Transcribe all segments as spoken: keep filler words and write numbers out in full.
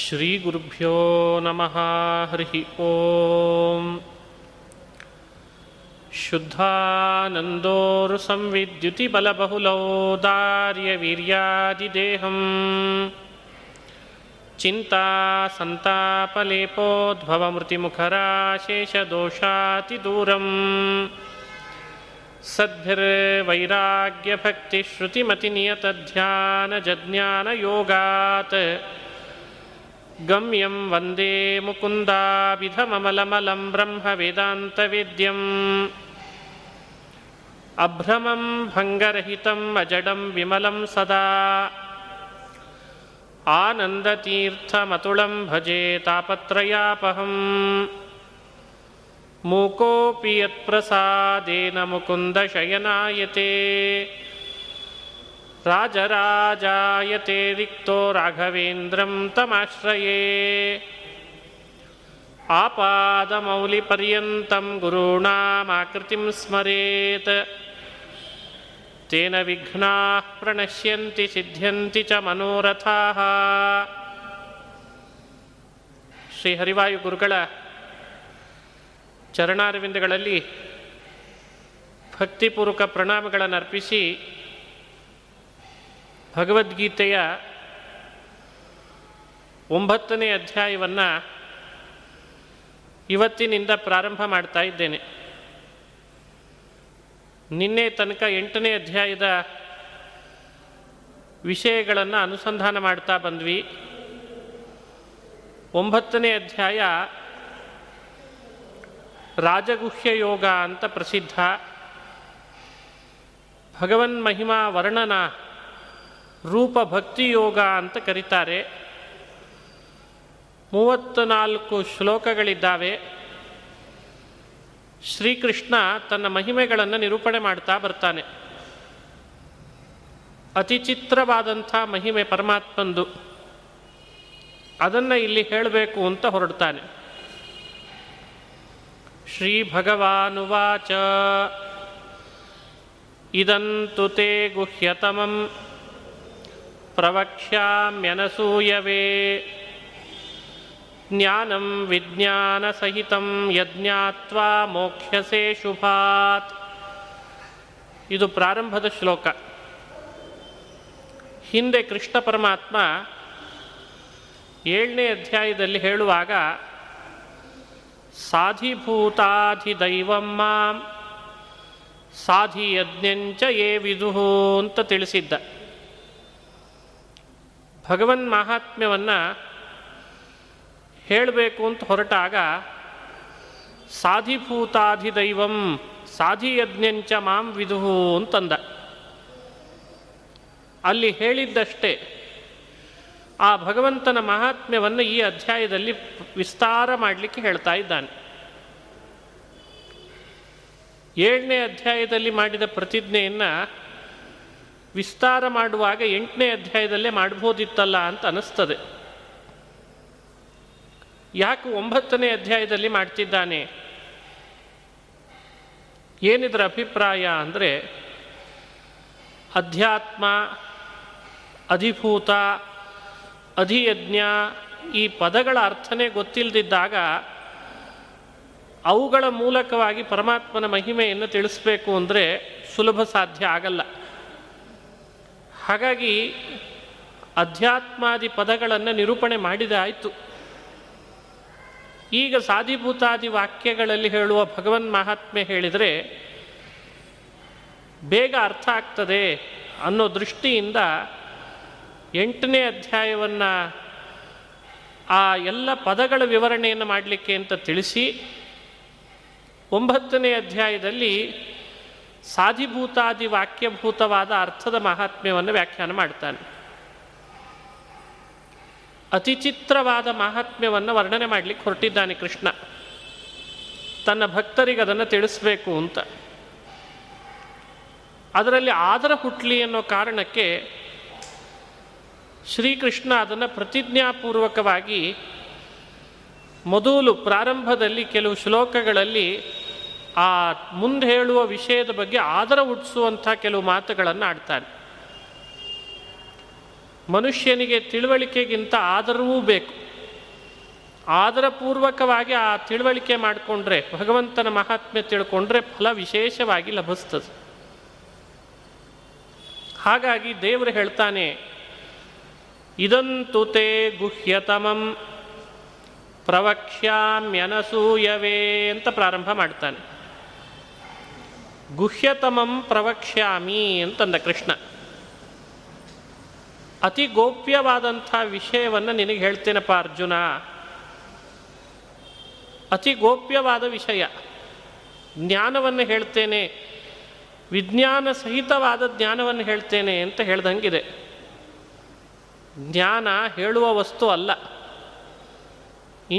ಶ್ರೀ ಗುರುಭ್ಯೋ ನಮಃ. ಹರಿ ಓಂ. ಶುದ್ಧಾನಂದೋರು ಸಂವಿದ್ಯುತಿ ಬಲಬಹುಲೋ ದಾರ್ಯ ವೀರ್ಯಾದಿದೇಹಂ ಚಿಂತಾ ಸಂತಾಪಲೇಪೋದ್ಭವಮೃತಿಮುಖರಾಶೇಷದೋಷಾತಿದೂರಂ ಸದ್ಭಿರ್ವೈರಾಗ್ಯಭಕ್ತಿಶ್ರುತಿಮತಿನಿಯತಧ್ಯಾನಜಜ್ಞಾನಯೋಗಾತ್ ಗಮ್ಯಂ ವಂದೇ ಮುಕುಂದಾಭಿಧಮಮಲಮಲಂ ಬ್ರಹ್ಮವೇದಾಂತವೇದ್ಯಂ ಅಭ್ರಮಂ ಭಂಗರಹಿತಂ ಅಜಡಂ ವಿಮಲಂ ಸದಾ ಆನಂದತೀರ್ಥಮತುಳಂ ಭಜೆ ತಾಪತ್ರಯಾಪಹಂ. ಮೂಕೋಪಿ ಯತ್ಪ್ರಸಾದೇನ ಮುಕುಂದಶಯನಾಯತೆ ರಾಜರಾಜಾಯತೆ ರಿಕ್ತೋ ರಾಘವೇಂದ್ರಂ ತಮಾಶ್ರಯೇ. ಆಪಾದಮೌಲಿಪರ್ಯಂತಂ ಗುರುಣಾಮಾಕೃತಿಂ ಸ್ಮರೇತ್ ತೇನ ವಿಘ್ನಾಃ ಪ್ರಣಶ್ಯಂತಿ ಸಿದ್ಧ್ಯಂತಿ ಚ ಮನೋರಥಾಃ. ಶ್ರೀ ಹರಿವಾಯು ಗುರುಗಳ ಚರಣಾರವಿಂದಗಳಲ್ಲಿ ಭಕ್ತಿಪೂರ್ವಕ ಪ್ರಣಾಮಗಳನ್ನು ಅರ್ಪಿಸಿ ಭಗವದ್ಗೀತೆಯ ಒಂಬತ್ತನೇ ಅಧ್ಯಾಯವನ್ನು ಇವತ್ತಿನಿಂದ ಪ್ರಾರಂಭ ಮಾಡ್ತಾ ಇದ್ದೇನೆ. ನಿನ್ನೆ ತನಕ ಎಂಟನೇ ಅಧ್ಯಾಯದ ವಿಷಯಗಳನ್ನು ಅನುಸಂಧಾನ ಮಾಡ್ತಾ ಬಂದ್ವಿ. ಒಂಬತ್ತನೇ ಅಧ್ಯಾಯ ರಾಜಗುಹ್ಯ ಯೋಗ ಅಂತ ಪ್ರಸಿದ್ಧ. ಭಗವನ್ ಮಹಿಮಾ ವರ್ಣನ ರೂಪ ಭಕ್ತಿ ಯೋಗ ಅಂತ ಕರೀತಾರೆ. ಮೂವತ್ತ್ನಾಲ್ಕು ಶ್ಲೋಕಗಳಿದ್ದಾವೆ. ಶ್ರೀಕೃಷ್ಣ ತನ್ನ ಮಹಿಮೆಗಳನ್ನು ನಿರೂಪಣೆ ಮಾಡ್ತಾ ಬರ್ತಾನೆ. ಅತಿ ಚಿತ್ರವಾದಂಥ ಮಹಿಮೆ ಪರಮಾತ್ಮಂದು, ಅದನ್ನು ಇಲ್ಲಿ ಹೇಳಬೇಕು ಅಂತ ಹೊರಡ್ತಾನೆ. ಶ್ರೀ ಭಗವಾನುವಾಚ ಇದಂತು ತೇ ಗುಹ್ಯತಮಂ ಪ್ರವಕ್ಷ್ಯಾಮ್ಯನಸೂಯವೆ ಜ್ಞಾನಂ ವಿಜ್ಞಾನಸಹಿತಂ ಯಜ್ಞಾತ್ವಾ ಮೋಕ್ಷ್ಯಸೇ ಶುಭಾತ್. ಇದು ಪ್ರಾರಂಭದ ಶ್ಲೋಕ. ಹಿಂದೆ ಕೃಷ್ಣ ಪರಮಾತ್ಮ ಏಳನೇ ಅಧ್ಯಾಯದಲ್ಲಿ ಹೇಳುವಾಗ ಸಾಧಿಭೂತಾಧಿದೈವಂ ಮಾಂ ಸಾಧಿಯಜ್ಞಂಚ ಯೇ ವಿದುಹು ಅಂತ ತಿಳಿಸಿದ್ದ. ಭಗವನ್ ಮಹಾತ್ಮ್ಯವನ್ನು ಹೇಳಬೇಕು ಅಂತ ಹೊರಟಾಗ ಸಾಧಿಭೂತಾಧಿದೈವಂ ಸಾಧಿಯಜ್ಞಂಚ ಮಾಂ ವಿದುಹು ಅಂತಂದ. ಅಲ್ಲಿ ಹೇಳಿದ್ದಷ್ಟೇ. ಆ ಭಗವಂತನ ಮಹಾತ್ಮ್ಯವನ್ನು ಈ ಅಧ್ಯಾಯದಲ್ಲಿ ವಿಸ್ತಾರ ಮಾಡಲಿಕ್ಕೆ ಹೇಳ್ತಾ ಇದ್ದಾನೆ. ಏಳನೇ ಅಧ್ಯಾಯದಲ್ಲಿ ಮಾಡಿದ ಪ್ರತಿಜ್ಞೆಯನ್ನು ವಿಸ್ತಾರ ಮಾಡುವಾಗ ಎಂಟನೇ ಅಧ್ಯಾಯದಲ್ಲೇ ಮಾಡ್ಬೋದಿತ್ತಲ್ಲ ಅಂತ ಅನ್ನಿಸ್ತದೆ. ಯಾಕೆ ಒಂಬತ್ತನೇ ಅಧ್ಯಾಯದಲ್ಲಿ ಮಾಡ್ತಿದ್ದಾನೆ? ಏನಿದ್ರ ಅಭಿಪ್ರಾಯ ಅಂದರೆ, ಅಧ್ಯಾತ್ಮ, ಅಧಿಭೂತ, ಅಧಿಯಜ್ಞ ಈ ಪದಗಳ ಅರ್ಥನೇ ಗೊತ್ತಿಲ್ಲದಿದ್ದಾಗ ಅವುಗಳ ಮೂಲಕವಾಗಿ ಪರಮಾತ್ಮನ ಮಹಿಮೆಯನ್ನು ತಿಳಿಸಬೇಕು ಅಂದರೆ ಸುಲಭ ಸಾಧ್ಯ ಆಗಲ್ಲ. ಹಾಗಾಗಿ ಅಧ್ಯಾತ್ಮಾದಿ ಪದಗಳನ್ನು ನಿರೂಪಣೆ ಮಾಡಿದೆ ಆಯಿತು. ಈಗ ಸಾಧಿಭೂತಾದಿ ವಾಕ್ಯಗಳಲ್ಲಿ ಹೇಳುವ ಭಗವನ್ ಮಹಾತ್ಮೆ ಹೇಳಿದರೆ ಬೇಗ ಅರ್ಥ ಆಗ್ತದೆ ಅನ್ನೋ ದೃಷ್ಟಿಯಿಂದ ಎಂಟನೇ ಅಧ್ಯಾಯವನ್ನು ಆ ಎಲ್ಲ ಪದಗಳ ವಿವರಣೆಯನ್ನು ಮಾಡಲಿಕ್ಕೆ ಅಂತ ತಿಳಿಸಿ, ಒಂಬತ್ತನೇ ಅಧ್ಯಾಯದಲ್ಲಿ ಸಾಧಿಭೂತಾದಿ ವಾಕ್ಯಭೂತವಾದ ಅರ್ಥದ ಮಹಾತ್ಮ್ಯವನ್ನು ವ್ಯಾಖ್ಯಾನ ಮಾಡ್ತಾನೆ. ಅತಿಚಿತ್ರವಾದ ಮಹಾತ್ಮ್ಯವನ್ನು ವರ್ಣನೆ ಮಾಡಲಿಕ್ಕೆ ಹೊರಟಿದ್ದಾನೆ ಕೃಷ್ಣ, ತನ್ನ ಭಕ್ತರಿಗದನ್ನು ತಿಳಿಸಬೇಕು ಅಂತ. ಅದರಲ್ಲಿ ಆದರ ಹುಟ್ಲಿ ಅನ್ನೋ ಕಾರಣಕ್ಕೆ ಶ್ರೀಕೃಷ್ಣ ಅದನ್ನು ಪ್ರತಿಜ್ಞಾಪೂರ್ವಕವಾಗಿ ಮೊದಲು ಪ್ರಾರಂಭದಲ್ಲಿ ಕೆಲವು ಶ್ಲೋಕಗಳಲ್ಲಿ ಆ ಮುಂದೆ ಹೇಳುವ ವಿಷಯದ ಬಗ್ಗೆ ಆದರ ಹುಟ್ಟಿಸುವಂಥ ಕೆಲವು ಮಾತುಗಳನ್ನು ಆಡ್ತಾನೆ. ಮನುಷ್ಯನಿಗೆ ತಿಳುವಳಿಕೆಗಿಂತ ಆದರವೂ ಬೇಕು. ಆದರ ಪೂರ್ವಕವಾಗಿ ಆ ತಿಳುವಳಿಕೆ ಮಾಡಿಕೊಂಡ್ರೆ, ಭಗವಂತನ ಮಹಾತ್ಮೆ ತಿಳ್ಕೊಂಡ್ರೆ ಫಲ ವಿಶೇಷವಾಗಿ ಲಭಿಸ್ತದೆ. ಹಾಗಾಗಿ ದೇವರು ಹೇಳ್ತಾನೆ, ಇದಂತು ತೇ ಗುಹ್ಯತಮಂ ಪ್ರವಕ್ಷ್ಯಾಮ್ಯನಸೂಯವೇ ಅಂತ ಪ್ರಾರಂಭ ಮಾಡ್ತಾನೆ. ಗುಹ್ಯತಮಂ ಪ್ರವಕ್ಷ್ಯಾಮಿ ಅಂತಂದ ಕೃಷ್ಣ. ಅತಿ ಗೋಪ್ಯವಾದಂಥ ವಿಷಯವನ್ನು ನಿನಗೆ ಹೇಳ್ತೇನಪ್ಪ ಅರ್ಜುನ, ಅತಿ ಗೋಪ್ಯವಾದ ವಿಷಯ ಜ್ಞಾನವನ್ನು ಹೇಳ್ತೇನೆ, ವಿಜ್ಞಾನ ಸಹಿತವಾದ ಜ್ಞಾನವನ್ನು ಹೇಳ್ತೇನೆ ಅಂತ ಹೇಳ್ದಂಗಿದೆ. ಜ್ಞಾನ ಹೇಳುವ ವಸ್ತು ಅಲ್ಲ,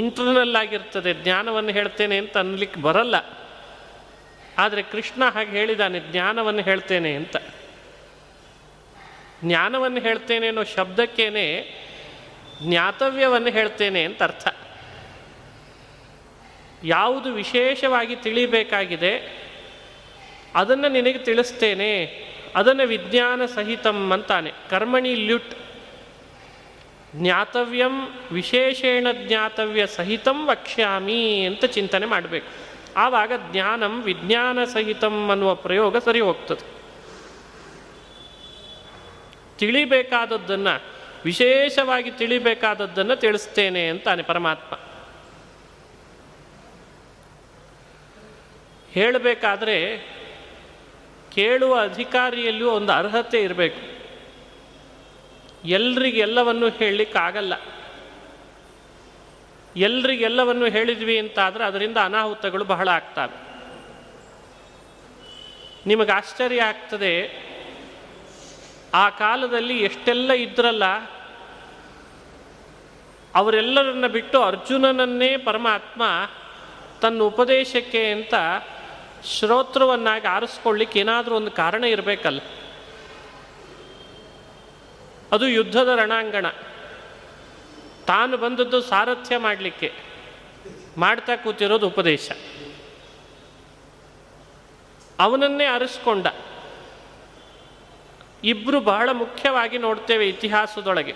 ಇಂಟರ್ನಲ್ ಆಗಿರ್ತದೆ. ಜ್ಞಾನವನ್ನು ಹೇಳ್ತೇನೆ ಅಂತ ಅನ್ಲಿಕ್ಕೆ ಬರಲ್ಲ. ಆದರೆ ಕೃಷ್ಣ ಹಾಗೆ ಹೇಳಿದ್ದಾನೆ, ಜ್ಞಾನವನ್ನು ಹೇಳ್ತೇನೆ ಅಂತ. ಜ್ಞಾನವನ್ನು ಹೇಳ್ತೇನೆ ಅನ್ನೋ ಶಬ್ದಕ್ಕೇನೆ ಜ್ಞಾತವ್ಯವನ್ನು ಹೇಳ್ತೇನೆ ಅಂತ ಅರ್ಥ. ಯಾವುದು ವಿಶೇಷವಾಗಿ ತಿಳಿಬೇಕಾಗಿದೆ ಅದನ್ನು ನಿನಗೆ ತಿಳಿಸ್ತೇನೆ, ಅದನ್ನು ವಿಜ್ಞಾನ ಸಹಿತಂ ಅಂತಾನೆ. ಕರ್ಮಣಿ ಲ್ಯುಟ್ ಜ್ಞಾತವ್ಯಂ ವಿಶೇಷೇಣ ಜ್ಞಾತವ್ಯ ಸಹಿತಂ ವಕ್ಷ್ಯಾಮಿ ಅಂತ ಚಿಂತನೆ ಮಾಡಬೇಕು. ಆವಾಗ ಜ್ಞಾನಂ ವಿಜ್ಞಾನ ಸಹಿತಂ ಅನ್ನುವ ಪ್ರಯೋಗ ಸರಿ ಹೋಗ್ತದೆ. ತಿಳಿಬೇಕಾದದ್ದನ್ನು, ವಿಶೇಷವಾಗಿ ತಿಳಿಬೇಕಾದದ್ದನ್ನು ತಿಳಿಸ್ತೇನೆ ಅಂತಾನೆ ಪರಮಾತ್ಮ. ಹೇಳಬೇಕಾದ್ರೆ ಕೇಳುವ ಅಧಿಕಾರಿಯಲ್ಲೂ ಒಂದು ಅರ್ಹತೆ ಇರಬೇಕು. ಎಲ್ರಿಗೆಲ್ಲವನ್ನೂ ಹೇಳಲಿಕ್ಕಾಗಲ್ಲ. ಎಲ್ರಿಗೆಲ್ಲವನ್ನೂ ಹೇಳಿದ್ವಿ ಅಂತಾದರೆ ಅದರಿಂದ ಅನಾಹುತಗಳು ಬಹಳ ಆಗ್ತವೆ. ನಿಮಗೆ ಆಶ್ಚರ್ಯ ಆಗ್ತದೆ, ಆ ಕಾಲದಲ್ಲಿ ಎಷ್ಟೆಲ್ಲ ಇದ್ರಲ್ಲ, ಅವರೆಲ್ಲರನ್ನ ಬಿಟ್ಟು ಅರ್ಜುನನನ್ನೇ ಪರಮಾತ್ಮ ತನ್ನ ಉಪದೇಶಕ್ಕೆ ಅಂತ ಶ್ರೋತ್ರವನ್ನಾಗಿ ಆರಿಸ್ಕೊಳ್ಳಿಕ್ಕೆ ಏನಾದರೂ ಒಂದು ಕಾರಣ ಇರಬೇಕಲ್ಲ. ಅದು ಯುದ್ಧದ ರಣಾಂಗಣ, ತಾನು ಬಂದದ್ದು ಸಾರಥ್ಯ ಮಾಡಲಿಕ್ಕೆ, ಮಾಡ್ತಾ ಕೂತಿರೋದು ಉಪದೇಶ. ಅವನನ್ನೇ ಅರಿಸ್ಕೊಂಡ. ಇಬ್ಬರು ಬಹಳ ಮುಖ್ಯವಾಗಿ ನೋಡ್ತೇವೆ ಇತಿಹಾಸದೊಳಗೆ.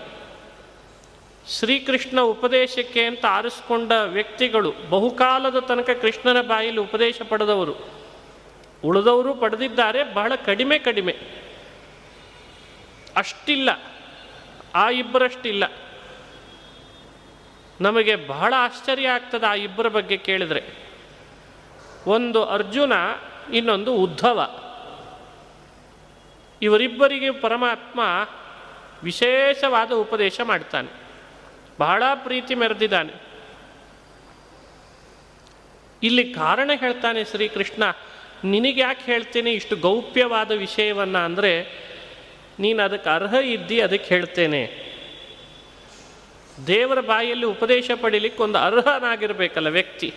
ಶ್ರೀಕೃಷ್ಣ ಉಪದೇಶಕ್ಕೆ ಅಂತ ಆರಿಸ್ಕೊಂಡ ವ್ಯಕ್ತಿಗಳು, ಬಹುಕಾಲದ ತನಕ ಕೃಷ್ಣನ ಬಾಯಲ್ಲಿ ಉಪದೇಶ ಪಡೆದವರು. ಉಳಿದವರು ಪಡೆದಿದ್ದಾರೆ, ಬಹಳ ಕಡಿಮೆ ಕಡಿಮೆ, ಅಷ್ಟಿಲ್ಲ, ಆ ಇಬ್ಬರಷ್ಟಿಲ್ಲ. ನಮಗೆ ಬಹಳ ಆಶ್ಚರ್ಯ ಆಗ್ತದೆ ಆ ಇಬ್ಬರ ಬಗ್ಗೆ ಕೇಳಿದರೆ. ಒಂದು ಅರ್ಜುನ, ಇನ್ನೊಂದು ಉದ್ಧವ. ಇವರಿಬ್ಬರಿಗೆ ಪರಮಾತ್ಮ ವಿಶೇಷವಾದ ಉಪದೇಶ ಮಾಡ್ತಾನೆ, ಬಹಳ ಪ್ರೀತಿ ಮೆರೆದಿದ್ದಾನೆ. ಇಲ್ಲಿ ಕಾರಣ ಹೇಳ್ತಾನೆ ಶ್ರೀಕೃಷ್ಣ, ನಿನಗೆ ಯಾಕೆ ಹೇಳ್ತೇನೆ ಇಷ್ಟು ಗೌಪ್ಯವಾದ ವಿಷಯವನ್ನು ಅಂದರೆ, ನೀನು ಅದಕ್ಕೆ ಅರ್ಹ ಇದ್ದಿ, ಅದಕ್ಕೆ ಹೇಳ್ತೇನೆ. ದೇವರ ಬಾಯಲ್ಲಿ ಉಪದೇಶ ಪಡೀಲಿಕ್ಕೆ ಒಂದು ಅರ್ಹನಾಗಿರಬೇಕಲ್ಲ ವ್ಯಕ್ತಿ.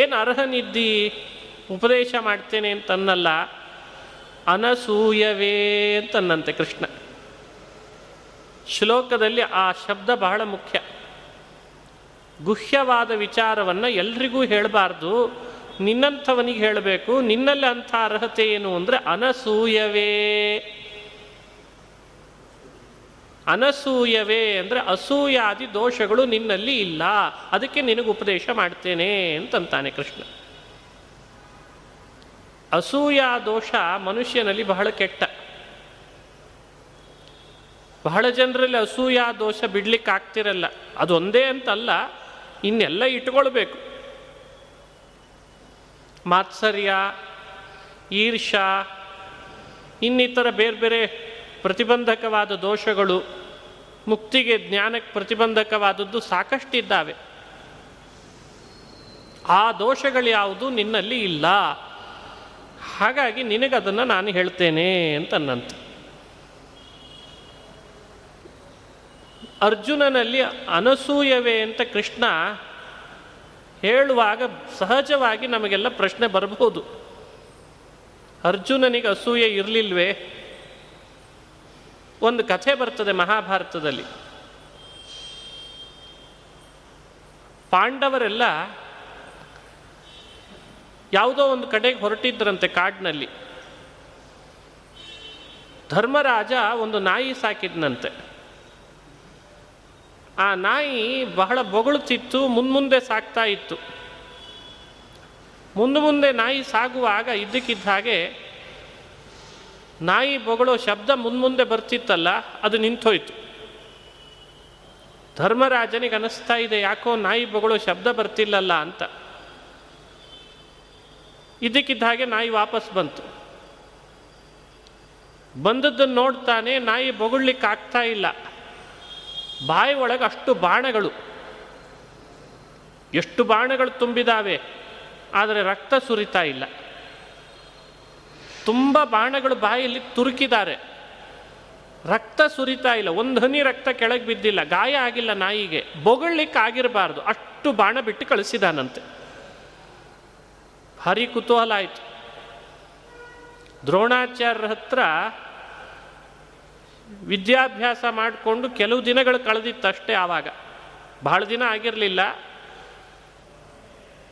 ಏನು ಅರ್ಹನಿದ್ದಿ ಉಪದೇಶ ಮಾಡ್ತೇನೆ ಅಂತನ್ನಲ್ಲ, ಅನಸೂಯವೇ ಅಂತನ್ನಂತೆ ಕೃಷ್ಣ. ಶ್ಲೋಕದಲ್ಲಿ ಆ ಶಬ್ದ ಬಹಳ ಮುಖ್ಯ. ಗುಹ್ಯವಾದ ವಿಚಾರವನ್ನು ಎಲ್ರಿಗೂ ಹೇಳಬಾರ್ದು, ನಿನ್ನಂಥವನಿಗೆ ಹೇಳಬೇಕು. ನಿನ್ನಲ್ಲಿ ಅಂಥ ಅರ್ಹತೆ ಏನು ಅಂದರೆ ಅನಸೂಯವೇ. ಅನಸೂಯವೇ ಅಂದರೆ ಅಸೂಯಾದಿ ದೋಷಗಳು ನಿನ್ನಲ್ಲಿ ಇಲ್ಲ, ಅದಕ್ಕೆ ನಿನಗೆ ಉಪದೇಶ ಮಾಡ್ತೇನೆ ಅಂತಂತಾನೆ ಕೃಷ್ಣ. ಅಸೂಯಾ ದೋಷ ಮನುಷ್ಯನಲ್ಲಿ ಬಹಳ ಕೆಟ್ಟ. ಬಹಳ ಜನರಲ್ಲಿ ಅಸೂಯಾ ದೋಷ ಬಿಡ್ಲಿಕ್ಕೆ ಆಗ್ತಿರಲ್ಲ. ಅದೊಂದೇ ಅಂತಲ್ಲ, ಇನ್ನೆಲ್ಲ ಇಟ್ಕೊಳ್ಬೇಕು. ಮಾತ್ಸರ್ಯ, ಈರ್ಷಾ, ಇನ್ನಿತರ ಬೇರೆ ಬೇರೆ ಪ್ರತಿಬಂಧಕವಾದ ದೋಷಗಳು, ಮುಕ್ತಿಗೆ ಜ್ಞಾನಕ್ಕೆ ಪ್ರತಿಬಂಧಕವಾದದ್ದು ಸಾಕಷ್ಟಿದ್ದಾವೆ. ಆ ದೋಷಗಳು ಯಾವುದು ನಿನ್ನಲ್ಲಿ ಇಲ್ಲ, ಹಾಗಾಗಿ ನಿನಗದನ್ನು ನಾನು ಹೇಳ್ತೇನೆ ಅಂತನ್ನಂತೆ. ಅರ್ಜುನನಲ್ಲಿ ಅನಸೂಯವೇ ಅಂತ ಕೃಷ್ಣ ಹೇಳುವಾಗ ಸಹಜವಾಗಿ ನಮಗೆಲ್ಲ ಪ್ರಶ್ನೆ ಬರಬಹುದು, ಅರ್ಜುನನಿಗೆ ಅಸೂಯೆ ಇರಲಿಲ್ವೇ? ಒಂದು ಕಥೆ ಬರ್ತದೆ ಮಹಾಭಾರತದಲ್ಲಿ. ಪಾಂಡವರೆಲ್ಲ ಯಾವುದೋ ಒಂದು ಕಡೆಗೆ ಹೊರಟಿದ್ರಂತೆ ಕಾಡಿನಲ್ಲಿ. ಧರ್ಮರಾಜ ಒಂದು ನಾಯಿ ಸಾಕಿದ್ನಂತೆ. ಆ ನಾಯಿ ಬಹಳ ಬೊಗಳುತ್ತಿತ್ತು, ಮುನ್ಮುಂದೆ ಸಾಕ್ತಾ ಇತ್ತು. ಮುಂದೆ ಮುಂದೆ ನಾಯಿ ಸಾಗುವಾಗ ಇದ್ದಕ್ಕಿದ್ದ ಹಾಗೆ ನಾಯಿ ಬೊಗಳೋ ಶಬ್ದ ಮುನ್ಮುಂದೆ ಬರ್ತಿತ್ತಲ್ಲ, ಅದು ನಿಂತೋಯ್ತು. ಧರ್ಮರಾಜನಿಗೆ ಅನಿಸ್ತಾ ಇದೆ, ಯಾಕೋ ನಾಯಿ ಬೊಗಳೋ ಶಬ್ದ ಬರ್ತಿಲ್ಲಲ್ಲ ಅಂತ. ಇದಕ್ಕಿದ್ದ ಹಾಗೆ ನಾಯಿ ವಾಪಸ್ ಬಂತು. ಬಂದದ್ದನ್ನು ನೋಡ್ತಾನೆ, ನಾಯಿ ಬೊಗಳ್ಲಿಕ್ಕೆ ಆಗ್ತಾ ಇಲ್ಲ, ಬಾಯಿ ಒಳಗೆ ಅಷ್ಟು ಬಾಣಗಳು, ಎಷ್ಟು ಬಾಣಗಳು ತುಂಬಿದಾವೆ, ಆದರೆ ರಕ್ತ ಸುರಿತಾ ಇಲ್ಲ. ತುಂಬ ಬಾಣಗಳು ಬಾಯಲ್ಲಿ ತುರುಕಿದ್ದಾರೆ, ರಕ್ತ ಸುರಿತಾ ಇಲ್ಲ, ಒಂದು ಹನಿ ರಕ್ತ ಕೆಳಗೆ ಬಿದ್ದಿಲ್ಲ, ಗಾಯ ಆಗಿಲ್ಲ ನಾಯಿಗೆ. ಬೊಗಳ್ಲಿಕ್ಕೆ ಆಗಿರಬಾರ್ದು, ಅಷ್ಟು ಬಾಣ ಬಿಟ್ಟು ಕಳಿಸಿದಾನಂತೆ. ಭಾರಿ ಕುತೂಹಲ ಆಯಿತು. ದ್ರೋಣಾಚಾರ್ಯರ ಹತ್ರ ವಿದ್ಯಾಭ್ಯಾಸ ಮಾಡಿಕೊಂಡು ಕೆಲವು ದಿನಗಳು ಕಳೆದಿತ್ತಷ್ಟೇ ಆವಾಗ, ಬಹಳ ದಿನ ಆಗಿರಲಿಲ್ಲ.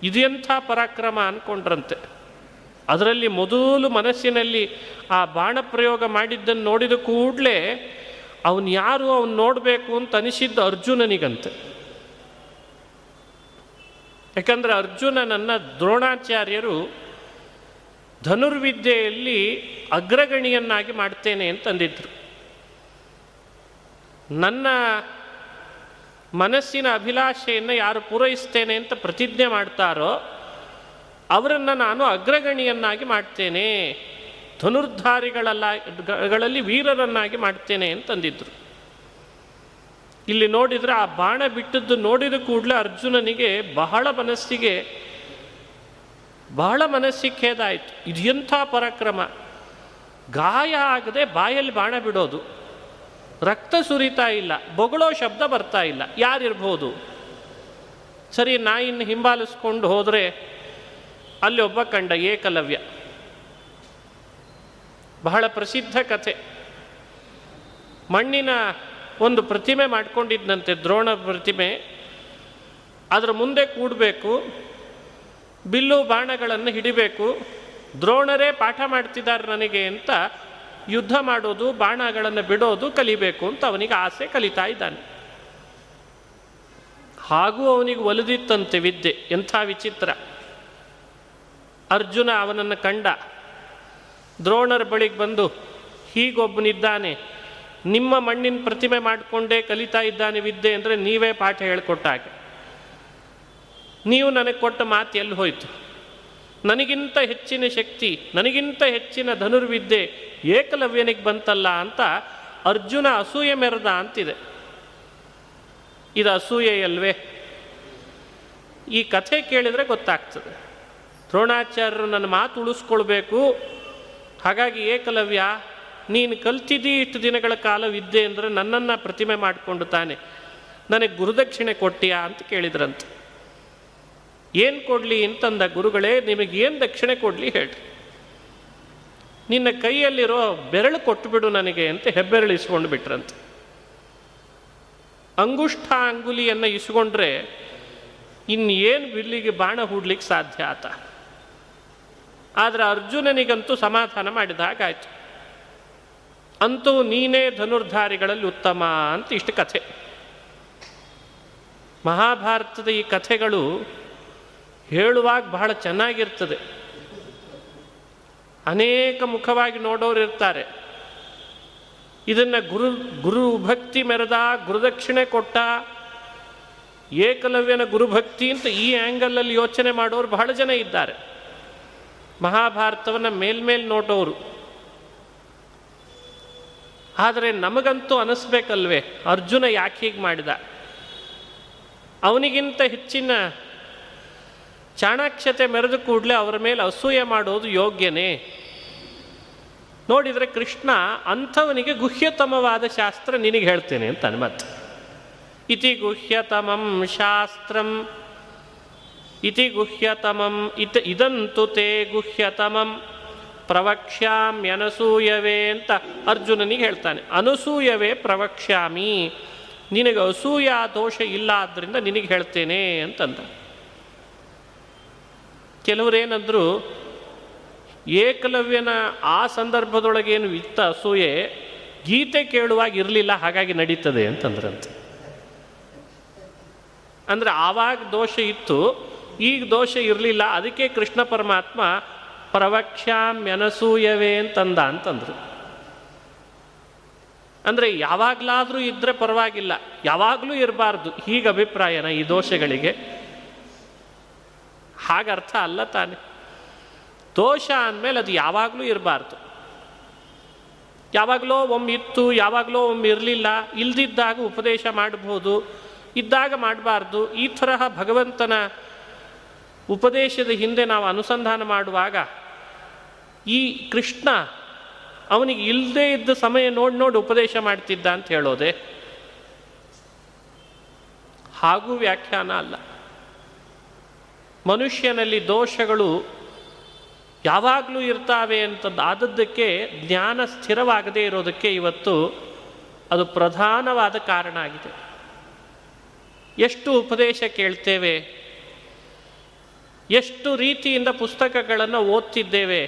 ಇದೆಂಥ ಪರಾಕ್ರಮ ಅಂದ್ಕೊಂಡ್ರಂತೆ. ಅದರಲ್ಲಿ ಮೊದಲು ಮನಸ್ಸಿನಲ್ಲಿ ಆ ಬಾಣ ಪ್ರಯೋಗ ಮಾಡಿದ್ದನ್ನು ನೋಡಿದ ಕೂಡಲೇ ಅವನು ಯಾರು, ಅವನು ನೋಡಬೇಕು ಅಂತ ಅನಿಸಿದ್ದ ಅರ್ಜುನನಿಗಂತೆ. ಯಾಕಂದರೆ ಅರ್ಜುನನನ್ನು ದ್ರೋಣಾಚಾರ್ಯರು ಧನುರ್ವಿದ್ಯೆಯಲ್ಲಿ ಅಗ್ರಗಣಿಯನ್ನಾಗಿ ಮಾಡ್ತೇನೆ ಅಂತಂದಿದ್ರು. ನನ್ನ ಮನಸ್ಸಿನ ಅಭಿಲಾಷೆಯನ್ನು ಯಾರು ಪೂರೈಸ್ತೇನೆ ಅಂತ ಪ್ರತಿಜ್ಞೆ ಮಾಡ್ತಾರೋ ಅವರನ್ನು ನಾನು ಅಗ್ರಗಣಿಯನ್ನಾಗಿ ಮಾಡ್ತೇನೆ, ಧನುರ್ಧಾರಿಗಳಲ್ಲಿ ವೀರರನ್ನಾಗಿ ಮಾಡ್ತೇನೆ ಅಂತಂದಿದ್ರು. ಇಲ್ಲಿ ನೋಡಿದರೆ ಆ ಬಾಣ ಬಿಟ್ಟದ್ದು ನೋಡಿದ ಕೂಡಲೇ ಅರ್ಜುನನಿಗೆ ಬಹಳ ಮನಸ್ಸಿಗೆ ಬಹಳ ಮನಸ್ಸಿಗೆ ಖೇದಾಯಿತು. ಇದು ಎಂಥ ಪರಾಕ್ರಮ, ಗಾಯ ಆಗದೆ ಬಾಯಲ್ಲಿ ಬಾಣ ಬಿಡೋದು, ರಕ್ತ ಸುರಿತಾ ಇಲ್ಲ, ಬೊಗಳೋ ಶಬ್ದ ಬರ್ತಾ ಇಲ್ಲ, ಯಾರಿರ್ಬೋದು? ಸರಿ, ನಾಯಿನ ಹಿಂಬಾಲಿಸ್ಕೊಂಡು ಹೋದರೆ ಅಲ್ಲಿ ಒಬ್ಬ ಕಂಡ, ಏಕಲವ್ಯ. ಬಹಳ ಪ್ರಸಿದ್ಧ ಕಥೆ. ಮಣ್ಣಿನ ಒಂದು ಪ್ರತಿಮೆ ಮಾಡಿಕೊಂಡಿದ್ದಂತೆ, ದ್ರೋಣ ಪ್ರತಿಮೆ. ಅದರ ಮುಂದೆ ಕೂಡಬೇಕು, ಬಿಲ್ಲು ಬಾಣಗಳನ್ನು ಹಿಡಿಬೇಕು. ದ್ರೋಣರೇ ಪಾಠ ಮಾಡ್ತಿದ್ದಾರೆ ನನಗೆ ಅಂತ ಯುದ್ಧ ಮಾಡೋದು, ಬಾಣಗಳನ್ನು ಬಿಡೋದು ಕಲಿಬೇಕು ಅಂತ ಅವನಿಗೆ ಆಸೆ, ಕಲಿತಾ ಇದ್ದಾನೆ. ಹಾಗೂ ಅವನಿಗೆ ಒಲಿದಿತ್ತಂತೆ ವಿದ್ಯೆ. ಎಂಥ ವಿಚಿತ್ರ! ಅರ್ಜುನ ಅವನನ್ನು ಕಂಡ, ದ್ರೋಣರ ಬಳಿಗೆ ಬಂದು, ಹೀಗೊಬ್ಬನಿದ್ದಾನೆ, ನಿಮ್ಮ ಮಣ್ಣಿನ ಪ್ರತಿಮೆ ಮಾಡಿಕೊಂಡೇ ಕಲಿತಾ ಇದ್ದಾನೆ ವಿದ್ಯೆ, ಅಂದರೆ ನೀವೇ ಪಾಠ ಹೇಳಿಕೊಟ್ಟ ಹಾಗೆ. ನೀವು ನನಗೆ ಕೊಟ್ಟ ಮಾತು ಎಲ್ಲಿ ಹೋಯಿತು? ನನಗಿಂತ ಹೆಚ್ಚಿನ ಶಕ್ತಿ, ನನಗಿಂತ ಹೆಚ್ಚಿನ ಧನುರ್ವಿದ್ಯೆ ಏಕಲವ್ಯನಿಗೆ ಬಂತಲ್ಲ ಅಂತ ಅರ್ಜುನ ಅಸೂಯೆ ಮೆರೆದ ಅಂತಿದೆ. ಇದು ಅಸೂಯೆಯಲ್ವೇ? ಈ ಕಥೆ ಕೇಳಿದರೆ ಗೊತ್ತಾಗ್ತದೆ. ದ್ರೋಣಾಚಾರ್ಯರು ನನ್ನ ಮಾತು ಉಳಿಸ್ಕೊಳ್ಬೇಕು, ಹಾಗಾಗಿ ಏಕಲವ್ಯ ನೀನು ಕಲ್ತಿದ್ದೀ ಇಷ್ಟು ದಿನಗಳ ಕಾಲ ವಿದ್ಯೆ ಅಂದರೆ ನನ್ನನ್ನು ಪ್ರತಿಮೆ ಮಾಡಿಕೊಂಡು ತಾನೆ, ನನಗೆ ಗುರುದಕ್ಷಿಣೆ ಕೊಟ್ಟಿಯಾ ಅಂತ ಕೇಳಿದ್ರಂತೆ. ಏನು ಕೊಡಲಿ ಅಂತಂದ, ಗುರುಗಳೇ ನಿಮಗೇನು ದಕ್ಷಿಣೆ ಕೊಡಲಿ ಹೇಳ್ರಿ, ನಿನ್ನ ಕೈಯಲ್ಲಿರೋ ಬೆರಳು ಕೊಟ್ಟುಬಿಡು ನನಗೆ ಅಂತ ಹೆಬ್ಬೆರಳು ಇಸ್ಕೊಂಡು ಬಿಟ್ರಂತೆ. ಅಂಗುಷ್ಠ ಅಂಗುಲಿಯನ್ನು ಇಸ್ಕೊಂಡ್ರೆ ಇನ್ನೇನು ಬಿಲ್ಲಿಗೆ ಬಾಣ ಹೂಡ್ಲಿಕ್ಕೆ ಸಾಧ್ಯ ಆತ. ಆದರೆ ಅರ್ಜುನನಿಗಂತೂ ಸಮಾಧಾನ ಮಾಡಿದ ಹಾಗಾಯಿತು. ಅಂತೂ ನೀನೇ ಧನುರ್ಧಾರಿಗಳಲ್ಲಿ ಉತ್ತಮ ಅಂತ ಇಷ್ಟು ಕಥೆ. ಮಹಾಭಾರತದ ಈ ಕಥೆಗಳು ಹೇಳುವಾಗ ಬಹಳ ಚೆನ್ನಾಗಿರ್ತದೆ. ಅನೇಕ ಮುಖವಾಗಿ ನೋಡೋರು ಇರ್ತಾರೆ. ಇದನ್ನು ಗುರು ಗುರು ಭಕ್ತಿ ಮೆರೆದ, ಗುರುದಕ್ಷಿಣೆ ಕೊಟ್ಟ, ಏಕಲವ್ಯನ ಗುರುಭಕ್ತಿ ಅಂತ ಈ ಆ್ಯಂಗಲಲ್ಲಿ ಯೋಚನೆ ಮಾಡೋರು ಬಹಳ ಜನ ಇದ್ದಾರೆ. ಮಹಾಭಾರತವನ್ನು ಮೇಲ್ಮೇಲ್ ನೋಡೋರು. ಆದರೆ ನಮಗಂತೂ ಅನಿಸ್ಬೇಕಲ್ವೇ, ಅರ್ಜುನ ಯಾಕೆ ಹೀಗೆ ಮಾಡಿದ? ಅವನಿಗಿಂತ ಹೆಚ್ಚಿನ ಚಾಣಾಕ್ಷತೆ ಮೆರೆದು ಕೂಡಲೇ ಅವರ ಮೇಲೆ ಅಸೂಯೆ ಮಾಡೋದು ಯೋಗ್ಯನೇ? ನೋಡಿದರೆ ಕೃಷ್ಣ ಅಂಥವನಿಗೆ ಗುಹ್ಯತಮವಾದ ಶಾಸ್ತ್ರ ನಿನಗೆ ಹೇಳ್ತೇನೆ ಅಂತ ಅನ್ಮತ್. ಇತಿ ಗುಹ್ಯತಮಂ ಶಾಸ್ತ್ರಂ ಇತಿ ಗುಹ್ಯತಮಂ ಇತ ಇದಂತು ತೇ ಗುಹ್ಯತಮಂ ಪ್ರವಕ್ಷ್ಯಾಮಿ ಅನಸೂಯವೇ ಅಂತ ಅರ್ಜುನನಿಗೆ ಹೇಳ್ತಾನೆ. ಅನಸೂಯವೇ ಪ್ರವಕ್ಷ್ಯಾಮಿ, ನಿನಗೆ ಅಸೂಯಾ ದೋಷ ಇಲ್ಲ, ಆದ್ದರಿಂದ ನಿನಗೆ ಹೇಳ್ತೇನೆ ಅಂತಂದ. ಕೆಲವರೇನಂದ್ರು, ಏಕಲವ್ಯನ ಆ ಸಂದರ್ಭದೊಳಗೇನು ಇತ್ತ ಅಸೂಯೆ ಗೀತೆ ಕೇಳುವಾಗ ಇರಲಿಲ್ಲ, ಹಾಗಾಗಿ ನಡೀತದೆ ಅಂತಂದ್ರಂತೆ. ಅಂದರೆ ಆವಾಗ ದೋಷ ಇತ್ತು, ಈಗ ದೋಷ ಇರಲಿಲ್ಲ, ಅದಕ್ಕೆ ಕೃಷ್ಣ ಪರಮಾತ್ಮ ಪ್ರವಕ್ಷ್ಯಾಮ್ಯನಸೂಯವೇ ಅಂತಂದ ಅಂತಂದರು. ಅಂದರೆ ಯಾವಾಗಲಾದರೂ ಇದ್ದರೆ ಪರವಾಗಿಲ್ಲ, ಯಾವಾಗಲೂ ಇರಬಾರ್ದು ಹೀಗೆ ಅಭಿಪ್ರಾಯನ ಈ ದೋಷಗಳಿಗೆ? ಹಾಗರ್ಥ ಅಲ್ಲ ತಾನೆ. ದೋಷ ಅಂದಮೇಲೆ ಅದು ಯಾವಾಗಲೂ ಇರಬಾರ್ದು. ಯಾವಾಗಲೋ ಒಮ್ಮೆ ಇತ್ತು, ಯಾವಾಗಲೋ ಒಮ್ಮೆ ಇರಲಿಲ್ಲ, ಇಲ್ದಿದ್ದಾಗ ಉಪದೇಶ ಮಾಡಬಹುದು, ಇದ್ದಾಗ ಮಾಡಬಾರ್ದು. ಈ ತರಹ ಭಗವಂತನ ಉಪದೇಶದ ಹಿಂದೆ ನಾವು ಅನುಸಂಧಾನ ಮಾಡುವಾಗ ಈ ಕೃಷ್ಣ ಅವನಿಗೆ ಇಲ್ಲದೇ ಇದ್ದ ಸಮಯ ನೋಡಿ ನೋಡಿ ಉಪದೇಶ ಮಾಡ್ತಿದ್ದ ಅಂತ ಹೇಳೋದೆ? ಹಾಗೂ ವ್ಯಾಖ್ಯಾನ ಅಲ್ಲ. ಮನುಷ್ಯನಲ್ಲಿ ದೋಷಗಳು ಯಾವಾಗಲೂ ಇರ್ತಾವೆ ಅಂತದ್ದು ಆದದ್ದಕ್ಕೆ, ಜ್ಞಾನ ಸ್ಥಿರವಾಗದೇ ಇರೋದಕ್ಕೆ ಇವತ್ತು ಅದು ಪ್ರಧಾನವಾದ ಕಾರಣ ಆಗಿದೆ. ಎಷ್ಟು ಉಪದೇಶ ಕೇಳ್ತೇವೆ, ಎಷ್ಟು ರೀತಿಯಿಂದ ಪುಸ್ತಕಗಳನ್ನು ಓದ್ತಿದ್ದೇವೆ,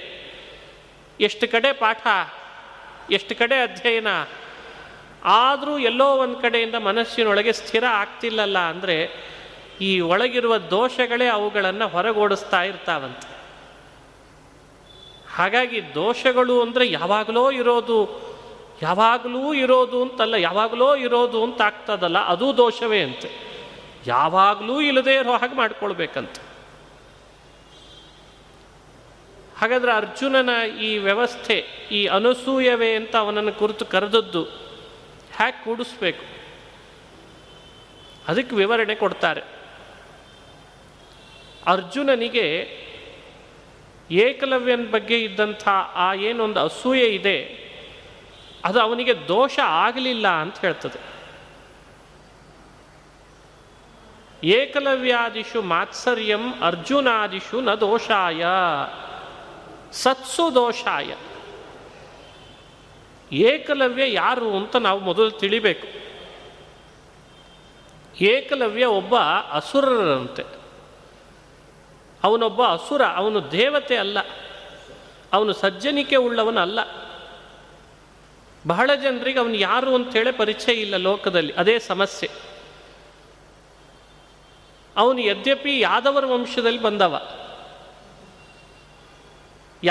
ಎಷ್ಟು ಕಡೆ ಪಾಠ, ಎಷ್ಟು ಕಡೆ ಅಧ್ಯಯನ, ಆದರೂ ಎಲ್ಲೋ ಒಂದು ಕಡೆಯಿಂದ ಮನಸ್ಸಿನೊಳಗೆ ಸ್ಥಿರ ಆಗ್ತಿಲ್ಲಲ್ಲ. ಅಂದರೆ ಈ ಒಳಗಿರುವ ದೋಷಗಳೇ ಅವುಗಳನ್ನು ಹೊರಗೋಡಿಸ್ತಾ ಇರ್ತಾವಂತೆ. ಹಾಗಾಗಿ ದೋಷಗಳು ಅಂದರೆ ಯಾವಾಗಲೋ ಇರೋದು, ಯಾವಾಗಲೂ ಇರೋದು ಅಂತಲ್ಲ, ಯಾವಾಗಲೋ ಇರೋದು ಅಂತ ಆಗ್ತದಲ್ಲ, ಅದೂ ದೋಷವೇ ಅಂತೆ. ಯಾವಾಗಲೂ ಇಲ್ಲದೇ ಇರೋ ಹಾಗೆ ಮಾಡ್ಕೊಳ್ಬೇಕಂತೆ. ಹಾಗಾದರೆ ಅರ್ಜುನನ ಈ ವ್ಯವಸ್ಥೆ, ಈ ಅನಸೂಯವೇ ಅಂತ ಅವನನ್ನು ಕುರಿತು ಕರೆದದ್ದು ಹ್ಯಾಕ್ ಕೂಡಿಸ್ಬೇಕು, ಅದಕ್ಕೆ ವಿವರಣೆ ಕೊಡ್ತಾರೆ. ಅರ್ಜುನನಿಗೆ ಏಕಲವ್ಯನ ಬಗ್ಗೆ ಇದ್ದಂಥ ಆ ಏನೊಂದು ಅಸೂಯೆ ಇದೆ, ಅದು ಅವನಿಗೆ ದೋಷ ಆಗಲಿಲ್ಲ ಅಂತ ಹೇಳ್ತದೆ. ಏಕಲವ್ಯಾದಿಷು ಮಾತ್ಸರ್ಯಂ ಅರ್ಜುನಾದಿಷು ನ ದೋಷಾಯ ಸತ್ಸು ದೋಷಾಯ. ಏಕಲವ್ಯ ಯಾರು ಅಂತ ನಾವು ಮೊದಲು ತಿಳಿಬೇಕು. ಏಕಲವ್ಯ ಒಬ್ಬ ಅಸುರರಂತೆ. ಅವನೊಬ್ಬ ಅಸುರ, ಅವನು ದೇವತೆ ಅಲ್ಲ, ಅವನು ಸಜ್ಜನಿಕೆ ಉಳ್ಳವನಲ್ಲ. ಬಹಳ ಜನರಿಗೆ ಅವನು ಯಾರು ಅಂತೇಳಿ ಪರಿಚಯ ಇಲ್ಲ ಲೋಕದಲ್ಲಿ, ಅದೇ ಸಮಸ್ಯೆ. ಅವನು ಯದ್ಯಪಿ ಯಾದವರ ವಂಶದಲ್ಲಿ ಬಂದವ,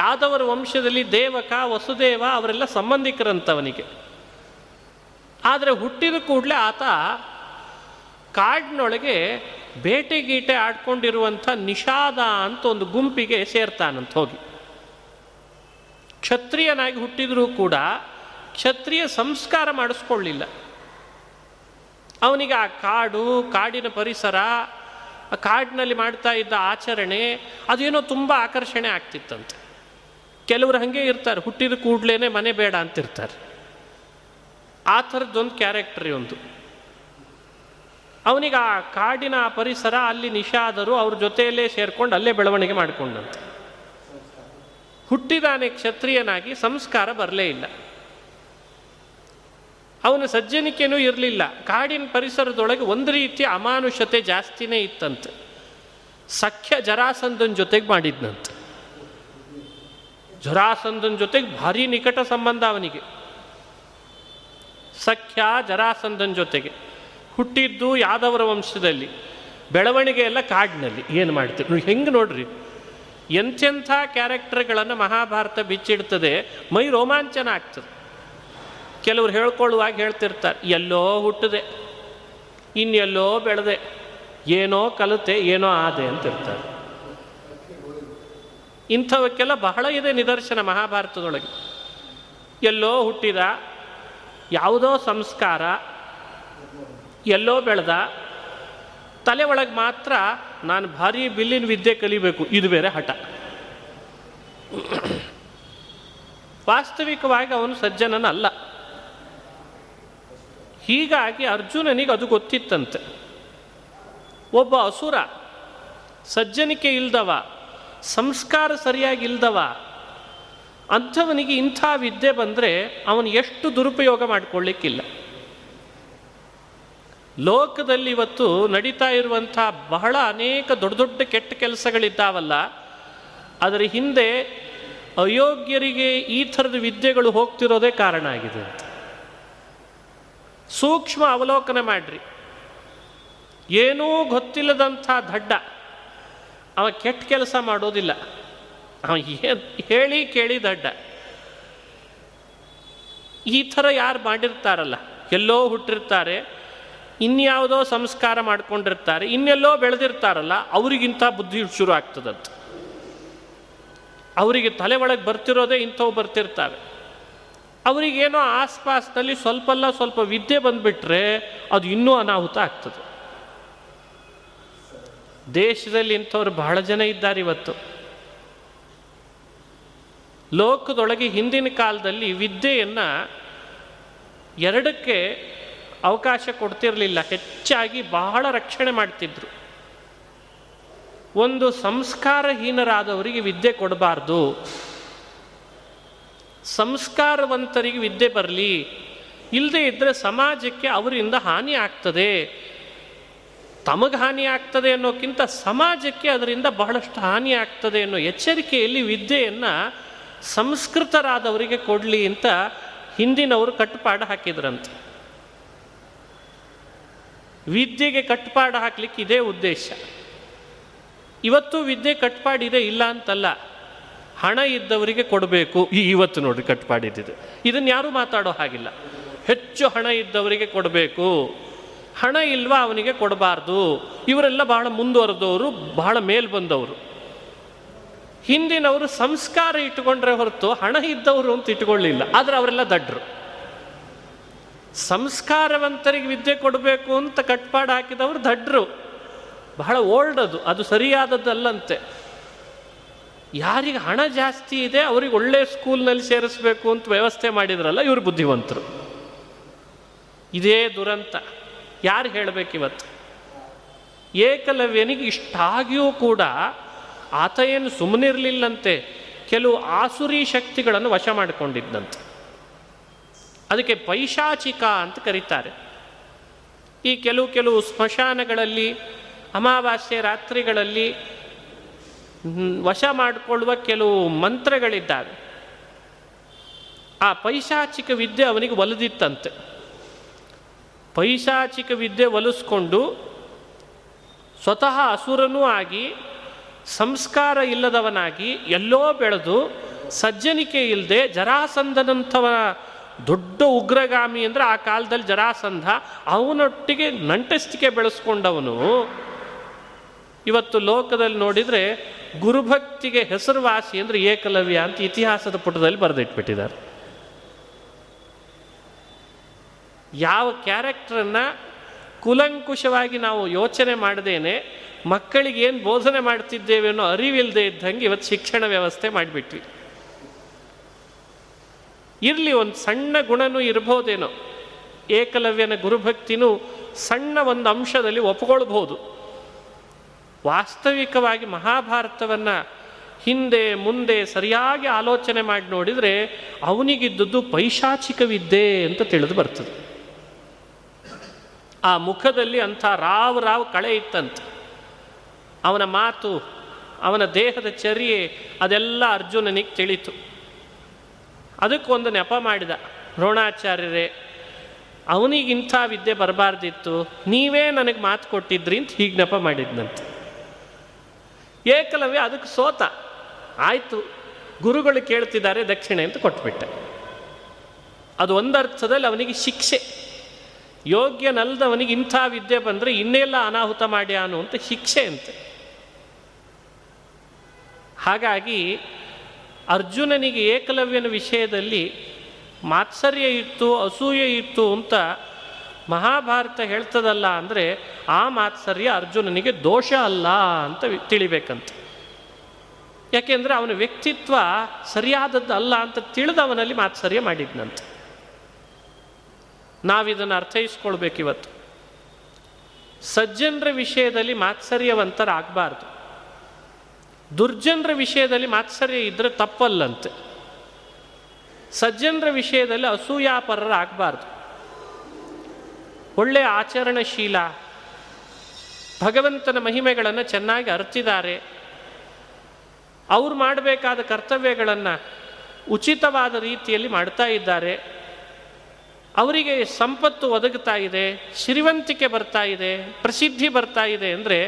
ಯಾದವರ ವಂಶದಲ್ಲಿ ದೇವಕ ವಸುದೇವ ಅವರೆಲ್ಲ ಸಂಬಂಧಿಕರಂತವನಿಗೆ. ಆದರೆ ಹುಟ್ಟಿದ ಕೂಡಲೇ ಆತ ಕಾಡಿನೊಳಗೆ ಬೇಟೆ ಗೀಟೆ ಆಡ್ಕೊಂಡಿರುವಂಥ ನಿಷಾದ ಅಂತ ಒಂದು ಗುಂಪಿಗೆ ಸೇರ್ತಾನಂತ ಹೋಗಿ. ಕ್ಷತ್ರಿಯನಾಗಿ ಹುಟ್ಟಿದರೂ ಕೂಡ ಕ್ಷತ್ರಿಯ ಸಂಸ್ಕಾರ ಮಾಡಿಸ್ಕೊಳ್ಳಿಲ್ಲ ಅವನಿಗೆ. ಆ ಕಾಡು, ಕಾಡಿನ ಪರಿಸರ, ಕಾಡಿನಲ್ಲಿ ಮಾಡ್ತಾ ಇದ್ದ ಆಚರಣೆ ಅದೇನೋ ತುಂಬ ಆಕರ್ಷಣೆ ಆಗ್ತಿತ್ತಂತೆ. ಕೆಲವರು ಹಾಗೆ ಇರ್ತಾರೆ, ಹುಟ್ಟಿದ ಕೂಡ್ಲೇ ಮನೆ ಬೇಡ ಅಂತಿರ್ತಾರೆ. ಆ ಥರದ್ದೊಂದು ಕ್ಯಾರೆಕ್ಟರ್ ಒಂದು. ಅವನಿಗೆ ಆ ಕಾಡಿನ ಪರಿಸರ, ಅಲ್ಲಿ ನಿಷಾದರು, ಅವ್ರ ಜೊತೆಯಲ್ಲೇ ಸೇರಿಕೊಂಡು ಅಲ್ಲೇ ಬೆಳವಣಿಗೆ ಮಾಡಿಕೊಂಡಂತೆ. ಹುಟ್ಟಿದಾನೆ ಕ್ಷತ್ರಿಯನಾಗಿ, ಸಂಸ್ಕಾರ ಬರಲೇ ಇಲ್ಲ, ಅವನ ಸಜ್ಜನಿಕೆಯೂ ಇರಲಿಲ್ಲ. ಕಾಡಿನ ಪರಿಸರದೊಳಗೆ ಒಂದು ರೀತಿಯ ಅಮಾನುಷತೆ ಜಾಸ್ತಿನೇ ಇತ್ತಂತೆ. ಸಖ್ಯ ಜರಾಸಂಧನ ಜೊತೆಗೆ ಮಾಡಿದ್ನಂತೆ. ಜರಾಸಂಧನ ಜೊತೆಗೆ ಭಾರಿ ನಿಕಟ ಸಂಬಂಧ ಅವನಿಗೆ. ಸಖ್ಯ ಜರಾಸಂಧನ ಜೊತೆಗೆ ಹುಟ್ಟಿದ್ದು ಯಾದವರ ವಂಶದಲ್ಲಿ, ಬೆಳವಣಿಗೆ ಎಲ್ಲ ಕಾಡಿನಲ್ಲಿ. ಏನು ಮಾಡ್ತೀರಿ ಹೆಂಗೆ ನೋಡ್ರಿ, ಎಂಥೆಂಥ ಕ್ಯಾರೆಕ್ಟರ್ಗಳನ್ನು ಮಹಾಭಾರತ ಬಿಚ್ಚಿಡ್ತದೆ. ಮೈ ರೋಮಾಂಚನ ಆಗ್ತದೆ. ಕೆಲವ್ರು ಹೇಳ್ಕೊಳ್ಳುವಾಗ ಹೇಳ್ತಿರ್ತಾರೆ, ಎಲ್ಲೋ ಹುಟ್ಟದೆ, ಇನ್ನೆಲ್ಲೋ ಬೆಳೆದೆ, ಏನೋ ಕಲಿತೆ, ಏನೋ ಆದೆ ಅಂತಿರ್ತಾರೆ. ಇಂಥವಕ್ಕೆಲ್ಲ ಬಹಳ ಇದೆ ನಿದರ್ಶನ ಮಹಾಭಾರತದೊಳಗೆ. ಎಲ್ಲೋ ಹುಟ್ಟಿದ, ಯಾವುದೋ ಸಂಸ್ಕಾರ, ಎಲ್ಲೋ ಬೆಳೆದ, ತಲೆ ಒಳಗೆ ಮಾತ್ರ ನಾನು ಭಾರಿ ಬಿಲ್ಲಿನ ವಿದ್ಯೆ ಕಲಿಬೇಕು, ಇದು ಬೇರೆ ಹಠ. ವಾಸ್ತವಿಕವಾಗಿ ಅವನು ಸಜ್ಜನನಲ್ಲ. ಹೀಗಾಗಿ ಅರ್ಜುನನಿಗೆ ಅದು ಗೊತ್ತಿತ್ತಂತೆ. ಒಬ್ಬ ಅಸುರ, ಸಜ್ಜನಿಕೆ ಇಲ್ದವ, ಸಂಸ್ಕಾರ ಸರಿಯಾಗಿ ಇಲ್ದವ ಅಂಥವನಿಗೆ ಇಂಥ ವಿದ್ಯೆ ಬಂದರೆ ಅವನು ಎಷ್ಟು ದುರುಪಯೋಗ ಮಾಡಿಕೊಳ್ಳಿಕ್ಕಿಲ್ಲ. ಲೋಕದಲ್ಲಿ ಇವತ್ತು ನಡೀತಾ ಇರುವಂಥ ಬಹಳ ಅನೇಕ ದೊಡ್ಡ ದೊಡ್ಡ ಕೆಟ್ಟ ಕೆಲಸಗಳಿದ್ದಾವಲ್ಲ, ಅದರ ಹಿಂದೆ ಅಯೋಗ್ಯರಿಗೆ ಈ ಥರದ ವಿದ್ಯೆಗಳು ಹೋಗ್ತಿರೋದೇ ಕಾರಣ ಆಗಿದೆ ಅಂತ ಸೂಕ್ಷ್ಮ ಅವಲೋಕನ ಮಾಡ್ರಿ. ಏನೂ ಗೊತ್ತಿಲ್ಲದಂಥ ದಡ್ಡ ಅವ ಕೆಟ್ಟ ಕೆಲಸ ಮಾಡೋದಿಲ್ಲ, ಅವ ಹೇಳಿ ಕೇಳಿ ದಡ್ಡ. ಈ ಥರ ಯಾರು ಮಾಡಿರ್ತಾರಲ್ಲ, ಎಲ್ಲೋ ಹುಟ್ಟಿರ್ತಾರೆ, ಇನ್ಯಾವುದೋ ಸಂಸ್ಕಾರ ಮಾಡ್ಕೊಂಡಿರ್ತಾರೆ, ಇನ್ನೆಲ್ಲೋ ಬೆಳೆದಿರ್ತಾರಲ್ಲ, ಅವರಿಗಿಂತ ಬುದ್ಧಿ ಶುರು ಆಗ್ತದಂತ. ಅವರಿಗೆ ತಲೆ ಒಳಗೆ ಬರ್ತಿರೋದೇ ಇಂಥವು ಬರ್ತಿರ್ತಾವೆ. ಅವರಿಗೇನೋ ಆಸ್ಪಾಸ್ನಲ್ಲಿ ಸ್ವಲ್ಪಲ್ಲ ಸ್ವಲ್ಪ ವಿದ್ಯೆ ಬಂದುಬಿಟ್ರೆ ಅದು ಇನ್ನೂ ಅನಾಹುತ ಆಗ್ತದೆ. ದೇಶದಲ್ಲಿ ಇಂಥವ್ರು ಬಹಳ ಜನ ಇದ್ದಾರೆ ಇವತ್ತು. ಲೋಕದೊಳಗೆ ಹಿಂದಿನ ಕಾಲದಲ್ಲಿ ವಿದ್ಯೆಯನ್ನು ಎರಡಕ್ಕೆ ಅವಕಾಶ ಕೊಡ್ತಿರಲಿಲ್ಲ, ಹೆಚ್ಚಾಗಿ ಬಹಳ ರಕ್ಷಣೆ ಮಾಡ್ತಿದ್ರು. ಒಂದು ಸಂಸ್ಕಾರಹೀನರಾದವರಿಗೆ ವಿದ್ಯೆ ಕೊಡಬಾರ್ದು, ಸಂಸ್ಕಾರವಂತರಿಗೆ ವಿದ್ಯೆ ಬರಲಿ, ಇಲ್ಲದೇ ಇದ್ದರೆ ಸಮಾಜಕ್ಕೆ ಅವರಿಂದ ಹಾನಿ ಆಗ್ತದೆ. ತಮಗೆ ಹಾನಿ ಆಗ್ತದೆ ಅನ್ನೋಕ್ಕಿಂತ ಸಮಾಜಕ್ಕೆ ಅದರಿಂದ ಬಹಳಷ್ಟು ಹಾನಿ ಆಗ್ತದೆ ಅನ್ನೋ ಎಚ್ಚರಿಕೆಯಲ್ಲಿ ವಿದ್ಯೆಯನ್ನು ಸಂಸ್ಕೃತರಾದವರಿಗೆ ಕೊಡಲಿ ಅಂತ ಹಿಂದಿನವರು ಕಟ್ಟುಪಾಡು ಹಾಕಿದ್ರಂತೆ. ವಿದ್ಯೆಗೆ ಕಟ್ಟುಪಾಡು ಹಾಕಲಿಕ್ಕೆ ಇದೇ ಉದ್ದೇಶ. ಇವತ್ತು ವಿದ್ಯೆ ಕಟ್ಟುಪಾಡಿದೆ, ಇಲ್ಲ ಅಂತಲ್ಲ, ಹಣ ಇದ್ದವರಿಗೆ ಕೊಡಬೇಕು. ಈ ಇವತ್ತು ನೋಡ್ರಿ ಕಟ್ಟುಪಾಡಿದ್ದಿದೆ, ಇದನ್ನು ಯಾರೂ ಮಾತಾಡೋ ಹಾಗಿಲ್ಲ. ಹೆಚ್ಚು ಹಣ ಇದ್ದವರಿಗೆ ಕೊಡಬೇಕು, ಹಣ ಇಲ್ವಾ ಅವನಿಗೆ ಕೊಡಬಾರ್ದು. ಇವರೆಲ್ಲ ಬಹಳ ಮುಂದುವರೆದವರು, ಬಹಳ ಮೇಲ್ ಬಂದವರು. ಹಿಂದಿನವರು ಸಂಸ್ಕಾರ ಇಟ್ಟುಕೊಂಡ್ರೆ ಹೊರತು ಹಣ ಇದ್ದವರು ಅಂತ ಇಟ್ಟುಕೊಳ್ಳಲಿಲ್ಲ, ಆದರೆ ಅವರೆಲ್ಲ ದಡ್ಡರು. ಸಂಸ್ಕಾರವಂತರಿಗೆ ವಿದ್ಯೆ ಕೊಡಬೇಕು ಅಂತ ಕಟ್ಪಾಡು ಹಾಕಿದವರು ದಡ್ಡರು, ಬಹಳ ಓಲ್ಡ್. ಅದು ಅದು ಸರಿಯಾದದ್ದಲ್ಲಂತೆ. ಯಾರಿಗೆ ಹಣ ಜಾಸ್ತಿ ಇದೆ ಅವ್ರಿಗೆ ಒಳ್ಳೆ ಸ್ಕೂಲ್ನಲ್ಲಿ ಸೇರಿಸಬೇಕು ಅಂತ ವ್ಯವಸ್ಥೆ ಮಾಡಿದ್ರಲ್ಲ, ಇವರು ಬುದ್ಧಿವಂತರು. ಇದೇ ದುರಂತ ಯಾರು ಹೇಳಬೇಕಿವತ್ತು? ಏಕಲವ್ಯನಿಗೆ ಇಷ್ಟಾಗಿಯೂ ಕೂಡ ಆತ ಏನು ಸುಮ್ಮನಿರಲಿಲ್ಲಂತೆ, ಕೆಲವು ಆಸುರಿ ಶಕ್ತಿಗಳನ್ನು ವಶ ಮಾಡಿಕೊಂಡಿದ್ದಂತೆ. ಅದಕ್ಕೆ ಪೈಶಾಚಿಕ ಅಂತ ಕರೀತಾರೆ. ಈ ಕೆಲವು ಕೆಲವು ಸ್ಮಶಾನಗಳಲ್ಲಿ ಅಮಾವಾಸ್ಯೆ ರಾತ್ರಿಗಳಲ್ಲಿ ವಶ ಮಾಡಿಕೊಳ್ಳುವ ಕೆಲವು ಮಂತ್ರಗಳಿದ್ದಾವೆ. ಆ ಪೈಶಾಚಿಕ ವಿದ್ಯೆ ಅವನಿಗೆ ಒಲಿದಿತ್ತಂತೆ. ಪೈಶಾಚಿಕ ವಿದ್ಯೆ ಒಲಿಸ್ಕೊಂಡು ಸ್ವತಃ ಅಸುರನೂ ಆಗಿ ಸಂಸ್ಕಾರ ಇಲ್ಲದವನಾಗಿ ಎಲ್ಲೋ ಬೆಳೆದು ಸಜ್ಜನಿಕೆ ಇಲ್ಲದೆ ಜರಾಸಂಧನಂಥವ ದೊಡ್ಡ ಉಗ್ರಗಾಮಿ ಅಂದರೆ ಆ ಕಾಲದಲ್ಲಿ ಜರಾಸಂಧ, ಅವನೊಟ್ಟಿಗೆ ನಂಟಸ್ತಿಕೆ ಬೆಳೆಸ್ಕೊಂಡವನು ಇವತ್ತು ಲೋಕದಲ್ಲಿ ನೋಡಿದರೆ ಗುರುಭಕ್ತಿಗೆ ಹೆಸರುವಾಸಿ ಅಂದರೆ ಏಕಲವ್ಯ ಅಂತ ಇತಿಹಾಸದ ಪುಟದಲ್ಲಿ ಬರೆದಿಟ್ಬಿಟ್ಟಿದ್ದಾರೆ. ಯಾವ ಕ್ಯಾರೆಕ್ಟ್ರನ್ನು ಕುಲಂಕುಷವಾಗಿ ನಾವು ಯೋಚನೆ ಮಾಡದೇನೆ ಮಕ್ಕಳಿಗೇನು ಬೋಧನೆ ಮಾಡ್ತಿದ್ದೇವೆ ಅನ್ನೋ ಅರಿವಿಲ್ಲದೆ ಇದ್ದಂಗೆ ಇವತ್ತು ಶಿಕ್ಷಣ ವ್ಯವಸ್ಥೆ ಮಾಡಿಬಿಟ್ವಿ. ಇರಲಿ, ಒಂದು ಸಣ್ಣ ಗುಣನೂ ಇರ್ಬೋದೇನೋ, ಏಕಲವ್ಯನ ಗುರುಭಕ್ತಿನೂ ಸಣ್ಣ ಒಂದು ಅಂಶದಲ್ಲಿ ಒಪ್ಕೊಳ್ಬೋದು. ವಾಸ್ತವಿಕವಾಗಿ ಮಹಾಭಾರತವನ್ನು ಹಿಂದೆ ಮುಂದೆ ಸರಿಯಾಗಿ ಆಲೋಚನೆ ಮಾಡಿ ನೋಡಿದರೆ ಅವನಿಗಿದ್ದದ್ದು ಪೈಶಾಚಿಕ ವಿದ್ಯೆ ಅಂತ ತಿಳಿದು ಬರ್ತದೆ. ಆ ಮುಖದಲ್ಲಿ ಅಂಥ ರಾವ್ ರಾವ್ ಕಳೆ ಇತ್ತಂತೆ. ಅವನ ಮಾತು, ಅವನ ದೇಹದ ಚರ್ಯೆ ಅದೆಲ್ಲ ಅರ್ಜುನನಿಗೆ ತಿಳಿತು. ಅದಕ್ಕೊಂದು ನೆಪ ಮಾಡಿದ, ದ್ರೋಣಾಚಾರ್ಯರೇ ಅವನಿಗಿಂಥ ವಿದ್ಯೆ ಬರಬಾರ್ದಿತ್ತು, ನೀವೇ ನನಗೆ ಮಾತು ಕೊಟ್ಟಿದ್ರಿ ಅಂತ ಹೀಗೆ ನೆಪ ಮಾಡಿದ್ನಂತೆ. ಏಕಲವ್ಯ ಅದಕ್ಕೆ ಸೋತ. ಆಯಿತು, ಗುರುಗಳು ಕೇಳ್ತಿದ್ದಾರೆ ದಕ್ಷಿಣೆ ಅಂತ ಕೊಟ್ಬಿಟ್ಟೆ. ಅದು ಒಂದರ್ಥದಲ್ಲಿ ಅವನಿಗೆ ಶಿಕ್ಷೆ. ಯೋಗ್ಯನಲ್ಲದ ಅವನಿಗೆ ಇಂಥ ವಿದ್ಯೆ ಬಂದರೆ ಇನ್ನೆಲ್ಲ ಅನಾಹುತ ಮಾಡ್ಯಾನು ಅಂತ ಶಿಕ್ಷೆ ಅಂತೆ. ಹಾಗಾಗಿ ಅರ್ಜುನನಿಗೆ ಏಕಲವ್ಯನ ವಿಷಯದಲ್ಲಿ ಮಾತ್ಸರ್ಯ ಇತ್ತು, ಅಸೂಯೆ ಇತ್ತು ಅಂತ ಮಹಾಭಾರತ ಹೇಳ್ತದಲ್ಲ. ಅಂದರೆ ಆ ಮಾತ್ಸರ್ಯ ಅರ್ಜುನನಿಗೆ ದೋಷ ಅಲ್ಲ ಅಂತ ತಿಳಿಬೇಕಂತೆ. ಯಾಕೆಂದರೆ ಅವನ ವ್ಯಕ್ತಿತ್ವ ಸರಿಯಾದದ್ದು ಅಲ್ಲ ಅಂತ ತಿಳಿದವನಲ್ಲಿ ಮಾತ್ಸರ್ಯ ಮಾಡಿದ್ನಂತೆ. ನಾವಿದನ್ನು ಅರ್ಥೈಸ್ಕೊಳ್ಬೇಕಿವತ್ತು. ಸಜ್ಜನರ ವಿಷಯದಲ್ಲಿ ಮಾತ್ಸರ್ಯವಂತರಾಗಬಾರ್ದು, ದುರ್ಜನರ ವಿಷಯದಲ್ಲಿ ಮಾತ್ಸರ್ಯ ಇದ್ದರೆ ತಪ್ಪಲ್ಲಂತೆ. ಸಜ್ಜನರ ವಿಷಯದಲ್ಲಿ ಅಸೂಯಾಪರರಾಗಬಾರ್ದು. ಒಳ್ಳೆಯ ಆಚರಣಶೀಲ, ಭಗವಂತನ ಮಹಿಮೆಗಳನ್ನು ಚೆನ್ನಾಗಿ ಅರ್ತಿದ್ದಾರೆ, ಅವ್ರು ಮಾಡಬೇಕಾದ ಕರ್ತವ್ಯಗಳನ್ನು ಉಚಿತವಾದ ರೀತಿಯಲ್ಲಿ ಮಾಡ್ತಾ ಇದ್ದಾರೆ. ಅವರಿಗೆ ಸಂಪತ್ತು ಒದಗುತ್ತಾ ಇದೆ, ಸಿರಿವಂತಿಕೆ ಬರ್ತಾ ಇದೆ, ಪ್ರಸಿದ್ಧಿ ಬರ್ತಾ ಇದೆ. ಅಂದರೆ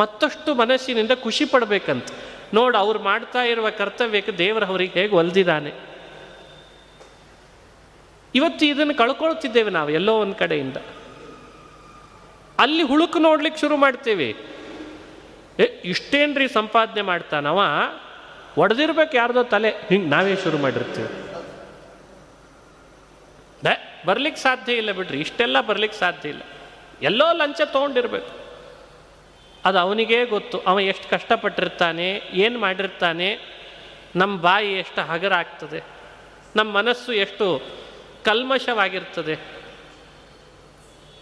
ಮತ್ತಷ್ಟು ಮನಸ್ಸಿನಿಂದ ಖುಷಿ ಪಡಬೇಕಂತ, ನೋಡು ಅವ್ರು ಮಾಡ್ತಾ ಇರುವ ಕರ್ತವ್ಯಕ್ಕೆ ದೇವರು ಅವ್ರಿಗೆ ಹೇಗೆ ಒಲಿದಿದ್ದಾನೆ. ಇವತ್ತು ಇದನ್ನು ಕಳ್ಕೊಳ್ತಿದ್ದೇವೆ ನಾವು ಎಲ್ಲೋ ಒಂದು ಕಡೆಯಿಂದ. ಅಲ್ಲಿ ಹುಳುಕು ನೋಡ್ಲಿಕ್ಕೆ ಶುರು ಮಾಡ್ತೇವೆ. ಏ ಇಷ್ಟೇನ್ರಿ ಸಂಪಾದನೆ ಮಾಡ್ತಾನವ, ಒಡೆದಿರ್ಬೇಕು ಯಾರ್ದೋ ತಲೆ, ಹಿಂಗೆ ನಾವೇ ಶುರು ಮಾಡಿರ್ತೀವಿ. ಬರ್ಲಿಕ್ಕೆ ಸಾಧ್ಯ ಇಲ್ಲ ಬಿಡ್ರಿ, ಇಷ್ಟೆಲ್ಲ ಬರ್ಲಿಕ್ಕೆ ಸಾಧ್ಯ ಇಲ್ಲ, ಎಲ್ಲೋ ಲಂಚ ತೊಗೊಂಡಿರ್ಬೇಕು. ಅದು ಅವನಿಗೇ ಗೊತ್ತು, ಅವ ಎಷ್ಟು ಕಷ್ಟಪಟ್ಟಿರ್ತಾನೆ, ಏನು ಮಾಡಿರ್ತಾನೆ, ನಮ್ಮ ಬಾಯಿ ಎಷ್ಟು ಹಗರ ಆಗ್ತದೆ, ನಮ್ಮ ಮನಸ್ಸು ಎಷ್ಟು ಕಲ್ಮಶವಾಗಿರ್ತದೆ.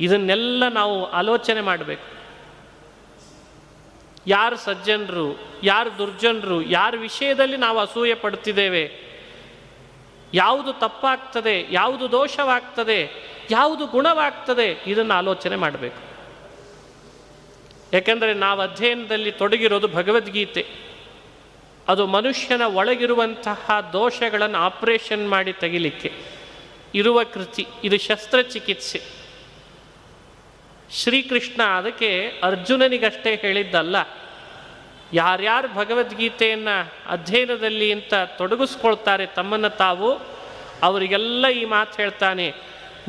ಇದನ್ನೆಲ್ಲ ನಾವು ಆಲೋಚನೆ ಮಾಡಬೇಕು. ಯಾರು ಸಜ್ಜನರು, ಯಾರು ದುರ್ಜನರು, ಯಾರ ವಿಷಯದಲ್ಲಿ ನಾವು ಅಸೂಯೆ ಪಡ್ತಿದ್ದೇವೆ, ಯಾವುದು ತಪ್ಪಾಗ್ತದೆ, ಯಾವುದು ದೋಷವಾಗ್ತದೆ, ಯಾವುದು ಗುಣವಾಗ್ತದೆ, ಇದನ್ನು ಆಲೋಚನೆ ಮಾಡಬೇಕು. ಯಾಕೆಂದರೆ ನಾವು ಅಧ್ಯಯನದಲ್ಲಿ ತೊಡಗಿರೋದು ಭಗವದ್ಗೀತೆ. ಅದು ಮನುಷ್ಯನ ಒಳಗಿರುವಂತಹ ದೋಷಗಳನ್ನು ಆಪರೇಷನ್ ಮಾಡಿ ತೆಗಿಲಿಕ್ಕೆ ಇರುವ ಕೃತಿ. ಇದು ಶಸ್ತ್ರಚಿಕಿತ್ಸೆ. ಶ್ರೀಕೃಷ್ಣ ಅದಕ್ಕೆ ಅರ್ಜುನನಿಗಷ್ಟೇ ಹೇಳಿದ್ದಲ್ಲ, ಯಾರ್ಯಾರು ಭಗವದ್ಗೀತೆಯನ್ನು ಅಧ್ಯಯನದಲ್ಲಿ ಇಂಥ ತೊಡಗಿಸ್ಕೊಳ್ತಾರೆ ತಮ್ಮನ್ನು ತಾವು, ಅವರಿಗೆಲ್ಲ ಈ ಮಾತು ಹೇಳ್ತಾನೆ,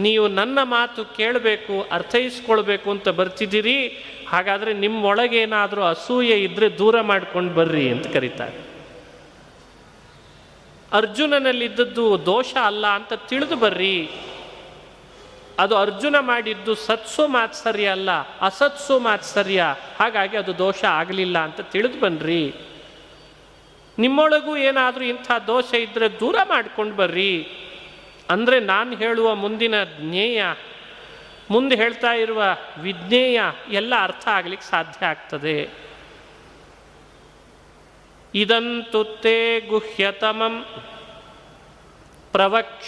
ನೀವು ನನ್ನ ಮಾತು ಕೇಳಬೇಕು, ಅರ್ಥೈಸ್ಕೊಳ್ಬೇಕು ಅಂತ ಬರ್ತಿದ್ದೀರಿ, ಹಾಗಾದರೆ ನಿಮ್ಮೊಳಗೇನಾದರೂ ಅಸೂಯೆ ಇದ್ದರೆ ದೂರ ಮಾಡ್ಕೊಂಡು ಬರ್ರಿ ಅಂತ ಕರೀತಾರೆ. ಅರ್ಜುನನಲ್ಲಿದ್ದದ್ದು ದೋಷ ಅಲ್ಲ ಅಂತ ತಿಳಿದು ಬರ್ರಿ. ಅದು ಅರ್ಜುನ ಮಾಡಿದ್ದು ಸತ್ಸು ಮಾತ್ಸರ್ಯ ಅಲ್ಲ, ಅಸತ್ಸು ಮಾತ್ಸರ್ಯ, ಹಾಗಾಗಿ ಅದು ದೋಷ ಆಗಲಿಲ್ಲ ಅಂತ ತಿಳಿದು ಬನ್ನಿರಿ. ನಿಮ್ಮೊಳಗೂ ಏನಾದರೂ ಇಂಥ ದೋಷ ಇದ್ದರೆ ದೂರ ಮಾಡ್ಕೊಂಡು ಬರ್ರಿ. ಅಂದರೆ ನಾನು ಹೇಳುವ ಮುಂದಿನ ಜ್ಞೇಯ, ಮುಂದೆ ಹೇಳ್ತಾ ಇರುವ ವಿಜ್ಞೇಯ ಎಲ್ಲ ಅರ್ಥ ಆಗಲಿಕ್ಕೆ ಸಾಧ್ಯ ಆಗ್ತದೆ. ಇದಂತುತ್ತೇ ಗುಹ್ಯತಮಂ ಪ್ರವಕ್ಷ್ಯಾಮ್ಯನಸೂಯವೇ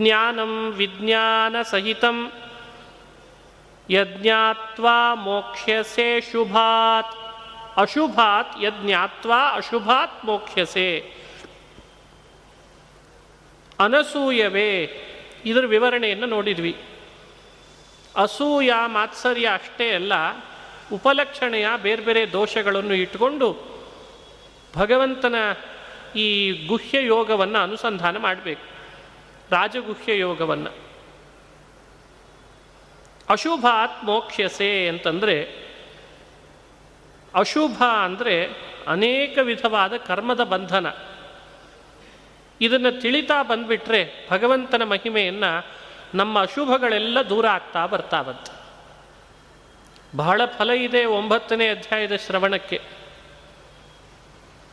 ಜ್ಞಾನಂ ವಿಜ್ಞಾನ ಸಹಿತಂ ಯಜ್ಞಾತ್ವಾ ಮೋಕ್ಷ್ಯಸೆ ಶುಭಾತ್ ಅಶುಭಾತ್ ಯಜ್ಞಾತ್ವಾ ಅಶುಭಾತ್ ಮೋಕ್ಷ್ಯಸೆ. ಅನಸೂಯವೇ, ಇದರ ವಿವರಣೆಯನ್ನು ನೋಡಿದ್ವಿ. ಅಸೂಯ ಮಾತ್ಸರ್ಯ ಅಷ್ಟೇ ಅಲ್ಲ, ಉಪಲಕ್ಷಣೆಯ ಬೇರೆ ಬೇರೆ ದೋಷಗಳನ್ನು ಇಟ್ಟುಕೊಂಡು ಭಗವಂತನ ಈ ಗುಹ್ಯ ಯೋಗವನ್ನು ಅನುಸಂಧಾನ ಮಾಡಬೇಕು, ರಾಜಗುಹ್ಯ ಯೋಗವನ್ನು. ಅಶುಭಾತ್ ಮೋಕ್ಷ್ಯಸೆ ಅಂತಂದರೆ, ಅಶುಭ ಅಂದರೆ ಅನೇಕ ವಿಧವಾದ ಕರ್ಮದ ಬಂಧನ. ಇದನ್ನು ತಿಳಿತಾ ಬಂದುಬಿಟ್ರೆ ಭಗವಂತನ ಮಹಿಮೆಯನ್ನು ನಮ್ಮ ಅಶುಭಗಳೆಲ್ಲ ದೂರ ಆಗ್ತಾ ಬರ್ತಾವಂತೆ. ಬಹಳ ಫಲ ಇದೆ ಒಂಬತ್ತನೇ ಅಧ್ಯಾಯದ ಶ್ರವಣಕ್ಕೆ,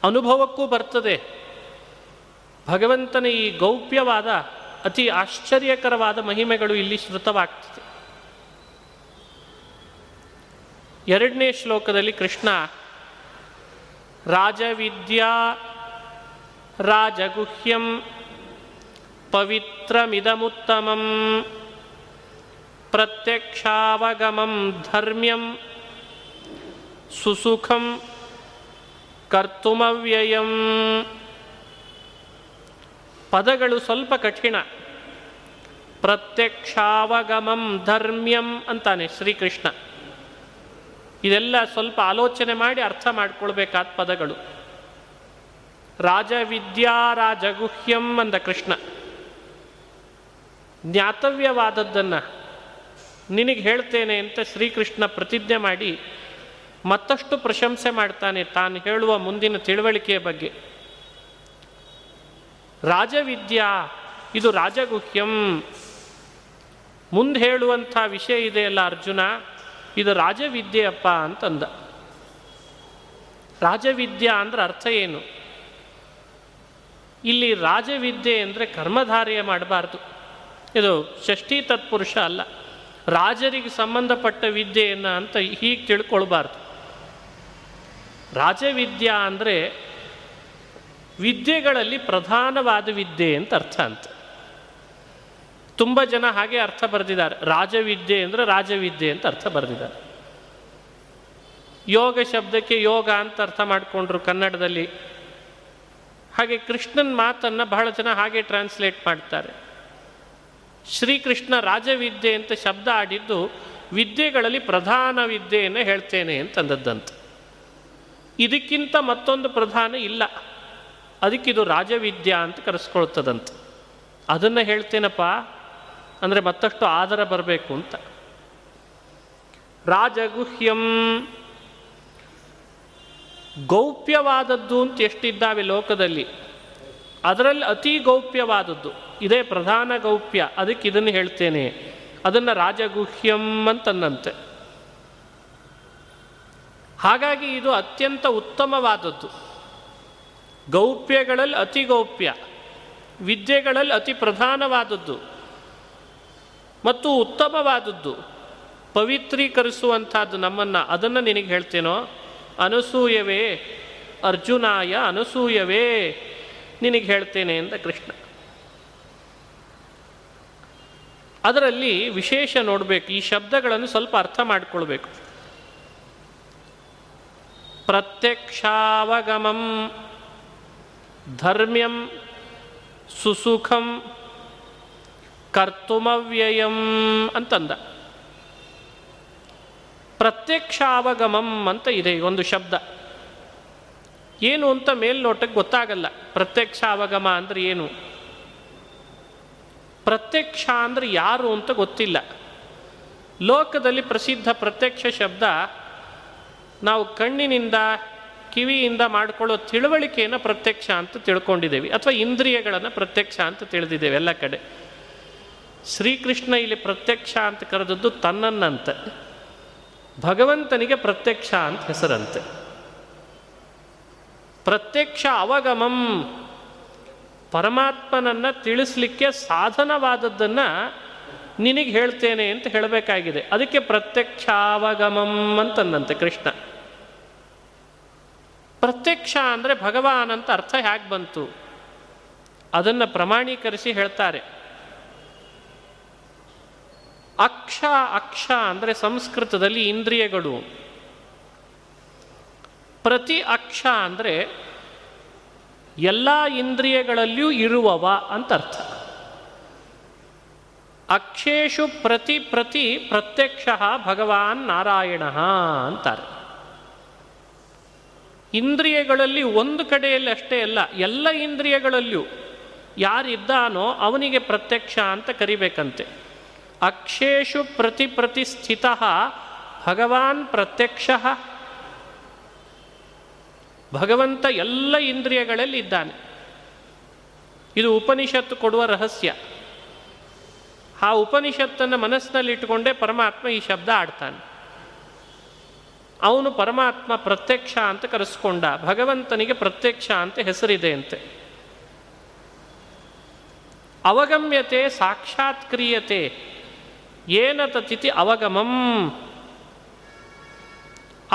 ಅನುಭವಕ್ಕೂ ಬರ್ತದೆ. ಭಗವಂತನ ಈ ಗೌಪ್ಯವಾದ ಅತಿ ಆಶ್ಚರ್ಯಕರವಾದ ಮಹಿಮೆಗಳು ಇಲ್ಲಿ ಶ್ರುತವಾಗ್ತದೆ. ಎರಡನೇ ಶ್ಲೋಕದಲ್ಲಿ ಕೃಷ್ಣ ರಾಜವಿದ್ಯಾ ರಾಜಗುಹ್ಯಂ ಪವಿತ್ರಮಿದಮುತ್ತಮಂ ಪ್ರತ್ಯಕ್ಷಾವಗಮಂ ಧರ್ಮ್ಯಂ ಸುಸುಖಂ ಕರ್ತುಮವ್ಯಯಂ. ಪದಗಳು ಸ್ವಲ್ಪ ಕಠಿಣ. ಪ್ರತ್ಯಕ್ಷಾವಗಮಂ ಧರ್ಮ್ಯಂ ಅಂತಾನೆ ಶ್ರೀಕೃಷ್ಣ. ಇದೆಲ್ಲ ಸ್ವಲ್ಪ ಆಲೋಚನೆ ಮಾಡಿ ಅರ್ಥ ಮಾಡ್ಕೊಳ್ಬೇಕಾದ ಪದಗಳು. ರಾಜವಿದ್ಯಾ ರಾಜಗುಹ್ಯಂ ಅಂದ ಕೃಷ್ಣ. ಜ್ಞಾತವ್ಯವಾದದ್ದನ್ನು ನಿನಗೆ ಹೇಳ್ತೇನೆ ಅಂತ ಶ್ರೀಕೃಷ್ಣ ಪ್ರತಿಜ್ಞೆ ಮಾಡಿ ಮತ್ತಷ್ಟು ಪ್ರಶಂಸೆ ಮಾಡ್ತಾನೆ ತಾನು ಹೇಳುವ ಮುಂದಿನ ತಿಳುವಳಿಕೆಯ ಬಗ್ಗೆ. ರಾಜವಿದ್ಯಾ, ಇದು ರಾಜಗುಹ್ಯಂ. ಮುಂದೆ ಹೇಳುವಂಥ ವಿಷಯ ಇದೆಯಲ್ಲ ಅರ್ಜುನ, ಇದು ರಾಜವಿದ್ಯೆಯಪ್ಪ ಅಂತಂದ. ರಾಜವಿದ್ಯಾ ಅಂದರೆ ಅರ್ಥ ಏನು? ಇಲ್ಲಿ ರಾಜವಿದ್ಯೆ ಅಂದರೆ ಕರ್ಮಧಾರೆಯ ಮಾಡಬಾರ್ದು, ಇದು ಷಷ್ಠಿ ತತ್ಪುರುಷ ಅಲ್ಲ, ರಾಜರಿಗೆ ಸಂಬಂಧಪಟ್ಟ ವಿದ್ಯೆಯನ್ನು ಅಂತ ಹೀಗೆ ತಿಳ್ಕೊಳ್ಬಾರ್ದು. ರಾಜವಿದ್ಯಾ ಅಂದರೆ ವಿದ್ಯೆಗಳಲ್ಲಿ ಪ್ರಧಾನವಾದ ವಿದ್ಯೆ ಅಂತ ಅರ್ಥ ಅಂತ. ತುಂಬ ಜನ ಹಾಗೆ ಅರ್ಥ ಬರೆದಿದ್ದಾರೆ, ರಾಜವಿದ್ಯೆ ಅಂದರೆ ರಾಜವಿದ್ಯೆ ಅಂತ ಅರ್ಥ ಬರೆದಿದ್ದಾರೆ. ಯೋಗ ಶಬ್ದಕ್ಕೆ ಯೋಗ ಅಂತ ಅರ್ಥ ಮಾಡಿಕೊಂಡ್ರು ಕನ್ನಡದಲ್ಲಿ. ಹಾಗೆ ಕೃಷ್ಣನ ಮಾತನ್ನು ಬಹಳ ಜನ ಹಾಗೆ ಟ್ರಾನ್ಸ್ಲೇಟ್ ಮಾಡ್ತಾರೆ. ಶ್ರೀಕೃಷ್ಣ ರಾಜವಿದ್ಯೆ ಅಂತ ಶಬ್ದ ಆಡಿದ್ದು ವಿದ್ಯೆಗಳಲ್ಲಿ ಪ್ರಧಾನ ವಿದ್ಯೆಯನ್ನು ಹೇಳ್ತೇನೆ ಅಂತಂದದ್ದಂತೆ. ಇದಕ್ಕಿಂತ ಮತ್ತೊಂದು ಪ್ರಧಾನ ಇಲ್ಲ, ಅದಕ್ಕಿದು ರಾಜವಿದ್ಯಾ ಅಂತ ಕರೆಸ್ಕೊಳ್ತದಂತೆ. ಅದನ್ನು ಹೇಳ್ತೇನಪ್ಪ ಅಂದರೆ ಮತ್ತಷ್ಟು ಆದರ ಬರಬೇಕು ಅಂತ. ರಾಜಗುಹ್ಯಂ ಗೌಪ್ಯವಾದದ್ದು ಅಂತ ಎಷ್ಟಿದ್ದಾವೆ ಲೋಕದಲ್ಲಿ, ಅದರಲ್ಲಿ ಅತಿ ಗೌಪ್ಯವಾದದ್ದು ಇದೇ ಪ್ರಧಾನ ಗೌಪ್ಯ, ಅದಕ್ಕೆ ಇದನ್ನು ಹೇಳ್ತೇನೆ. ಅದನ್ನು ರಾಜಗುಹ್ಯಂ ಅಂತನ್ನಂತೆ. ಹಾಗಾಗಿ ಇದು ಅತ್ಯಂತ ಉತ್ತಮವಾದದ್ದು, ಗೌಪ್ಯಗಳಲ್ಲಿ ಅತಿ ಗೌಪ್ಯ, ವಿದ್ಯೆಗಳಲ್ಲಿ ಅತಿ ಪ್ರಧಾನವಾದದ್ದು ಮತ್ತು ಉತ್ತಮವಾದದ್ದು, ಪವಿತ್ರೀಕರಿಸುವಂಥದ್ದು ನಮ್ಮನ್ನು. ಅದನ್ನು ನಿನಗೆ ಹೇಳ್ತೇನೋ ಅನಸೂಯವೇ ಅರ್ಜುನಾಯ, ಅನಸೂಯವೇ ನಿನಗೆ ಹೇಳ್ತೇನೆ ಅಂತ ಕೃಷ್ಣ. ಅದರಲ್ಲಿ ವಿಶೇಷ ನೋಡಬೇಕು, ಈ ಶಬ್ದಗಳನ್ನು ಸ್ವಲ್ಪ ಅರ್ಥ ಮಾಡಿಕೊಳ್ಬೇಕು. ಪ್ರತ್ಯಕ್ಷಾವಗಮಂ ಧರ್ಮ್ಯಂ ಸುಸುಖಂ ಕರ್ತುಮವ್ಯಯಂ ಅಂತಂದ. ಪ್ರತ್ಯಕ್ಷಾವಗಮಂ ಅಂತ ಇದೆ ಒಂದು ಶಬ್ದ, ಏನು ಅಂತ ಮೇಲ್ನೋಟಕ್ಕೆ ಗೊತ್ತಾಗಲ್ಲ. ಪ್ರತ್ಯಕ್ಷಾವಗಮ ಅಂದರೆ ಏನು, ಪ್ರತ್ಯಕ್ಷ ಅಂದರೆ ಯಾರು ಅಂತ ಗೊತ್ತಿಲ್ಲ. ಲೋಕದಲ್ಲಿ ಪ್ರಸಿದ್ಧ ಪ್ರತ್ಯಕ್ಷ ಶಬ್ದ ನಾವು ಕಣ್ಣಿನಿಂದ ಕಿವಿಯಿಂದ ಮಾಡಿಕೊಳ್ಳೋ ತಿಳುವಳಿಕೆಯನ್ನು ಪ್ರತ್ಯಕ್ಷ ಅಂತ ತಿಳ್ಕೊಂಡಿದ್ದೇವೆ, ಅಥವಾ ಇಂದ್ರಿಯಗಳನ್ನು ಪ್ರತ್ಯಕ್ಷ ಅಂತ ತಿಳಿದಿದ್ದೇವೆ ಎಲ್ಲ ಕಡೆ. ಶ್ರೀಕೃಷ್ಣ ಇಲ್ಲಿ ಪ್ರತ್ಯಕ್ಷ ಅಂತ ಕರೆದದ್ದು ತನ್ನನ್ನಂತೆ, ಭಗವಂತನಿಗೆ ಪ್ರತ್ಯಕ್ಷ ಅಂತ ಹೆಸರಂತೆ. ಪ್ರತ್ಯಕ್ಷ ಅವಗಮಂ, ಪರಮಾತ್ಮನನ್ನು ತಿಳಿಸ್ಲಿಕ್ಕೆ ಸಾಧನವಾದದ್ದನ್ನು ನಿನಗೆ ಹೇಳ್ತೇನೆ ಅಂತ ಹೇಳಬೇಕಾಗಿದೆ. ಅದಕ್ಕೆ ಪ್ರತ್ಯಕ್ಷಾವಗಮಂ ಅಂತಂದಂತೆ ಕೃಷ್ಣ. ಪ್ರತ್ಯಕ್ಷ ಅಂದರೆ ಭಗವಾನ್ ಅಂತ ಅರ್ಥ ಹೇಗೆ ಬಂತು ಅದನ್ನು ಪ್ರಮಾಣೀಕರಿಸಿ ಹೇಳ್ತಾರೆ. ಅಕ್ಷ, ಅಕ್ಷ ಅಂದರೆ ಸಂಸ್ಕೃತದಲ್ಲಿ ಇಂದ್ರಿಯಗಳು. ಪ್ರತಿ ಅಕ್ಷ ಅಂದರೆ ಎಲ್ಲ ಇಂದ್ರಿಯಗಳಲ್ಲಿಯೂ ಇರುವವ ಅಂತ ಅರ್ಥ. ಅಕ್ಷೇಶು ಪ್ರತಿ ಪ್ರತಿ ಪ್ರತ್ಯಕ್ಷ ಭಗವಾನ್ ನಾರಾಯಣ ಅಂತಾರೆ. ಇಂದ್ರಿಯಗಳಲ್ಲಿ ಒಂದು ಕಡೆಯಲ್ಲಿ ಅಷ್ಟೇ ಅಲ್ಲ, ಎಲ್ಲ ಇಂದ್ರಿಯಗಳಲ್ಲಿಯೂ ಯಾರಿದ್ದಾನೋ ಅವನಿಗೆ ಪ್ರತ್ಯಕ್ಷ ಅಂತ ಕರಿಬೇಕಂತೆ. ಅಕ್ಷೇಶು ಪ್ರತಿ ಪ್ರತಿ ಸ್ಥಿತ ಭಗವಾನ್ ಪ್ರತ್ಯಕ್ಷ. ಭಗವಂತ ಎಲ್ಲ ಇಂದ್ರಿಯಗಳಲ್ಲಿ ಇದ್ದಾನೆ. ಇದು ಉಪನಿಷತ್ತು ಕೊಡುವ ರಹಸ್ಯ. ಆ ಉಪನಿಷತ್ತನ್ನು ಮನಸ್ಸಿನಲ್ಲಿಟ್ಟುಕೊಂಡೇ ಪರಮಾತ್ಮ ಈ ಶಬ್ದ ಆಡ್ತಾನೆ. ಅವನು ಪರಮಾತ್ಮ ಪ್ರತ್ಯಕ್ಷ ಅಂತ ಕರೆಸ್ಕೊಂಡ, ಭಗವಂತನಿಗೆ ಪ್ರತ್ಯಕ್ಷ ಅಂತ ಹೆಸರಿದೆಯಂತೆ. ಅವಗಮ್ಯತೆ ಸಾಕ್ಷಾತ್ ಕ್ರಿಯತೆ ಏನ ತಥಿತಿ ಅವಗಮಂ.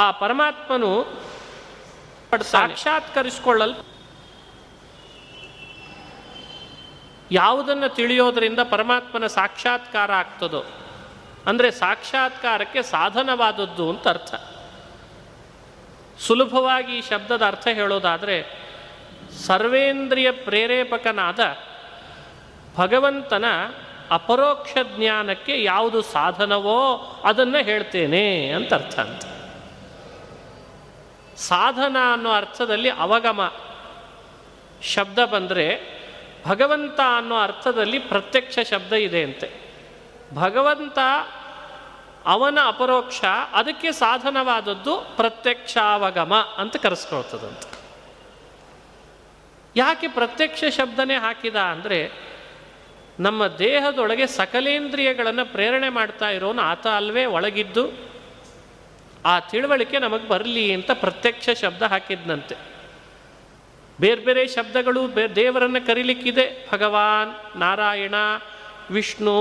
ಆ ಪರಮಾತ್ಮನು ಸಾಕ್ಷಾತ್ಕರಿಸಿಕೊಳ್ಳಲ್. ಯಾವುದನ್ನು ತಿಳಿಯೋದರಿಂದ ಪರಮಾತ್ಮನ ಸಾಕ್ಷಾತ್ಕಾರ ಆಗ್ತದೋ, ಅಂದರೆ ಸಾಕ್ಷಾತ್ಕಾರಕ್ಕೆ ಸಾಧನವಾದದ್ದು ಅಂತ ಅರ್ಥ. ಸುಲಭವಾಗಿ ಈ ಶಬ್ದದ ಅರ್ಥ ಹೇಳೋದಾದರೆ, ಸರ್ವೇಂದ್ರಿಯ ಪ್ರೇರೇಪಕನಾದ ಭಗವಂತನ ಅಪರೋಕ್ಷ ಜ್ಞಾನಕ್ಕೆ ಯಾವುದು ಸಾಧನವೋ ಅದನ್ನು ಹೇಳ್ತೇನೆ ಅಂತ ಅರ್ಥ. ಅಂತ ಸಾಧನ ಅನ್ನೋ ಅರ್ಥದಲ್ಲಿ ಅವಗಮ ಶಬ್ದ ಬಂದರೆ, ಭಗವಂತ ಅನ್ನೋ ಅರ್ಥದಲ್ಲಿ ಪ್ರತ್ಯಕ್ಷ ಶಬ್ದ ಇದೆಯಂತೆ. ಭಗವಂತ ಅವನ ಅಪರೋಕ್ಷ, ಅದಕ್ಕೆ ಸಾಧನವಾದದ್ದು ಪ್ರತ್ಯಕ್ಷಾವಗಮ ಅಂತ ಕರೆಸ್ಕೊಳ್ತದಂತೆ. ಯಾಕೆ ಪ್ರತ್ಯಕ್ಷ ಶಬ್ದನೇ ಹಾಕಿದ ಅಂದರೆ, ನಮ್ಮ ದೇಹದೊಳಗೆ ಸಕಲೇಂದ್ರಿಯಗಳನ್ನು ಪ್ರೇರಣೆ ಮಾಡ್ತಾ ಇರೋನು ಆತ ಅಲ್ವೇ ಒಳಗಿದ್ದು, ಆ ತಿಳುವಳಿಕೆ ನಮಗೆ ಬರಲಿ ಅಂತ ಪ್ರತ್ಯಕ್ಷ ಶಬ್ದ ಹಾಕಿದ್ನಂತೆ. ಬೇರೆ ಬೇರೆ ಶಬ್ದಗಳು ಬೇ ದೇವರನ್ನು ಕರೀಲಿಕ್ಕಿದೆ, ಭಗವಾನ್, ನಾರಾಯಣ, ವಿಷ್ಣು,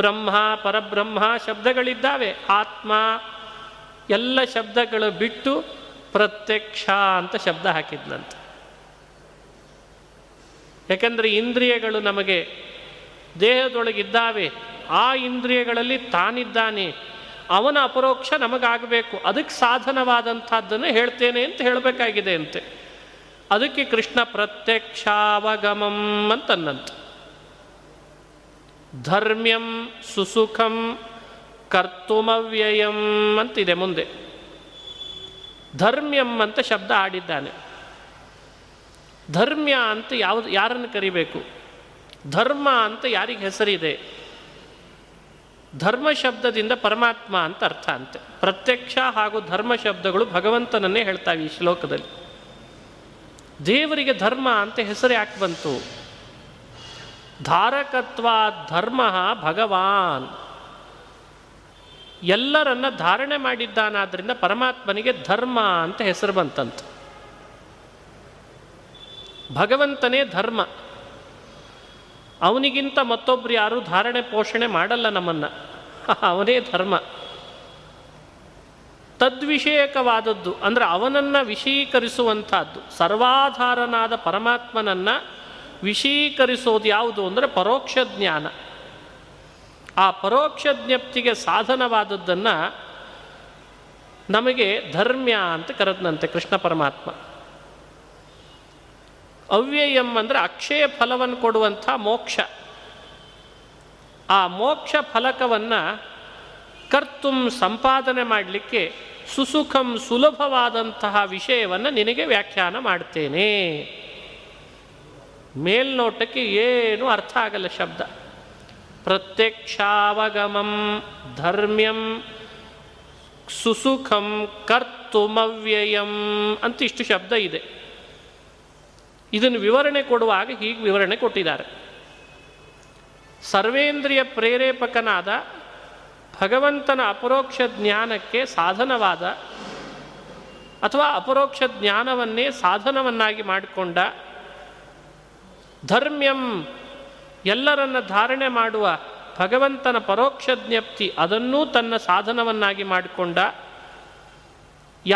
ಬ್ರಹ್ಮ, ಪರಬ್ರಹ್ಮ ಶಬ್ದಗಳಿದ್ದಾವೆ. ಆತ್ಮ ಎಲ್ಲ ಶಬ್ದಗಳು ಬಿಟ್ಟು ಪ್ರತ್ಯಕ್ಷ ಅಂತ ಶಬ್ದ ಹಾಕಿದ್ನಂತೆ. ಯಾಕಂದರೆ ಇಂದ್ರಿಯಗಳು ನಮಗೆ ದೇಹದೊಳಗಿದ್ದಾವೆ, ಆ ಇಂದ್ರಿಯಗಳಲ್ಲಿ ತಾನಿದ್ದಾನೆ, ಅವನ ಅಪರೋಕ್ಷ ನಮಗಾಗಬೇಕು, ಅದಕ್ಕೆ ಸಾಧನವಾದಂಥದ್ದನ್ನು ಹೇಳ್ತೇನೆ ಅಂತ ಹೇಳಬೇಕಾಗಿದೆ ಅಂತೆ. ಅದಕ್ಕೆ ಕೃಷ್ಣ ಪ್ರತ್ಯಕ್ಷಾವಗಮಂ ಅಂತನ್ನಂತೆ. ಧರ್ಮ್ಯಂ ಸುಸುಖಂ ಕರ್ತುಮವ್ಯಯಂ ಅಂತಿದೆ ಮುಂದೆ. ಧರ್ಮ್ಯಂ ಅಂತ ಶಬ್ದ ಆಡಿದ್ದಾನೆ. ಧರ್ಮ್ಯ ಅಂತ ಯಾವುದು, ಯಾರನ್ನು ಕರಿಬೇಕು? ಧರ್ಮ ಅಂತ ಯಾರಿಗೆ ಹೆಸರಿದೆ? ಧರ್ಮ ಶಬ್ದದಿಂದ ಪರಮಾತ್ಮ ಅಂತ ಅರ್ಥ ಅಂತೆ. ಪ್ರತ್ಯಕ್ಷ ಹಾಗೂ ಧರ್ಮ ಶಬ್ದಗಳು ಭಗವಂತನನ್ನೇ ಹೇಳ್ತಾವೆ ಈ ಶ್ಲೋಕದಲ್ಲಿ. ದೇವರಿಗೆ ಧರ್ಮ ಅಂತ ಹೆಸರು ಯಾಕೆ ಬಂತು? ಧಾರಕತ್ವ ಧರ್ಮ ಭಗವಾನ್ ಎಲ್ಲರನ್ನ ಧಾರಣೆ ಮಾಡಿದ್ದಾನಾದ್ರಿಂದ ಪರಮಾತ್ಮನಿಗೆ ಧರ್ಮ ಅಂತ ಹೆಸರು ಬಂತಂತ. ಭಗವಂತನೇ ಧರ್ಮ, ಅವನಿಗಿಂತ ಮತ್ತೊಬ್ರು ಯಾರೂ ಧಾರಣೆ ಪೋಷಣೆ ಮಾಡಲ್ಲ ನಮ್ಮನ್ನು, ಅವನೇ ಧರ್ಮ. ತದ್ವಿಷಯಕವಾದದ್ದು ಅಂದರೆ ಅವನನ್ನು ವಿಷೀಕರಿಸುವಂಥದ್ದು. ಸರ್ವಾಧಾರನಾದ ಪರಮಾತ್ಮನನ್ನು ವಿಷೀಕರಿಸೋದು ಯಾವುದು ಅಂದರೆ ಪರೋಕ್ಷ ಜ್ಞಾನ. ಆ ಪರೋಕ್ಷ ಜ್ಞಪ್ತಿಗೆ ಸಾಧನವಾದದ್ದನ್ನು ನಮಗೆ ಧರ್ಮ್ಯ ಅಂತ ಕರೆದನಂತೆ ಕೃಷ್ಣ ಪರಮಾತ್ಮ. ಅವ್ಯಯಂ ಅಂದರೆ ಅಕ್ಷಯ ಫಲವನ್ನು ಕೊಡುವಂಥ ಮೋಕ್ಷ. ಆ ಮೋಕ್ಷ ಫಲಕವನ್ನು ಕರ್ತುಂ ಸಂಪಾದನೆ ಮಾಡಲಿಕ್ಕೆ ಸುಸುಖಂ ಸುಲಭವಾದಂತಹ ವಿಷಯವನ್ನು ನಿನಗೆ ವ್ಯಾಖ್ಯಾನ ಮಾಡ್ತೇನೆ. ಮೇಲ್ನೋಟಕ್ಕೆ ಏನು ಅರ್ಥ ಆಗಲ್ಲ ಶಬ್ದ. ಪ್ರತ್ಯಕ್ಷಾವಗಮಂ ಧರ್ಮ್ಯಂ ಸುಸುಖಂ ಕರ್ತುಮವ್ಯಯಂ ಅಂತ ಇಷ್ಟು ಶಬ್ದ ಇದೆ. ಇದನ್ನು ವಿವರಣೆ ಕೊಡುವಾಗ ಹೀಗೆ ವಿವರಣೆ ಕೊಟ್ಟಿದ್ದಾರೆ. ಸರ್ವೇಂದ್ರಿಯ ಪ್ರೇರೇಪಕನಾದ ಭಗವಂತನ ಅಪರೋಕ್ಷ ಜ್ಞಾನಕ್ಕೆ ಸಾಧನವಾದ ಅಥವಾ ಅಪರೋಕ್ಷ ಜ್ಞಾನವನ್ನೇ ಸಾಧನವನ್ನಾಗಿ ಮಾಡಿಕೊಂಡ ಧರ್ಮ್ಯಂ ಎಲ್ಲರನ್ನ ಧಾರಣೆ ಮಾಡುವ ಭಗವಂತನ ಪರೋಕ್ಷ ಜ್ಞಪ್ತಿ ಅದನ್ನೂ ತನ್ನ ಸಾಧನವನ್ನಾಗಿ ಮಾಡಿಕೊಂಡ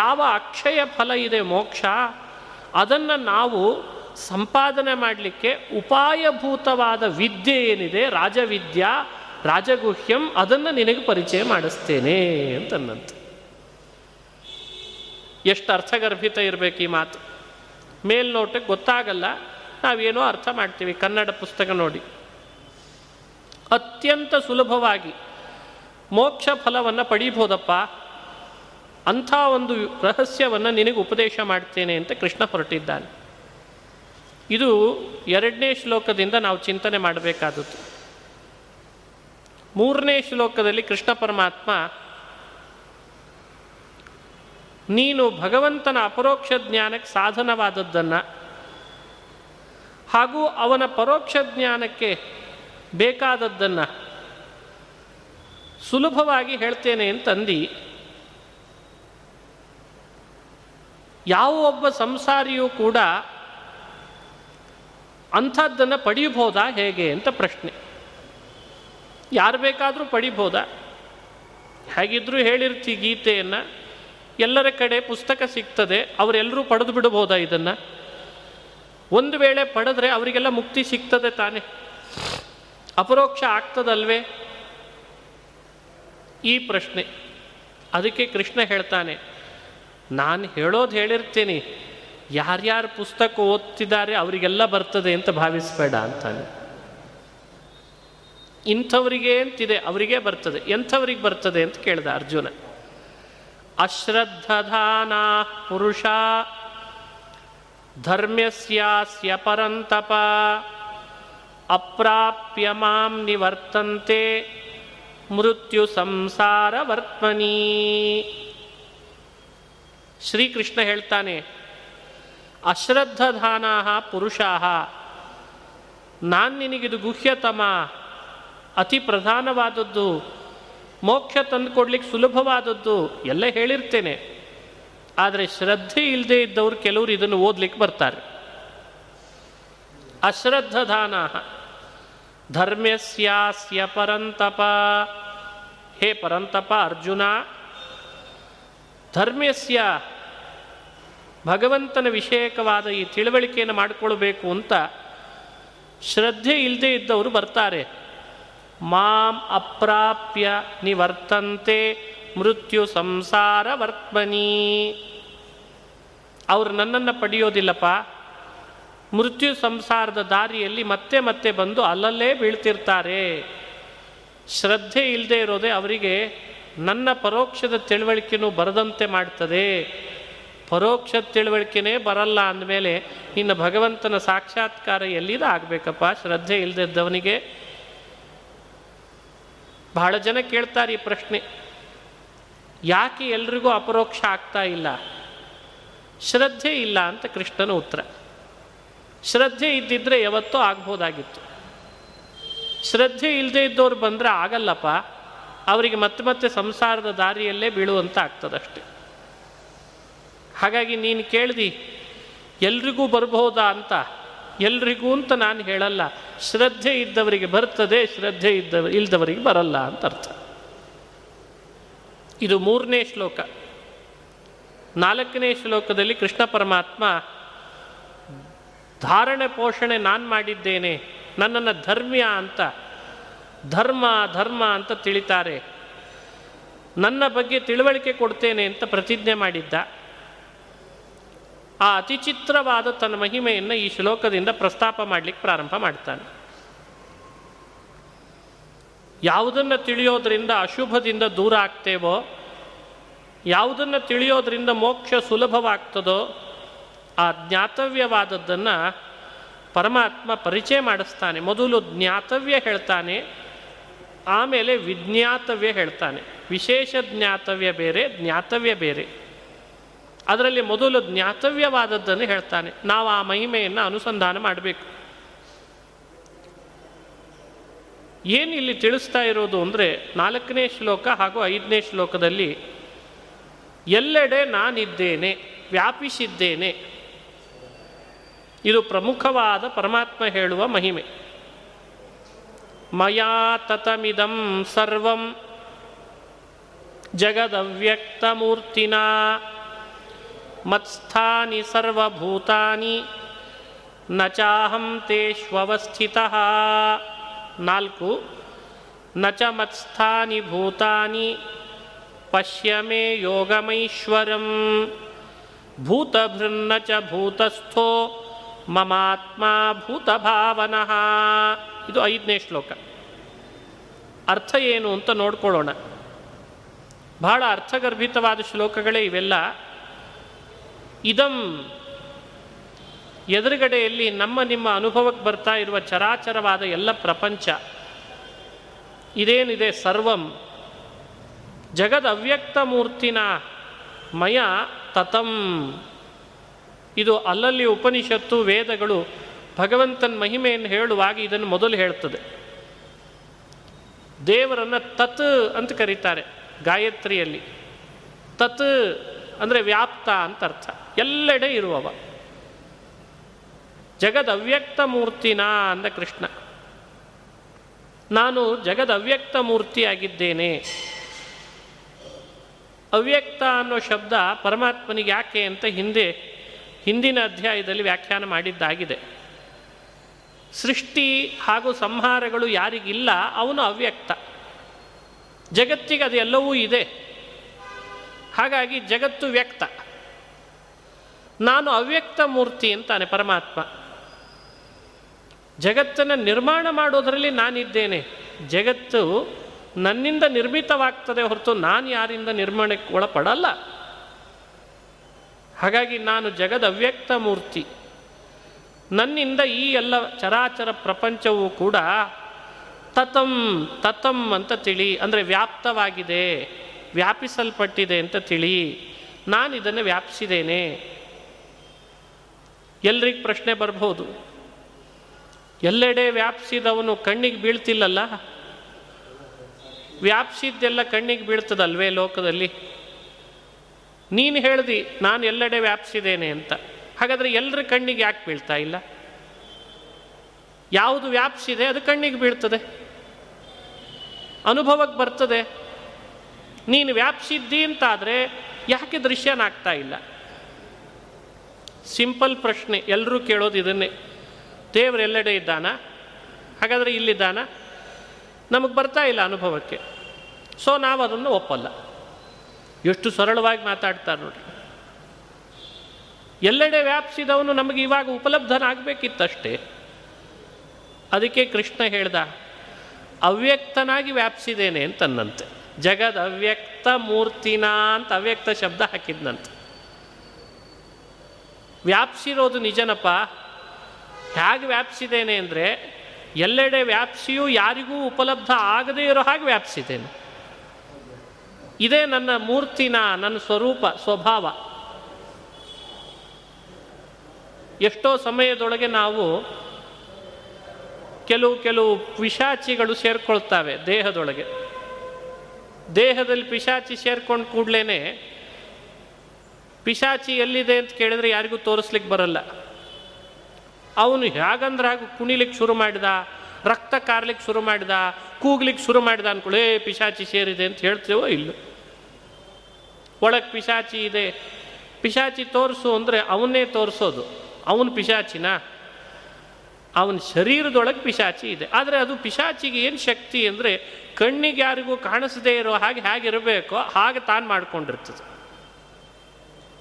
ಯಾವ ಅಕ್ಷಯ ಫಲ ಇದೆ ಮೋಕ್ಷ ಅದನ್ನು ನಾವು ಸಂಪಾದನೆ ಮಾಡಲಿಕ್ಕೆ ಉಪಾಯಭೂತವಾದ ವಿದ್ಯೆ ಏನಿದೆ ರಾಜವಿದ್ಯಾ ರಾಜಗುಹ್ಯಂ ಅದನ್ನು ನಿನಗೆ ಪರಿಚಯ ಮಾಡಿಸ್ತೇನೆ ಅಂತನ್ನಂತೆ. ಎಷ್ಟು ಅರ್ಥಗರ್ಭಿತ ಇರಬೇಕು ಈ ಮಾತು. ಮೇಲ್ನೋಟಕ್ಕೆ ಗೊತ್ತಾಗಲ್ಲ, ನಾವೇನೋ ಅರ್ಥ ಮಾಡ್ತೀವಿ ಕನ್ನಡ ಪುಸ್ತಕ ನೋಡಿ. ಅತ್ಯಂತ ಸುಲಭವಾಗಿ ಮೋಕ್ಷ ಫಲವನ್ನು ಪಡೀಬೋದಪ್ಪ ಅಂಥ ಒಂದು ರಹಸ್ಯವನ್ನು ನಿನಗೆ ಉಪದೇಶ ಮಾಡ್ತೇನೆ ಅಂತ ಕೃಷ್ಣ ಹೊರಟಿದ್ದಾನೆ. ಇದು ಎರಡನೇ ಶ್ಲೋಕದಿಂದ ನಾವು ಚಿಂತನೆ ಮಾಡಬೇಕಾದದ್ದು. ಮೂರನೇ ಶ್ಲೋಕದಲ್ಲಿ ಕೃಷ್ಣ ಪರಮಾತ್ಮ ನೀನು ಭಗವಂತನ ಅಪರೋಕ್ಷ ಜ್ಞಾನಕ್ಕೆ ಸಾಧನವಾದದ್ದನ್ನು ಹಾಗೂ ಅವನ ಪರೋಕ್ಷ ಜ್ಞಾನಕ್ಕೆ ಬೇಕಾದದ್ದನ್ನು ಸುಲಭವಾಗಿ ಹೇಳ್ತೇನೆ ಅಂತಂದು ಯಾವ ಒಬ್ಬ ಸಂಸಾರಿಯೂ ಕೂಡ ಅಂಥದ್ದನ್ನು ಪಡೀಬೋದಾ ಹೇಗೆ ಅಂತ ಪ್ರಶ್ನೆ. ಯಾರು ಬೇಕಾದರೂ ಪಡೀಬೋದಾ? ಹೇಗಿದ್ದರೂ ಹೇಳಿರ್ತಿ ಗೀತೆಯನ್ನು, ಎಲ್ಲರ ಕಡೆ ಪುಸ್ತಕ ಸಿಗ್ತದೆ, ಅವರೆಲ್ಲರೂ ಪಡೆದು ಬಿಡ್ಬೋದಾ ಇದನ್ನು? ಒಂದು ವೇಳೆ ಪಡೆದ್ರೆ ಅವರಿಗೆಲ್ಲ ಮುಕ್ತಿ ಸಿಗ್ತದೆ ತಾನೆ, ಅಪರೋಕ್ಷ ಆಗ್ತದಲ್ವೇ? ಈ ಪ್ರಶ್ನೆ. ಅದಕ್ಕೆ ಕೃಷ್ಣ ಹೇಳ್ತಾನೆ, ನಾನು ಹೇಳೋದು ಹೇಳಿರ್ತೀನಿ, ಯಾರ್ಯಾರು ಪುಸ್ತಕ ಓದ್ತಿದ್ದಾರೆ ಅವರಿಗೆಲ್ಲ ಬರ್ತದೆ ಅಂತ ಭಾವಿಸಬೇಡ ಅಂತಾನೆ. ಇಂಥವರಿಗೆ ಅಂತಿದೆ, ಅವರಿಗೇ ಬರ್ತದೆ. ಎಂಥವ್ರಿಗೆ ಬರ್ತದೆ ಅಂತ ಕೇಳಿದ ಅರ್ಜುನ. ಅಶ್ರದ್ಧಧಾನಾ ಪುರುಷ ಧರ್ಮ್ಯಸ್ಯಾಸ್ಯ ಪರಂತಪ ಅಪ್ರಾಪ್ಯ ಮಾಂ ನಿವರ್ತಂತೆ ಮೃತ್ಯು ಸಂಸಾರ ವರ್ತಮನಿ. ಶ್ರೀಕೃಷ್ಣ ಹೇಳ್ತಾನೆ, ಅಶ್ರದ್ಧಧಾನಾ ಪುರುಷಾ, ನಾನು ನಿನಗಿದು ಗುಹ್ಯತಮ, ಅತಿ ಪ್ರಧಾನವಾದದ್ದು, ಮೋಕ್ಷ ತಂದುಕೊಡ್ಲಿಕ್ಕೆ ಸುಲಭವಾದದ್ದು ಎಲ್ಲ ಹೇಳಿರ್ತೇನೆ, ಆದರೆ ಶ್ರದ್ಧೆ ಇಲ್ಲದೆ ಇದ್ದವರು ಕೆಲವರು ಇದನ್ನು ಓದಲಿಕ್ಕೆ ಬರ್ತಾರೆ. ಅಶ್ರದ್ಧಧಾನ ಧರ್ಮ್ಯಸ್ಯಾಸ್ಯ ಪರಂತಪ. ಹೇ ಪರಂತಪ ಅರ್ಜುನ, ಧರ್ಮ್ಯಸ್ಯ ಭಗವಂತನ ವಿಷಯಕವಾದ ಈ ತಿಳುವಳಿಕೆಯನ್ನು ಮಾಡಿಕೊಳ್ಬೇಕು ಅಂತ ಶ್ರದ್ಧೆ ಇಲ್ಲದೆ ಇದ್ದವರು ಬರ್ತಾರೆ. ಮಾಂ ಅಪ್ರಾಪ್ಯ ನಿವರ್ತಂತೆ ಮೃತ್ಯು ಸಂಸಾರ ವರ್ತಮನಿ. ಅವರು ನನ್ನನ್ನು ಪಡೆಯೋದಿಲ್ಲಪ್ಪ, ಮೃತ್ಯು ಸಂಸಾರದ ದಾರಿಯಲ್ಲಿ ಮತ್ತೆ ಮತ್ತೆ ಬಂದು ಅಲ್ಲಲ್ಲೇ ಬೀಳ್ತಿರ್ತಾರೆ. ಶ್ರದ್ಧೆ ಇಲ್ಲದೆ ಇರೋದೇ ಅವರಿಗೆ ನನ್ನ ಪರೋಕ್ಷದ ತಿಳುವಳಿಕೆನೂ ಬರದಂತೆ ಮಾಡ್ತದೆ. ಪರೋಕ್ಷ ತಿಳುವಳಿಕೆನೇ ಬರಲ್ಲ ಅಂದಮೇಲೆ ಇನ್ನು ಭಗವಂತನ ಸಾಕ್ಷಾತ್ಕಾರ ಎಲ್ಲಿದ ಆಗಬೇಕಪ್ಪ? ಶ್ರದ್ಧೆ ಇಲ್ಲದಿದ್ದವನಿಗೆ ಬಹಳ ಜನ ಕೇಳ್ತಾರೆ ಈ ಪ್ರಶ್ನೆ, ಯಾಕೆ ಎಲ್ರಿಗೂ ಅಪರೋಕ್ಷ ಆಗ್ತಾ ಇಲ್ಲ? ಶ್ರದ್ಧೆ ಇಲ್ಲ ಅಂತ ಕೃಷ್ಣನ ಉತ್ತರ. ಶ್ರದ್ಧೆ ಇದ್ದಿದ್ದರೆ ಯಾವತ್ತೂ ಆಗ್ಬೋದಾಗಿತ್ತು. ಶ್ರದ್ಧೆ ಇಲ್ಲದೆ ಇದ್ದವ್ರು ಬಂದರೆ ಆಗಲ್ಲಪ್ಪ, ಅವರಿಗೆ ಮತ್ತೆ ಮತ್ತೆ ಸಂಸಾರದ ದಾರಿಯಲ್ಲೇ ಬೀಳುವಂತ ಆಗ್ತದಷ್ಟೆ. ಹಾಗಾಗಿ ನೀನು ಕೇಳ್ದಿ ಎಲ್ರಿಗೂ ಬರ್ಬೋದಾ ಅಂತ. ಎಲ್ರಿಗೂ ಅಂತ ನಾನು ಹೇಳಲ್ಲ, ಶ್ರದ್ಧೆ ಇದ್ದವರಿಗೆ ಬರ್ತದೆ, ಶ್ರದ್ಧೆ ಇದ್ದವ ಇಲ್ಲದವರಿಗೆ ಬರಲ್ಲ ಅಂತ ಅರ್ಥ. ಇದು ಮೂರನೇ ಶ್ಲೋಕ. ನಾಲ್ಕನೇ ಶ್ಲೋಕದಲ್ಲಿ ಕೃಷ್ಣ ಪರಮಾತ್ಮ ಧಾರಣೆ ಪೋಷಣೆ ನಾನು ಮಾಡಿದ್ದೇನೆ, ನನ್ನನ್ನು ಧರ್ಮ್ಯ ಅಂತ ಧರ್ಮ ಧರ್ಮ ಅಂತ ತಿಳಿತಾರೆ, ನನ್ನ ಬಗ್ಗೆ ತಿಳುವಳಿಕೆ ಕೊಡ್ತೇನೆ ಅಂತ ಪ್ರತಿಜ್ಞೆ ಮಾಡಿದ್ದ. ಆ ಅತಿಚಿತ್ರವಾದ ತನ್ನ ಮಹಿಮೆಯನ್ನು ಈ ಶ್ಲೋಕದಿಂದ ಪ್ರಸ್ತಾಪ ಮಾಡಲಿಕ್ಕೆ ಪ್ರಾರಂಭ ಮಾಡ್ತಾನೆ. ಯಾವುದನ್ನು ತಿಳಿಯೋದ್ರಿಂದ ಅಶುಭದಿಂದ ದೂರ ಆಗ್ತೇವೋ, ಯಾವುದನ್ನು ತಿಳಿಯೋದ್ರಿಂದ ಮೋಕ್ಷ ಸುಲಭವಾಗ್ತದೋ ಆ ಜ್ಞಾತವ್ಯವಾದದ್ದನ್ನು ಪರಮಾತ್ಮ ಪರಿಚಯ ಮಾಡಿಸ್ತಾನೆ. ಮೊದಲು ಜ್ಞಾತವ್ಯ ಹೇಳ್ತಾನೆ, ಆಮೇಲೆ ವಿಜ್ಞಾತವ್ಯ ಹೇಳ್ತಾನೆ. ವಿಶೇಷ ಜ್ಞಾತವ್ಯ ಬೇರೆ, ಜ್ಞಾತವ್ಯ ಬೇರೆ. ಅದರಲ್ಲಿ ಮೊದಲು ಜ್ಞಾತವ್ಯವಾದದ್ದನ್ನು ಹೇಳ್ತಾನೆ. ನಾವು ಆ ಮಹಿಮೆಯನ್ನು ಅನುಸಂಧಾನ ಮಾಡಬೇಕು. ಏನು ಇಲ್ಲಿ ತಿಳಿಸ್ತಾ ಇರೋದು ಅಂದರೆ, ನಾಲ್ಕನೇ ಶ್ಲೋಕ ಹಾಗೂ ಐದನೇ ಶ್ಲೋಕದಲ್ಲಿ ಎಲ್ಲೆಡೆ ನಾನಿದ್ದೇನೆ, ವ್ಯಾಪಿಸಿದ್ದೇನೆ. ಇದು ಪ್ರಮುಖವಾದ ಪರಮಾತ್ಮ ಹೇಳುವ ಮಹಿಮೆ. ಮಯಾ ತತಮಿದಂ ಸರ್ವಂ ಜಗದವ್ಯಕ್ತಮೂರ್ತಿನಾ ಮತ್ಸ್ಥಾನಿ ಸರ್ವಭೂತಾನಿ ನ ಚಾಹಂ ತೇಷ್ವಸ್ಥಿತಃ. ನಾಲ್ಕು. ನ ಚ ಮತ್ಸ್ಥಾನಿ ಭೂತಾನಿ ಪಶ್ಯ ಮೇ ಯೋಗಮೈಶ್ವರಂ ಭೂತಭೃನ್ನ ಚ ಭೂತಸ್ಥೋ ಮಮಾತ್ಮ ಭೂತಭಾವನಃ. ಇದು ಐದನೇ ಶ್ಲೋಕ. ಅರ್ಥ ಏನು ಅಂತ ನೋಡ್ಕೊಳ್ಳೋಣ. ಬಹಳ ಅರ್ಥಗರ್ಭಿತವಾದ ಶ್ಲೋಕಗಳೇ ಇವೆಲ್ಲ. ಇದಂ ಎದುರುಗಡೆಯಲ್ಲಿ ನಮ್ಮ ನಿಮ್ಮ ಅನುಭವಕ್ಕೆ ಬರ್ತಾ ಇರುವ ಚರಾಚರವಾದ ಎಲ್ಲ ಪ್ರಪಂಚ ಇದೇನಿದೆ, ಸರ್ವಂ ಜಗದ್ ಅವ್ಯಕ್ತ ಮೂರ್ತಿನ ಮಯ ತತಂ. ಇದು ಅಲ್ಲಲ್ಲಿ ಉಪನಿಷತ್ತು ವೇದಗಳು ಭಗವಂತನ ಮಹಿಮೆಯನ್ನು ಹೇಳುವಾಗ ಇದನ್ನು ಮೊದಲು ಹೇಳ್ತದೆ. ದೇವರನ್ನು ತತ್ ಅಂತ ಕರೀತಾರೆ ಗಾಯತ್ರಿಯಲ್ಲಿ. ತತ್ ಅಂದರೆ ವ್ಯಾಪ್ತ ಅಂತ ಅರ್ಥ, ಎಲ್ಲೆಡೆ ಇರುವವ. ಜಗದ್ ಅವ್ಯಕ್ತ ಮೂರ್ತಿನ ಅಂದ ಕೃಷ್ಣ. ನಾನು ಜಗದ್ ಅವ್ಯಕ್ತ ಮೂರ್ತಿಯಾಗಿದ್ದೇನೆ. ಅವ್ಯಕ್ತ ಅನ್ನೋ ಶಬ್ದ ಪರಮಾತ್ಮನಿಗೆ ಯಾಕೆ ಅಂತ ಹಿಂದೆ ಹಿಂದಿನ ಅಧ್ಯಾಯದಲ್ಲಿ ವ್ಯಾಖ್ಯಾನ ಮಾಡಿದ್ದಾಗಿದೆ. ಸೃಷ್ಟಿ ಹಾಗೂ ಸಂಹಾರಗಳು ಯಾರಿಗಿಲ್ಲ ಅವನು ಅವ್ಯಕ್ತ. ಜಗತ್ತಿಗೆ ಅದೆಲ್ಲವೂ ಇದೆ, ಹಾಗಾಗಿ ಜಗತ್ತು ವ್ಯಕ್ತ. ನಾನು ಅವ್ಯಕ್ತ ಮೂರ್ತಿ ಅಂತಾನೆ ಪರಮಾತ್ಮ. ಜಗತ್ತನ್ನು ನಿರ್ಮಾಣ ಮಾಡೋದರಲ್ಲಿ ನಾನಿದ್ದೇನೆ. ಜಗತ್ತು ನನ್ನಿಂದ ನಿರ್ಮಿತವಾಗ್ತದೆ ಹೊರತು ನಾನು ಯಾರಿಂದ ನಿರ್ಮಾಣಕ್ಕೆ ಒಳಪಡಲ್ಲ. ಹಾಗಾಗಿ ನಾನು ಜಗದ ಅವ್ಯಕ್ತ ಮೂರ್ತಿ. ನನ್ನಿಂದ ಈ ಎಲ್ಲ ಚರಾಚರ ಪ್ರಪಂಚವೂ ಕೂಡ ತತಂ ತತಂ ಅಂತ ತಿಳಿ, ಅಂದರೆ ವ್ಯಾಪ್ತವಾಗಿದೆ, ವ್ಯಾಪಿಸಲ್ಪಟ್ಟಿದೆ ಅಂತ ತಿಳಿ. ನಾನು ಇದನ್ನು ವ್ಯಾಪಿಸಿದ್ದೇನೆ. ಎಲ್ರಿಗೂ ಪ್ರಶ್ನೆ ಬರ್ಬೋದು, ಎಲ್ಲೆಡೆ ವ್ಯಾಪಿಸಿದವನು ಕಣ್ಣಿಗೆ ಬೀಳ್ತಿಲ್ಲಲ್ಲ? ವ್ಯಾಪಿಸಿದ್ದೆಲ್ಲ ಕಣ್ಣಿಗೆ ಬೀಳ್ತದಲ್ವೇ ಲೋಕದಲ್ಲಿ? ನೀನು ಹೇಳ್ದಿ ನಾನು ಎಲ್ಲೆಡೆ ವ್ಯಾಪಿಸಿದ್ದೇನೆ ಅಂತ, ಹಾಗಾದರೆ ಎಲ್ಲರ ಕಣ್ಣಿಗೆ ಯಾಕೆ ಬೀಳ್ತಾ ಇಲ್ಲ? ಯಾವುದು ವ್ಯಾಪಿಸಿದೆ ಅದು ಕಣ್ಣಿಗೆ ಬೀಳ್ತದೆ, ಅನುಭವಕ್ಕೆ ಬರ್ತದೆ. ನೀನು ವ್ಯಾಪಿಸಿದ್ದಿ ಅಂತಾದರೆ ಯಾಕೆ ದೃಶ್ಯನಾಗ್ತಾ ಇಲ್ಲ? ಸಿಂಪಲ್ ಪ್ರಶ್ನೆ, ಎಲ್ಲರೂ ಕೇಳೋದು ಇದನ್ನೇ. ದೇವರೆಲ್ಲೆಡೆ ಇದ್ದಾನ, ಹಾಗಾದರೆ ಇಲ್ಲಿದ್ದಾನ, ನಮಗೆ ಬರ್ತಾ ಇಲ್ಲ ಅನುಭವಕ್ಕೆ, ಸೊ ನಾವು ಅದನ್ನು ಒಪ್ಪಲ್ಲ. ಎಷ್ಟು ಸರಳವಾಗಿ ಮಾತಾಡ್ತಾರೆ ನೋಡ್ರಿ. ಎಲ್ಲೆಡೆ ವ್ಯಾಪಿಸಿದವನು ನಮಗೆ ಇವಾಗ ಉಪಲಬ್ಧನಾಗಬೇಕಿತ್ತಷ್ಟೇ. ಅದಕ್ಕೆ ಕೃಷ್ಣ ಹೇಳ್ದ, ಅವ್ಯಕ್ತನಾಗಿ ವ್ಯಾಪಿಸಿದ್ದೇನೆ ಅಂತನ್ನಂತೆ. ಜಗದ್ ಅವ್ಯಕ್ತ ಮೂರ್ತಿನ ಅಂತ ಅವ್ಯಕ್ತ ಶಬ್ದ ಹಾಕಿದ್ನಂತೆ. ವ್ಯಾಪಿಸಿರೋದು ನಿಜನಪ್ಪ. ಹೇಗೆ ವ್ಯಾಪಿಸಿದ್ದೇನೆ ಅಂದರೆ ಎಲ್ಲೆಡೆ ವ್ಯಾಪ್ಸಿಯೂ ಯಾರಿಗೂ ಉಪಲಬ್ಧ ಆಗದೇ ಇರೋ ಹಾಗೆ ವ್ಯಾಪಿಸಿದ್ದೇನೆ. ಇದೇ ನನ್ನ ಮೂರ್ತಿನ, ನನ್ನ ಸ್ವರೂಪ, ಸ್ವಭಾವ. ಎಷ್ಟೋ ಸಮಯದೊಳಗೆ ನಾವು ಕೆಲವು ಕೆಲವು ಪಿಶಾಚಿಗಳು ಸೇರಿಕೊಳ್ತಾವೆ ದೇಹದೊಳಗೆ. ದೇಹದಲ್ಲಿ ಪಿಶಾಚಿ ಸೇರ್ಕೊಂಡು ಕೂಡಲೇ ಪಿಶಾಚಿ ಎಲ್ಲಿದೆ ಅಂತ ಕೇಳಿದರೆ ಯಾರಿಗೂ ತೋರಿಸ್ಲಿಕ್ಕೆ ಬರಲ್ಲ. ಅವನು ಹೇಗಂದ್ರೆ ಹಾಗೆ ಕುಣಿಲಿಕ್ಕೆ ಶುರು ಮಾಡಿದ, ರಕ್ತ ಕಾರ್ಲಿಕ್ಕೆ ಶುರು ಮಾಡಿದ, ಕೂಗ್ಲಿಕ್ಕೆ ಶುರು ಮಾಡಿದ ಅಂದ್ಕೊಳ್ಳೆ ಪಿಶಾಚಿ ಸೇರಿದೆ ಅಂತ ಹೇಳ್ತೇವೋ ಇಲ್ಲೋ. ಒಳಗೆ ಪಿಶಾಚಿ ಇದೆ, ಪಿಶಾಚಿ ತೋರಿಸು ಅಂದರೆ ಅವನ್ನೇ ತೋರಿಸೋದು. ಅವನು ಪಿಶಾಚಿನ, ಅವನ ಶರೀರದೊಳಗೆ ಪಿಶಾಚಿ ಇದೆ. ಆದರೆ ಅದು ಪಿಶಾಚಿಗೆ ಏನು ಶಕ್ತಿ ಅಂದರೆ ಕಣ್ಣಿಗೆ ಯಾರಿಗೂ ಕಾಣಿಸದೇ ಇರೋ ಹಾಗೆ ಹೇಗಿರಬೇಕೋ ಹಾಗೆ ತಾನು ಮಾಡಿಕೊಂಡಿರ್ತದೆ.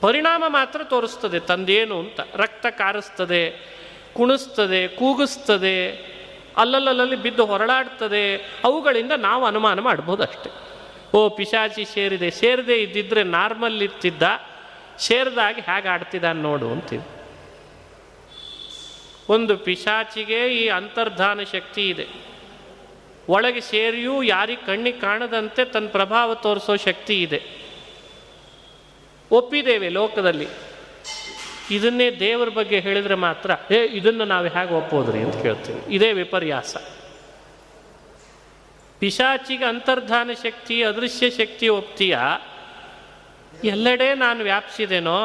ಪರಿಣಾಮ ಮಾತ್ರ ತೋರಿಸ್ತದೆ ತಂದೇನು ಅಂತ. ರಕ್ತ ಕಾರಿಸ್ತದೆ, ಕುಣಿಸ್ತದೆ, ಕೂಗಿಸ್ತದೆ, ಅಲ್ಲಲ್ಲಲ್ಲಿ ಬಿದ್ದು ಹೊರಳಾಡ್ತದೆ. ಅವುಗಳಿಂದ ನಾವು ಅನುಮಾನ ಮಾಡ್ಬೋದು ಅಷ್ಟೆ. ಓ ಪಿಶಾಚಿ ಸೇರಿದೆ, ಸೇರದೆ ಇದ್ದಿದ್ರೆ ನಾರ್ಮಲ್ ಇರ್ತಿದ್ದ, ಸೇರಿದಾಗ ಹೇಗೆ ಆಡ್ತಿದ್ದಾನೆ ನೋಡು ಅಂತೀವಿ. ಒಂದು ಪಿಶಾಚಿಗೆ ಈ ಅಂತರ್ಧಾನ ಶಕ್ತಿ ಇದೆ. ಒಳಗೆ ಸೇರಿಯೂ ಯಾರಿಗೆ ಕಣ್ಣಿಗೆ ಕಾಣದಂತೆ ತನ್ನ ಪ್ರಭಾವ ತೋರಿಸೋ ಶಕ್ತಿ ಇದೆ. ಒಪ್ಪಿದ್ದೇವೆ ಲೋಕದಲ್ಲಿ. ಇದನ್ನೇ ದೇವರ ಬಗ್ಗೆ ಹೇಳಿದರೆ ಮಾತ್ರ ಏ ಇದನ್ನು ನಾವು ಹೇಗೆ ಒಪ್ಪೋದ್ರಿ ಅಂತ ಕೇಳ್ತೀವಿ. ಇದೇ ವಿಪರ್ಯಾಸ. ಪಿಶಾಚಿಗೆ ಅಂತರ್ಧಾನ ಶಕ್ತಿ, ಅದೃಶ್ಯ ಶಕ್ತಿ ಒಪ್ತೀಯ. ಎಲ್ಲೆಡೆ ನಾನು ವ್ಯಾಪಿಸಿದೇನೋ,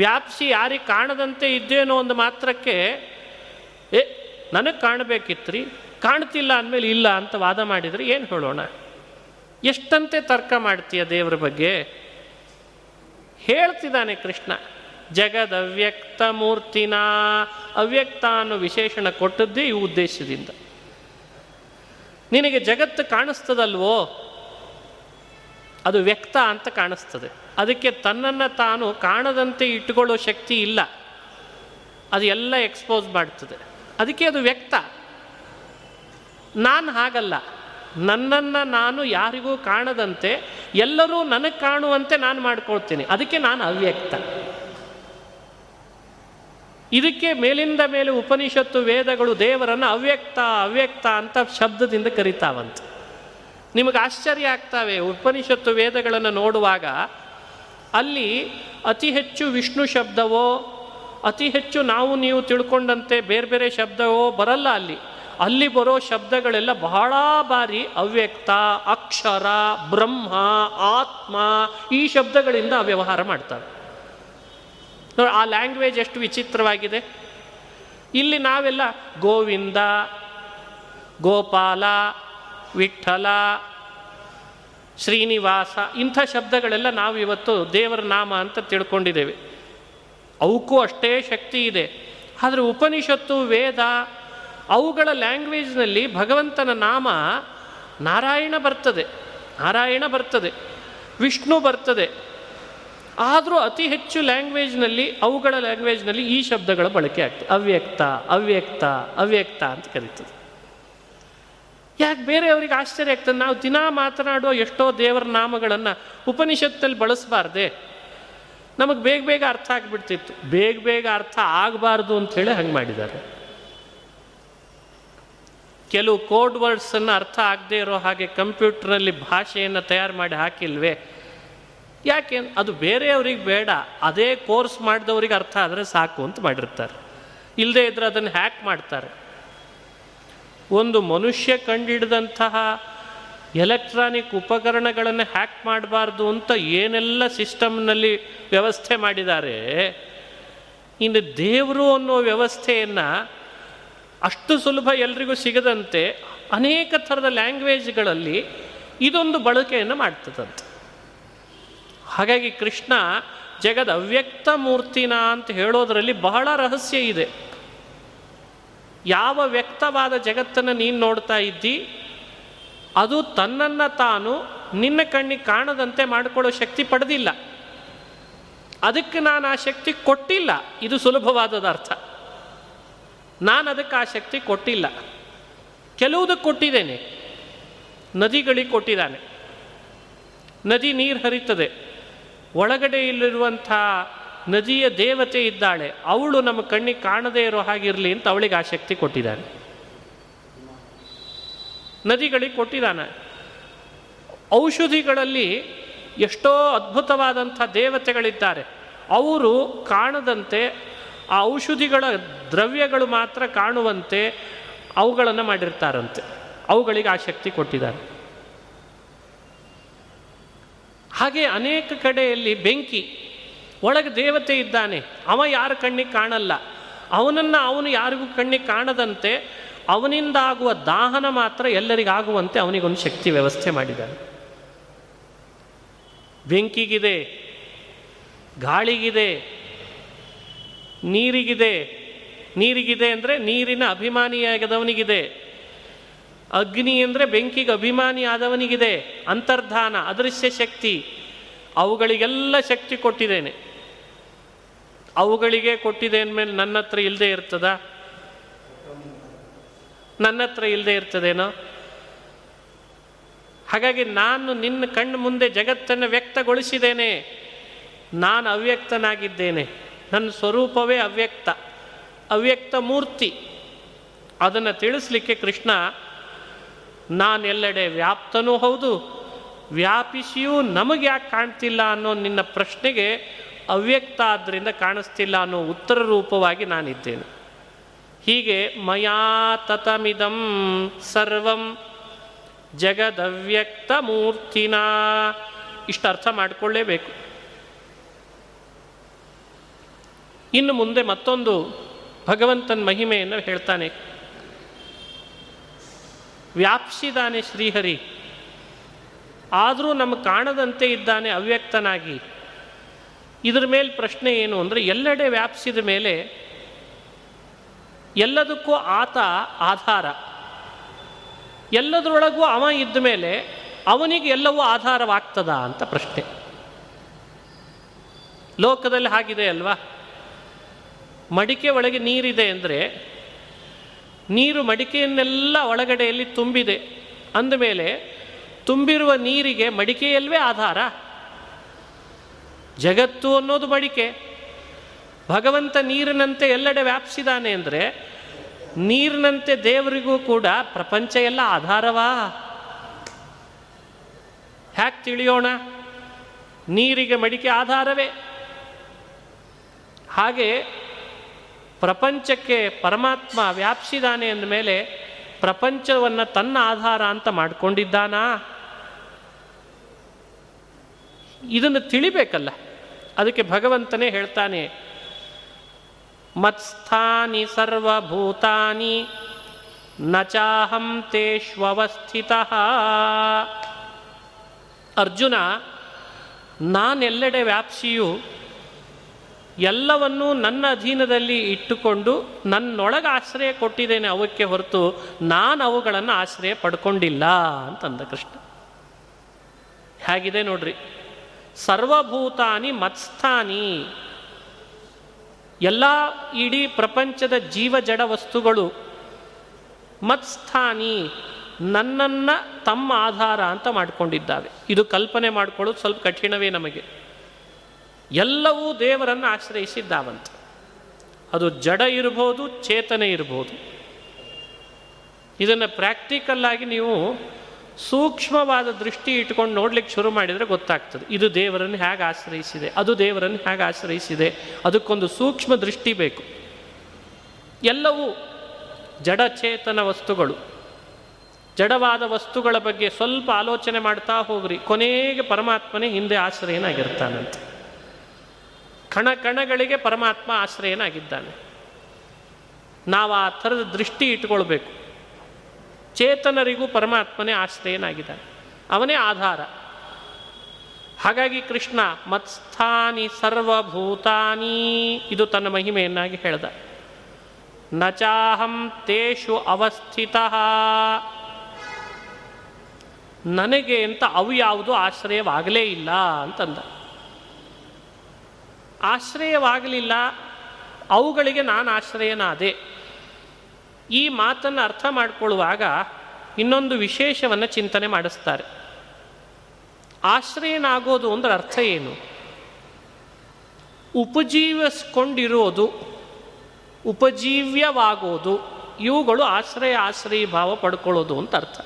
ವ್ಯಾಪಿಸಿ ಯಾರಿಗೆ ಕಾಣದಂತೆ ಇದ್ದೇನೋ ಒಂದು ಮಾತ್ರಕ್ಕೆ ಏ ನನಗೆ ಕಾಣಬೇಕಿತ್ರಿ, ಕಾಣ್ತಿಲ್ಲ ಅಂದಮೇಲೆ ಇಲ್ಲ ಅಂತ ವಾದ ಮಾಡಿದರೆ ಏನು ಹೇಳೋಣ? ಎಷ್ಟಂತೆ ತರ್ಕ ಮಾಡ್ತೀಯ ದೇವರ ಬಗ್ಗೆ? ಹೇಳ್ತಿದ್ದಾನೆ ಕೃಷ್ಣ, ಜಗದ್ ಅವ್ಯಕ್ತ ಮೂರ್ತಿನ. ಅವ್ಯಕ್ತ ಅನ್ನೋ ವಿಶೇಷಣ ಕೊಟ್ಟದ್ದೇ ಈ ಉದ್ದೇಶದಿಂದ. ನಿನಗೆ ಜಗತ್ತು ಕಾಣಿಸ್ತದಲ್ವೋ, ಅದು ವ್ಯಕ್ತ ಅಂತ ಕಾಣಿಸ್ತದೆ. ಅದಕ್ಕೆ ತನ್ನನ್ನು ತಾನು ಕಾಣದಂತೆ ಇಟ್ಟುಕೊಳ್ಳೋ ಶಕ್ತಿ ಇಲ್ಲ, ಅದು ಎಲ್ಲ ಎಕ್ಸ್ಪೋಸ್ ಮಾಡ್ತದೆ. ಅದಕ್ಕೆ ಅದು ವ್ಯಕ್ತ. ನಾನು ಹಾಗಲ್ಲ, ನನ್ನನ್ನು ನಾನು ಯಾರಿಗೂ ಕಾಣದಂತೆ, ಎಲ್ಲರೂ ನನಗೆ ಕಾಣುವಂತೆ ನಾನು ಮಾಡ್ಕೊಳ್ತೀನಿ. ಅದಕ್ಕೆ ನಾನು ಅವ್ಯಕ್ತ. ಇದಕ್ಕೆ ಮೇಲಿಂದ ಮೇಲೆ ಉಪನಿಷತ್ತು, ವೇದಗಳು ದೇವರನ್ನು ಅವ್ಯಕ್ತ ಅವ್ಯಕ್ತ ಅಂತ ಶಬ್ದದಿಂದ ಕರೀತಾವಂತೆ. ನಿಮಗೆ ಆಶ್ಚರ್ಯ ಆಗ್ತಾವೆ ಉಪನಿಷತ್ತು ವೇದಗಳನ್ನು ನೋಡುವಾಗ. ಅಲ್ಲಿ ಅತಿ ಹೆಚ್ಚು ವಿಷ್ಣು ಶಬ್ದವೋ, ಅತಿ ಹೆಚ್ಚು ನಾವು ನೀವು ತಿಳ್ಕೊಂಡಂತೆ ಬೇರೆ ಬೇರೆ ಶಬ್ದವೋ ಬರಲ್ಲ. ಅಲ್ಲಿ ಅಲ್ಲಿ ಬರೋ ಶಬ್ದಗಳೆಲ್ಲ ಬಹಳ ಬಾರಿ ಅವ್ಯಕ್ತ, ಅಕ್ಷರ, ಬ್ರಹ್ಮ, ಆತ್ಮ, ಈ ಶಬ್ದಗಳಿಂದ ವ್ಯವಹಾರ ಮಾಡ್ತಾರೆ. ನೋಡಿ ಆ ಲ್ಯಾಂಗ್ವೇಜ್ ಎಷ್ಟು ವಿಚಿತ್ರವಾಗಿದೆ. ಇಲ್ಲಿ ನಾವೆಲ್ಲ ಗೋವಿಂದ, ಗೋಪಾಲ, ವಿಠಲ, ಶ್ರೀನಿವಾಸ, ಇಂಥ ಶಬ್ದಗಳೆಲ್ಲ ನಾವು ಇವತ್ತು ದೇವರ ನಾಮ ಅಂತ ತಿಳ್ಕೊಂಡಿದ್ದೇವೆ. ಅವಕ್ಕೂ ಅಷ್ಟೇ ಶಕ್ತಿ ಇದೆ. ಆದರೆ ಉಪನಿಷತ್ತು, ವೇದ, ಅವುಗಳ ಲ್ಯಾಂಗ್ವೇಜ್ನಲ್ಲಿ ಭಗವಂತನ ನಾಮ ನಾರಾಯಣ ಬರ್ತದೆ, ನಾರಾಯಣ ಬರ್ತದೆ, ವಿಷ್ಣು ಬರ್ತದೆ. ಆದರೂ ಅತಿ ಹೆಚ್ಚು ಲ್ಯಾಂಗ್ವೇಜ್ನಲ್ಲಿ, ಅವುಗಳ ಲ್ಯಾಂಗ್ವೇಜ್ನಲ್ಲಿ ಈ ಶಬ್ದಗಳ ಬಳಕೆ ಆಗ್ತದೆ. ಅವ್ಯಕ್ತ ಅವ್ಯಕ್ತ ಅವ್ಯಕ್ತ ಅಂತ ಕರೀತದೆ. ಯಾಕೆ ಬೇರೆಯವ್ರಿಗೆ ಆಶ್ಚರ್ಯ ಆಗ್ತದೆ, ನಾವು ದಿನಾ ಮಾತನಾಡುವ ಎಷ್ಟೋ ದೇವರ ನಾಮಗಳನ್ನು ಉಪನಿಷತ್ತಲ್ಲಿ ಬಳಸಬಾರ್ದೆ? ನಮಗೆ ಬೇಗ ಬೇಗ ಅರ್ಥ ಆಗಿಬಿಡ್ತಿತ್ತು. ಬೇಗ ಬೇಗ ಅರ್ಥ ಆಗಬಾರ್ದು ಅಂಥೇಳಿ ಹಂಗೆ ಮಾಡಿದ್ದಾರೆ. ಕೆಲವು ಕೋಡ್ ವರ್ಡ್ಸನ್ನು ಅರ್ಥ ಆಗದೆ ಇರೋ ಹಾಗೆ ಕಂಪ್ಯೂಟ್ರಲ್ಲಿ ಭಾಷೆಯನ್ನು ತಯಾರು ಮಾಡಿ ಹಾಕಿಲ್ವೇ? ಯಾಕೆ ಅದು ಬೇರೆಯವ್ರಿಗೆ ಬೇಡ, ಅದೇ ಕೋರ್ಸ್ ಮಾಡಿದವ್ರಿಗೆ ಅರ್ಥ ಆದರೆ ಸಾಕು ಅಂತ ಮಾಡಿರ್ತಾರೆ. ಇಲ್ಲದೇ ಇದ್ದರೆ ಅದನ್ನು ಹ್ಯಾಕ್ ಮಾಡ್ತಾರೆ. ಒಂದು ಮನುಷ್ಯ ಕಂಡಿಡಿದಂತಹ ಎಲೆಕ್ಟ್ರಾನಿಕ್ ಉಪಕರಣಗಳನ್ನು ಹ್ಯಾಕ್ ಮಾಡಬಾರ್ದು ಅಂತ ಏನೆಲ್ಲ ಸಿಸ್ಟಮ್ನಲ್ಲಿ ವ್ಯವಸ್ಥೆ ಮಾಡಿದ್ದಾರೆ, ಇನ್ನು ದೇವರು ಅನ್ನೋ ವ್ಯವಸ್ಥೆಯನ್ನು ಅಷ್ಟು ಸುಲಭ ಎಲ್ರಿಗೂ ಸಿಗದಂತೆ ಅನೇಕ ಥರದ ಲ್ಯಾಂಗ್ವೇಜ್ಗಳಲ್ಲಿ ಇದೊಂದು ಬಳಕೆಯನ್ನು ಮಾಡ್ತದಂತೆ. ಹಾಗಾಗಿ ಕೃಷ್ಣ ಜಗದ್ ಅವ್ಯಕ್ತ ಮೂರ್ತಿನ ಅಂತ ಹೇಳೋದರಲ್ಲಿ ಬಹಳ ರಹಸ್ಯ ಇದೆ. ಯಾವ ವ್ಯಕ್ತವಾದ ಜಗತ್ತನ್ನು ನೀನು ನೋಡ್ತಾ ಇದ್ದಿ, ಅದು ತನ್ನನ್ನು ತಾನು ನಿನ್ನ ಕಣ್ಣಿಗೆ ಕಾಣದಂತೆ ಮಾಡಿಕೊಳ್ಳೋ ಶಕ್ತಿ ಪಡೆದಿಲ್ಲ, ಅದಕ್ಕೆ ನಾನು ಆ ಶಕ್ತಿ ಕೊಟ್ಟಿಲ್ಲ. ಇದು ಸುಲಭವಾದದ ಅರ್ಥ. ನಾನು ಅದಕ್ಕೆ ಆ ಶಕ್ತಿ ಕೊಟ್ಟಿಲ್ಲ. ಕೆಲವುದಕ್ಕೆ ಕೊಟ್ಟಿದ್ದೇನೆ. ನದಿಗಳಿಗೆ ಕೊಟ್ಟಿದ್ದಾನೆ. ನದಿ ನೀರು ಹರಿತದೆ. ಒಳಗಡೆ ಇಲ್ಲಿರುವಂಥ ನದಿಯ ದೇವತೆ ಇದ್ದಾಳೆ, ಅವಳು ನಮ್ಮ ಕಣ್ಣಿಗೆ ಕಾಣದೇ ಇರೋ ಹಾಗಿರಲಿ ಅಂತ ಅವಳಿಗೆ ಆ ಶಕ್ತಿ ಕೊಟ್ಟಿದ್ದಾನೆ. ನದಿಗಳಿಗೆ ಕೊಟ್ಟಿದ್ದಾನೆ. ಔಷಧಿಗಳಲ್ಲಿ ಎಷ್ಟೋ ಅದ್ಭುತವಾದಂಥ ದೇವತೆಗಳಿದ್ದಾರೆ. ಅವರು ಕಾಣದಂತೆ ಆ ಔಷಧಿಗಳ ದ್ರವ್ಯಗಳು ಮಾತ್ರ ಕಾಣುವಂತೆ ಅವುಗಳನ್ನು ಮಾಡಿರ್ತಾರಂತೆ. ಅವುಗಳಿಗೆ ಆ ಶಕ್ತಿ ಕೊಟ್ಟಿದ್ದಾರೆ. ಹಾಗೆ ಅನೇಕ ಕಡೆಯಲ್ಲಿ ಬೆಂಕಿ ಒಳಗೆ ದೇವತೆ ಇದ್ದಾನೆ, ಅವ ಯಾರ ಕಣ್ಣಿಗೆ ಕಾಣಲ್ಲ, ಅವನನ್ನು ಅವನು ಯಾರಿಗೂ ಕಣ್ಣಿಗೆ ಕಾಣದಂತೆ ಅವನಿಂದ ಆಗುವ ದಾಹನ ಮಾತ್ರ ಎಲ್ಲರಿಗಾಗುವಂತೆ ಅವನಿಗೊಂದು ಶಕ್ತಿ ವ್ಯವಸ್ಥೆ ಮಾಡಿದ್ದಾನೆ. ಬೆಂಕಿಗಿದೆ, ಗಾಳಿಗಿದೆ, ನೀರಿಗಿದೆ. ನೀರಿಗಿದೆ ಅಂದರೆ ನೀರಿನ ಅಭಿಮಾನಿಯಾಗದವನಿಗಿದೆ. ಅಗ್ನಿ ಅಂದರೆ ಬೆಂಕಿಗೆ ಅಭಿಮಾನಿ ಆದವನಿಗಿದೆ. ಅಂತರ್ಧಾನ, ಅದೃಶ್ಯ ಶಕ್ತಿ, ಅವುಗಳಿಗೆಲ್ಲ ಶಕ್ತಿ ಕೊಟ್ಟಿದ್ದೇನೆ. ಅವುಗಳಿಗೆ ಕೊಟ್ಟಿದೆ ಅಂದಮೇಲೆ ನನ್ನ ಹತ್ರ ಇಲ್ಲದೆ ಇರ್ತದ? ನನ್ನ ಹತ್ರ ಇಲ್ಲದೆ ಇರ್ತದೇನೋ? ಹಾಗಾಗಿ ನಾನು ನಿನ್ನ ಕಣ್ಣು ಮುಂದೆ ಜಗತ್ತನ್ನು ವ್ಯಕ್ತಗೊಳಿಸಿದ್ದೇನೆ. ನಾನು ಅವ್ಯಕ್ತನಾಗಿದ್ದೇನೆ. ನನ್ನ ಸ್ವರೂಪವೇ ಅವ್ಯಕ್ತ, ಅವ್ಯಕ್ತ ಮೂರ್ತಿ. ಅದನ್ನು ತಿಳಿಸ್ಲಿಕ್ಕೆ ಕೃಷ್ಣ ನಾನೆಲ್ಲೆಡೆ ವ್ಯಾಪ್ತನೂ ಹೌದು, ವ್ಯಾಪಿಸಿಯೂ ನಮಗೆ ಯಾಕೆ ಕಾಣ್ತಿಲ್ಲ ಅನ್ನೋ ನಿನ್ನ ಪ್ರಶ್ನೆಗೆ ಅವ್ಯಕ್ತ ಆದ್ದರಿಂದ ಕಾಣಿಸ್ತಿಲ್ಲ ಅನ್ನೋ ಉತ್ತರ ರೂಪವಾಗಿ ನಾನಿದ್ದೇನೆ. ಹೀಗೆ ಮಯಾ ತತಮಿದಂ ಸರ್ವಂ ಜಗದವ್ಯಕ್ತ ಮೂರ್ತಿನಾ, ಇಷ್ಟು ಅರ್ಥ ಮಾಡಿಕೊಳ್ಳೇಬೇಕು. ಇನ್ನು ಮುಂದೆ ಮತ್ತೊಂದು ಭಗವಂತನ ಮಹಿಮೆಯನ್ನು ಹೇಳ್ತಾನೆ. ವ್ಯಾಪಿಸಿದಾನೆ ಶ್ರೀಹರಿ, ಆದರೂ ನಮಗೆ ಕಾಣದಂತೆ ಇದ್ದಾನೆ ಅವ್ಯಕ್ತನಾಗಿ. ಇದರ ಮೇಲೆ ಪ್ರಶ್ನೆ ಏನು ಅಂದರೆ, ಎಲ್ಲೆಡೆ ವ್ಯಾಪಿಸಿದ ಮೇಲೆ ಎಲ್ಲದಕ್ಕೂ ಆತ ಆಧಾರ, ಎಲ್ಲದರೊಳಗೂ ಅವ ಇದ್ದ ಮೇಲೆ ಅವನಿಗೆ ಎಲ್ಲವೂ ಆಧಾರವಾಗ್ತದಾ ಅಂತ ಪ್ರಶ್ನೆ. ಲೋಕದಲ್ಲಿ ಹಾಗಿದೆ ಅಲ್ವಾ? ಮಡಿಕೆ ಒಳಗೆ ನೀರಿದೆ ಅಂದರೆ ನೀರು ಮಡಿಕೆಯನ್ನೆಲ್ಲ ಒಳಗಡೆಯಲ್ಲಿ ತುಂಬಿದೆ ಅಂದಮೇಲೆ ತುಂಬಿರುವ ನೀರಿಗೆ ಮಡಿಕೆಯಲ್ವೇ ಆಧಾರ? ಜಗತ್ತು ಅನ್ನೋದು ಮಡಿಕೆ. ಭಗವಂತ ನೀರಿನಂತೆ ಎಲ್ಲೆಡೆ ವ್ಯಾಪಿಸಿದಾನೆ ಅಂದರೆ ನೀರಿನಂತೆ ದೇವರಿಗೂ ಕೂಡ ಪ್ರಪಂಚ ಎಲ್ಲ ಆಧಾರವಾ? ಹ್ಯಾಕ್ ತಿಳಿಯೋಣ? ನೀರಿಗೆ ಮಡಿಕೆ ಆಧಾರವೇ. ಹಾಗೆ ಪ್ರಪಂಚಕ್ಕೆ ಪರಮಾತ್ಮ ವ್ಯಾಪಿಸಿದಾನೆ ಅಂದಮೇಲೆ ಪ್ರಪಂಚವನ್ನು ತನ್ನ ಆಧಾರ ಅಂತ ಮಾಡಿಕೊಂಡಿದ್ದಾನಾ? ಇದನ್ನು ತಿಳಿಬೇಕಲ್ಲ. ಅದಕ್ಕೆ ಭಗವಂತನೇ ಹೇಳ್ತಾನೆ, ಮತ್ಸ್ಥಾನಿ ಸರ್ವಭೂತಾನಿ ನಚಾಹಂ ತೇಷ್ವಸ್ಥಿತಃ. ಅರ್ಜುನ, ನಾನೆಲ್ಲೆಡೆ ವ್ಯಾಪ್ಸಿಯು ಎಲ್ಲವನ್ನೂ ನನ್ನ ಅಧೀನದಲ್ಲಿ ಇಟ್ಟುಕೊಂಡು ನನ್ನೊಳಗೆ ಆಶ್ರಯ ಕೊಟ್ಟಿದ್ದೇನೆ ಅವಕ್ಕೆ ಹೊರತು ನಾನು ಅವುಗಳನ್ನು ಆಶ್ರಯ ಪಡ್ಕೊಂಡಿಲ್ಲ ಅಂತಂದ ಕೃಷ್ಣ. ಹೇಗಿದೆ ನೋಡ್ರಿ, ಸರ್ವಭೂತಾನಿ ಮತ್ಸ್ಥಾನಿ, ಎಲ್ಲ ಇಡೀ ಪ್ರಪಂಚದ ಜೀವ ಜಡ ವಸ್ತುಗಳು, ಮತ್ಸ್ಥಾನಿ ನನ್ನನ್ನು ತಮ್ಮ ಆಧಾರ ಅಂತ ಮಾಡಿಕೊಂಡಿದ್ದಾವೆ. ಇದು ಕಲ್ಪನೆ ಮಾಡಿಕೊಳ್ಳೋದು ಸ್ವಲ್ಪ ಕಠಿಣವೇ ನಮಗೆ. ಎಲ್ಲವೂ ದೇವರನ್ನು ಆಶ್ರಯಿಸಿದ್ದಾವಂತೆ. ಅದು ಜಡ ಇರಬಹುದು, ಚೇತನೆ ಇರಬಹುದು. ಇದನ್ನು ಪ್ರಾಕ್ಟಿಕಲ್ಲಾಗಿ ನೀವು ಸೂಕ್ಷ್ಮವಾದ ದೃಷ್ಟಿ ಇಟ್ಕೊಂಡು ನೋಡ್ಲಿಕ್ಕೆ ಶುರು ಮಾಡಿದರೆ ಗೊತ್ತಾಗ್ತದೆ, ಇದು ದೇವರನ್ನು ಹೇಗೆ ಆಶ್ರಯಿಸಿದೆ, ಅದು ದೇವರನ್ನು ಹೇಗೆ ಆಶ್ರಯಿಸಿದೆ. ಅದಕ್ಕೊಂದು ಸೂಕ್ಷ್ಮ ದೃಷ್ಟಿ ಬೇಕು. ಎಲ್ಲವೂ ಜಡಚೇತನ ವಸ್ತುಗಳು. ಜಡವಾದ ವಸ್ತುಗಳ ಬಗ್ಗೆ ಸ್ವಲ್ಪ ಆಲೋಚನೆ ಮಾಡ್ತಾ ಹೋಗ್ರಿ, ಕೊನೆಗೆ ಪರಮಾತ್ಮನೇ ಹಿಂದೆ ಆಶ್ರಯನಾಗಿರ್ತಾನಂತೆ. ಕಣ ಕಣಗಳಿಗೆ ಪರಮಾತ್ಮ ಆಶ್ರಯನಾಗಿದ್ದಾನೆ. ನಾವು ಆ ಥರದ ದೃಷ್ಟಿ ಇಟ್ಕೊಳ್ಬೇಕು. ಚೇತನರಿಗೂ ಪರಮಾತ್ಮನೇ ಆಶ್ರಯನಾಗಿದ್ದಾನೆ, ಅವನೇ ಆಧಾರ. ಹಾಗಾಗಿ ಕೃಷ್ಣ ಮತ್ಸ್ಥಾನಿ ಸರ್ವಭೂತಾನಿ ಇದು ತನ್ನ ಮಹಿಮೆಯನ್ನಾಗಿ ಹೇಳ್ದ. ನಚಾಹಂ ತೇಷು ಅವಸ್ಥಿತಃ, ನನಗೆ ಅಂತ ಅವು ಯಾವುದೂ ಆಶ್ರಯವಾಗಲೇ ಇಲ್ಲ ಅಂತಂದ. ಆಶ್ರಯವಾಗಲಿಲ್ಲ, ಅವುಗಳಿಗೆ ನಾನು ಆಶ್ರಯನಾದೆ. ಈ ಮಾತನ್ನು ಅರ್ಥ ಮಾಡಿಕೊಳ್ಳುವಾಗ ಇನ್ನೊಂದು ವಿಶೇಷವನ್ನು ಚಿಂತನೆ ಮಾಡಿಸ್ತಾರೆ. ಆಶ್ರಯನಾಗೋದು ಅಂದರೆ ಅರ್ಥ ಏನು? ಉಪಜೀವಿಸ್ಕೊಂಡಿರೋದು, ಉಪಜೀವ್ಯವಾಗೋದು, ಇವುಗಳು ಆಶ್ರಯ ಆಶ್ರಯ ಭಾವ ಪಡ್ಕೊಳ್ಳೋದು ಅಂತ ಅರ್ಥ.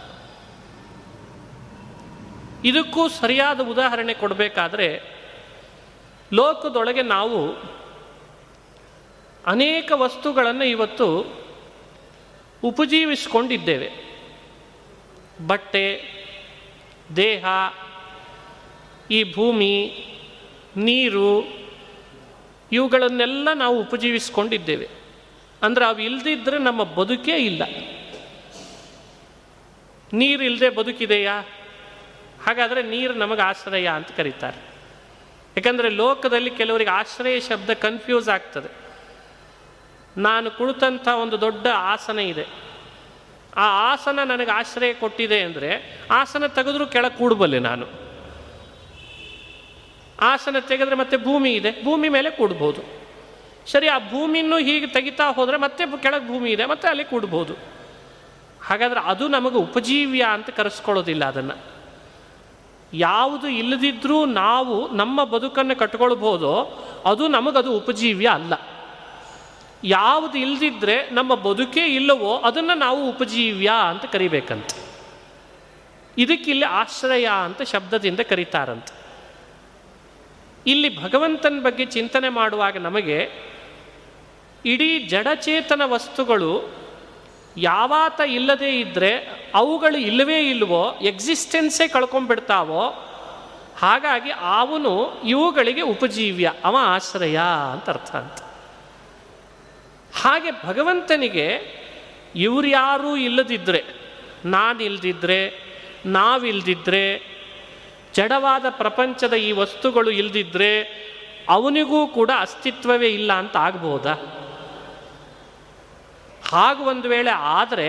ಇದಕ್ಕೂ ಸರಿಯಾದ ಉದಾಹರಣೆ ಕೊಡಬೇಕಾದ್ರೆ, ಲೋಕದೊಳಗೆ ನಾವು ಅನೇಕ ವಸ್ತುಗಳನ್ನು ಇವತ್ತು ಉಪಜೀವಿಸ್ಕೊಂಡಿದ್ದೇವೆ. ಬಟ್ಟೆ, ದೇಹ, ಈ ಭೂಮಿ, ನೀರು, ಇವುಗಳನ್ನೆಲ್ಲ ನಾವು ಉಪಜೀವಿಸ್ಕೊಂಡಿದ್ದೇವೆ. ಅಂದರೆ ಅವು ಇಲ್ಲದಿದ್ದರೆ ನಮ್ಮ ಬದುಕೇ ಇಲ್ಲ. ನೀರಿಲ್ಲದೆ ಬದುಕಿದೆಯಾ? ಹಾಗಾದರೆ ನೀರು ನಮಗೆ ಆಶ್ರಯ ಅಂತ ಕರೀತಾರೆ. ಯಾಕಂದರೆ ಲೋಕದಲ್ಲಿ ಕೆಲವರಿಗೆ ಆಶ್ರಯ ಶಬ್ದ ಕನ್ಫ್ಯೂಸ್ ಆಗ್ತದೆ. ನಾನು ಕುಳಿತಂಥ ಒಂದು ದೊಡ್ಡ ಆಸನ ಇದೆ, ಆ ಆಸನ ನನಗೆ ಆಶ್ರಯ ಕೊಟ್ಟಿದೆ ಅಂದರೆ ಆಸನ ತೆಗೆದ್ರೂ ಕೆಳಗೆ ಕೂಡಬಲ್ಲೆ ನಾನು. ಆಸನ ತೆಗೆದ್ರೆ ಮತ್ತೆ ಭೂಮಿ ಇದೆ, ಭೂಮಿ ಮೇಲೆ ಕೂಡ್ಬೋದು. ಸರಿ, ಆ ಭೂಮಿಯನ್ನು ಹೀಗೆ ತೆಗಿತಾ ಹೋದರೆ ಮತ್ತೆ ಕೆಳಗೆ ಭೂಮಿ ಇದೆ, ಮತ್ತೆ ಅಲ್ಲಿ ಕೂಡ್ಬೋದು. ಹಾಗಾದರೆ ಅದು ನಮಗೆ ಉಪಜೀವ್ಯ ಅಂತ ಕರೆಸ್ಕೊಳ್ಳೋದಿಲ್ಲ. ಅದನ್ನು ಯಾವುದು ಇಲ್ಲದಿದ್ದರೂ ನಾವು ನಮ್ಮ ಬದುಕನ್ನು ಕಟ್ಕೊಳ್ಬೋದೋ ಅದು ನಮಗದು ಉಪಜೀವ್ಯ ಅಲ್ಲ. ಯಾವುದು ಇಲ್ಲದಿದ್ದರೆ ನಮ್ಮ ಬದುಕೇ ಇಲ್ಲವೋ ಅದನ್ನು ನಾವು ಉಪಜೀವ್ಯ ಅಂತ ಕರಿಬೇಕಂತ. ಇದಕ್ಕಿಲ್ಲಿ ಆಶ್ರಯ ಅಂತ ಶಬ್ದದಿಂದ ಕರೀತಾರಂತೆ. ಇಲ್ಲಿ ಭಗವಂತನ ಬಗ್ಗೆ ಚಿಂತನೆ ಮಾಡುವಾಗ ನಮಗೆ ಇಡೀ ಜಡಚೇತನ ವಸ್ತುಗಳು ಯಾವತ ಇಲ್ಲದೇ ಇದ್ದರೆ ಅವುಗಳು ಇಲ್ಲವೇ ಇಲ್ವೋ, ಎಕ್ಸಿಸ್ಟೆನ್ಸೇ ಕಳ್ಕೊಂಡ್ಬಿಡ್ತಾವೋ, ಹಾಗಾಗಿ ಅವನು ಇವುಗಳಿಗೆ ಉಪಜೀವ್ಯ, ಅವ ಆಶ್ರಯ ಅಂತ ಅರ್ಥ ಅಂತ. ಹಾಗೆ ಭಗವಂತನಿಗೆ ಇವ್ರ್ಯಾರೂ ಇಲ್ಲದಿದ್ದರೆ, ನಾನಿಲ್ಲದಿದ್ದರೆ, ನಾವಿಲ್ಲದಿದ್ದರೆ, ಜಡವಾದ ಪ್ರಪಂಚದ ಈ ವಸ್ತುಗಳು ಇಲ್ಲದಿದ್ದರೆ ಅವನಿಗೂ ಕೂಡ ಅಸ್ತಿತ್ವವೇ ಇಲ್ಲ ಅಂತ ಆಗ್ಬೋದಾ? ಹಾಗ ಒಂದು ವೇಳೆ ಆದರೆ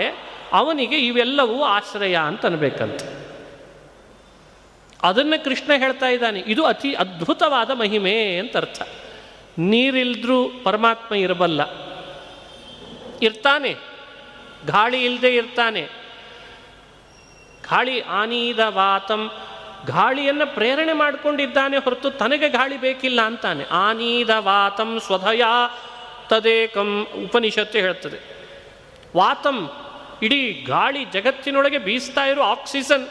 ಅವನಿಗೆ ಇವೆಲ್ಲವೂ ಆಶ್ರಯ ಅಂತ ಅನ್ಬೇಕಂತ. ಅದನ್ನು ಕೃಷ್ಣ ಹೇಳ್ತಾ ಇದ್ದಾನೆ. ಇದು ಅತಿ ಅದ್ಭುತವಾದ ಮಹಿಮೆ ಅಂತ ಅರ್ಥ. ನೀರಿಲ್ದ್ರೂ ಪರಮಾತ್ಮ ಇರಬಲ್ಲ, ಇರ್ತಾನೆ. ಗಾಳಿ ಇಲ್ಲದೆ ಇರ್ತಾನೆ. ಗಾಳಿ ಆನೀದ ವಾತಂ, ಗಾಳಿಯನ್ನು ಪ್ರೇರಣೆ ಮಾಡಿಕೊಂಡಿದ್ದಾನೆ ಹೊರತು ತನಗೆ ಗಾಳಿ ಬೇಕಿಲ್ಲ ಅಂತಾನೆ. ಆನೀದ ವಾತಂ ಸ್ವಧಯ ತದೇಕಂ ಉಪನಿಷತ್ತು ಹೇಳ್ತದೆ. ವಾತಂ, ಇಡೀ ಗಾಳಿ ಜಗತ್ತಿನೊಳಗೆ ಬೀಸ್ತಾ ಇರೋ ಆಕ್ಸಿಜನ್,